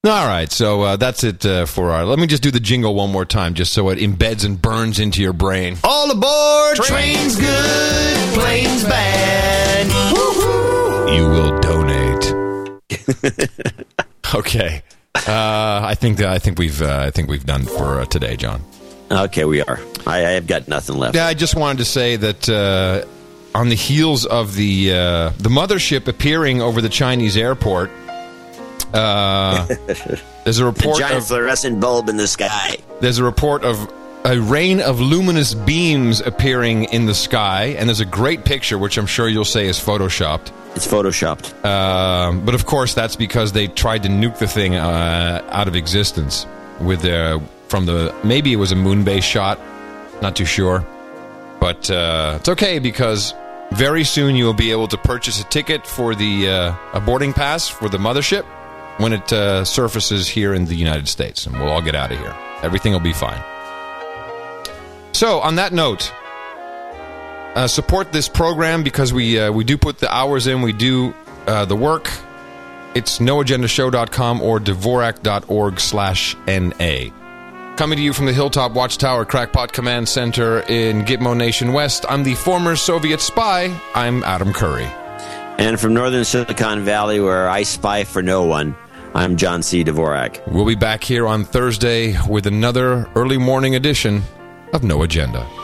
All right, so that's it for our... Let me just do the jingle one more time, just so it embeds and burns into your brain. All aboard! Train's good, plane's bad. Woo-hoo! You will donate. Okay. I think we've done for today, John. Okay, we are. I have got nothing left. Yeah, I just wanted to say that... on the heels of the mothership appearing over the Chinese airport... there's a report of a giant fluorescent bulb in the sky. There's a report of a rain of luminous beams appearing in the sky, and there's a great picture, which I'm sure you'll say is photoshopped. It's photoshopped. But of course, that's because they tried to nuke the thing out of existence with maybe it was a moon base shot. Not too sure, but it's okay because very soon you will be able to purchase a ticket for a boarding pass for the mothership. When it surfaces here in the United States, and we'll all get out of here. Everything will be fine. So, on that note, support this program because we do put the hours in, we do the work. It's noagendashow.com or dvorak.org/NA. Coming to you from the Hilltop Watchtower Crackpot Command Center in Gitmo Nation West, I'm the former Soviet spy, I'm Adam Curry. And from northern Silicon Valley, where I spy for no one, I'm John C. Dvorak. We'll be back here on Thursday with another early morning edition of No Agenda.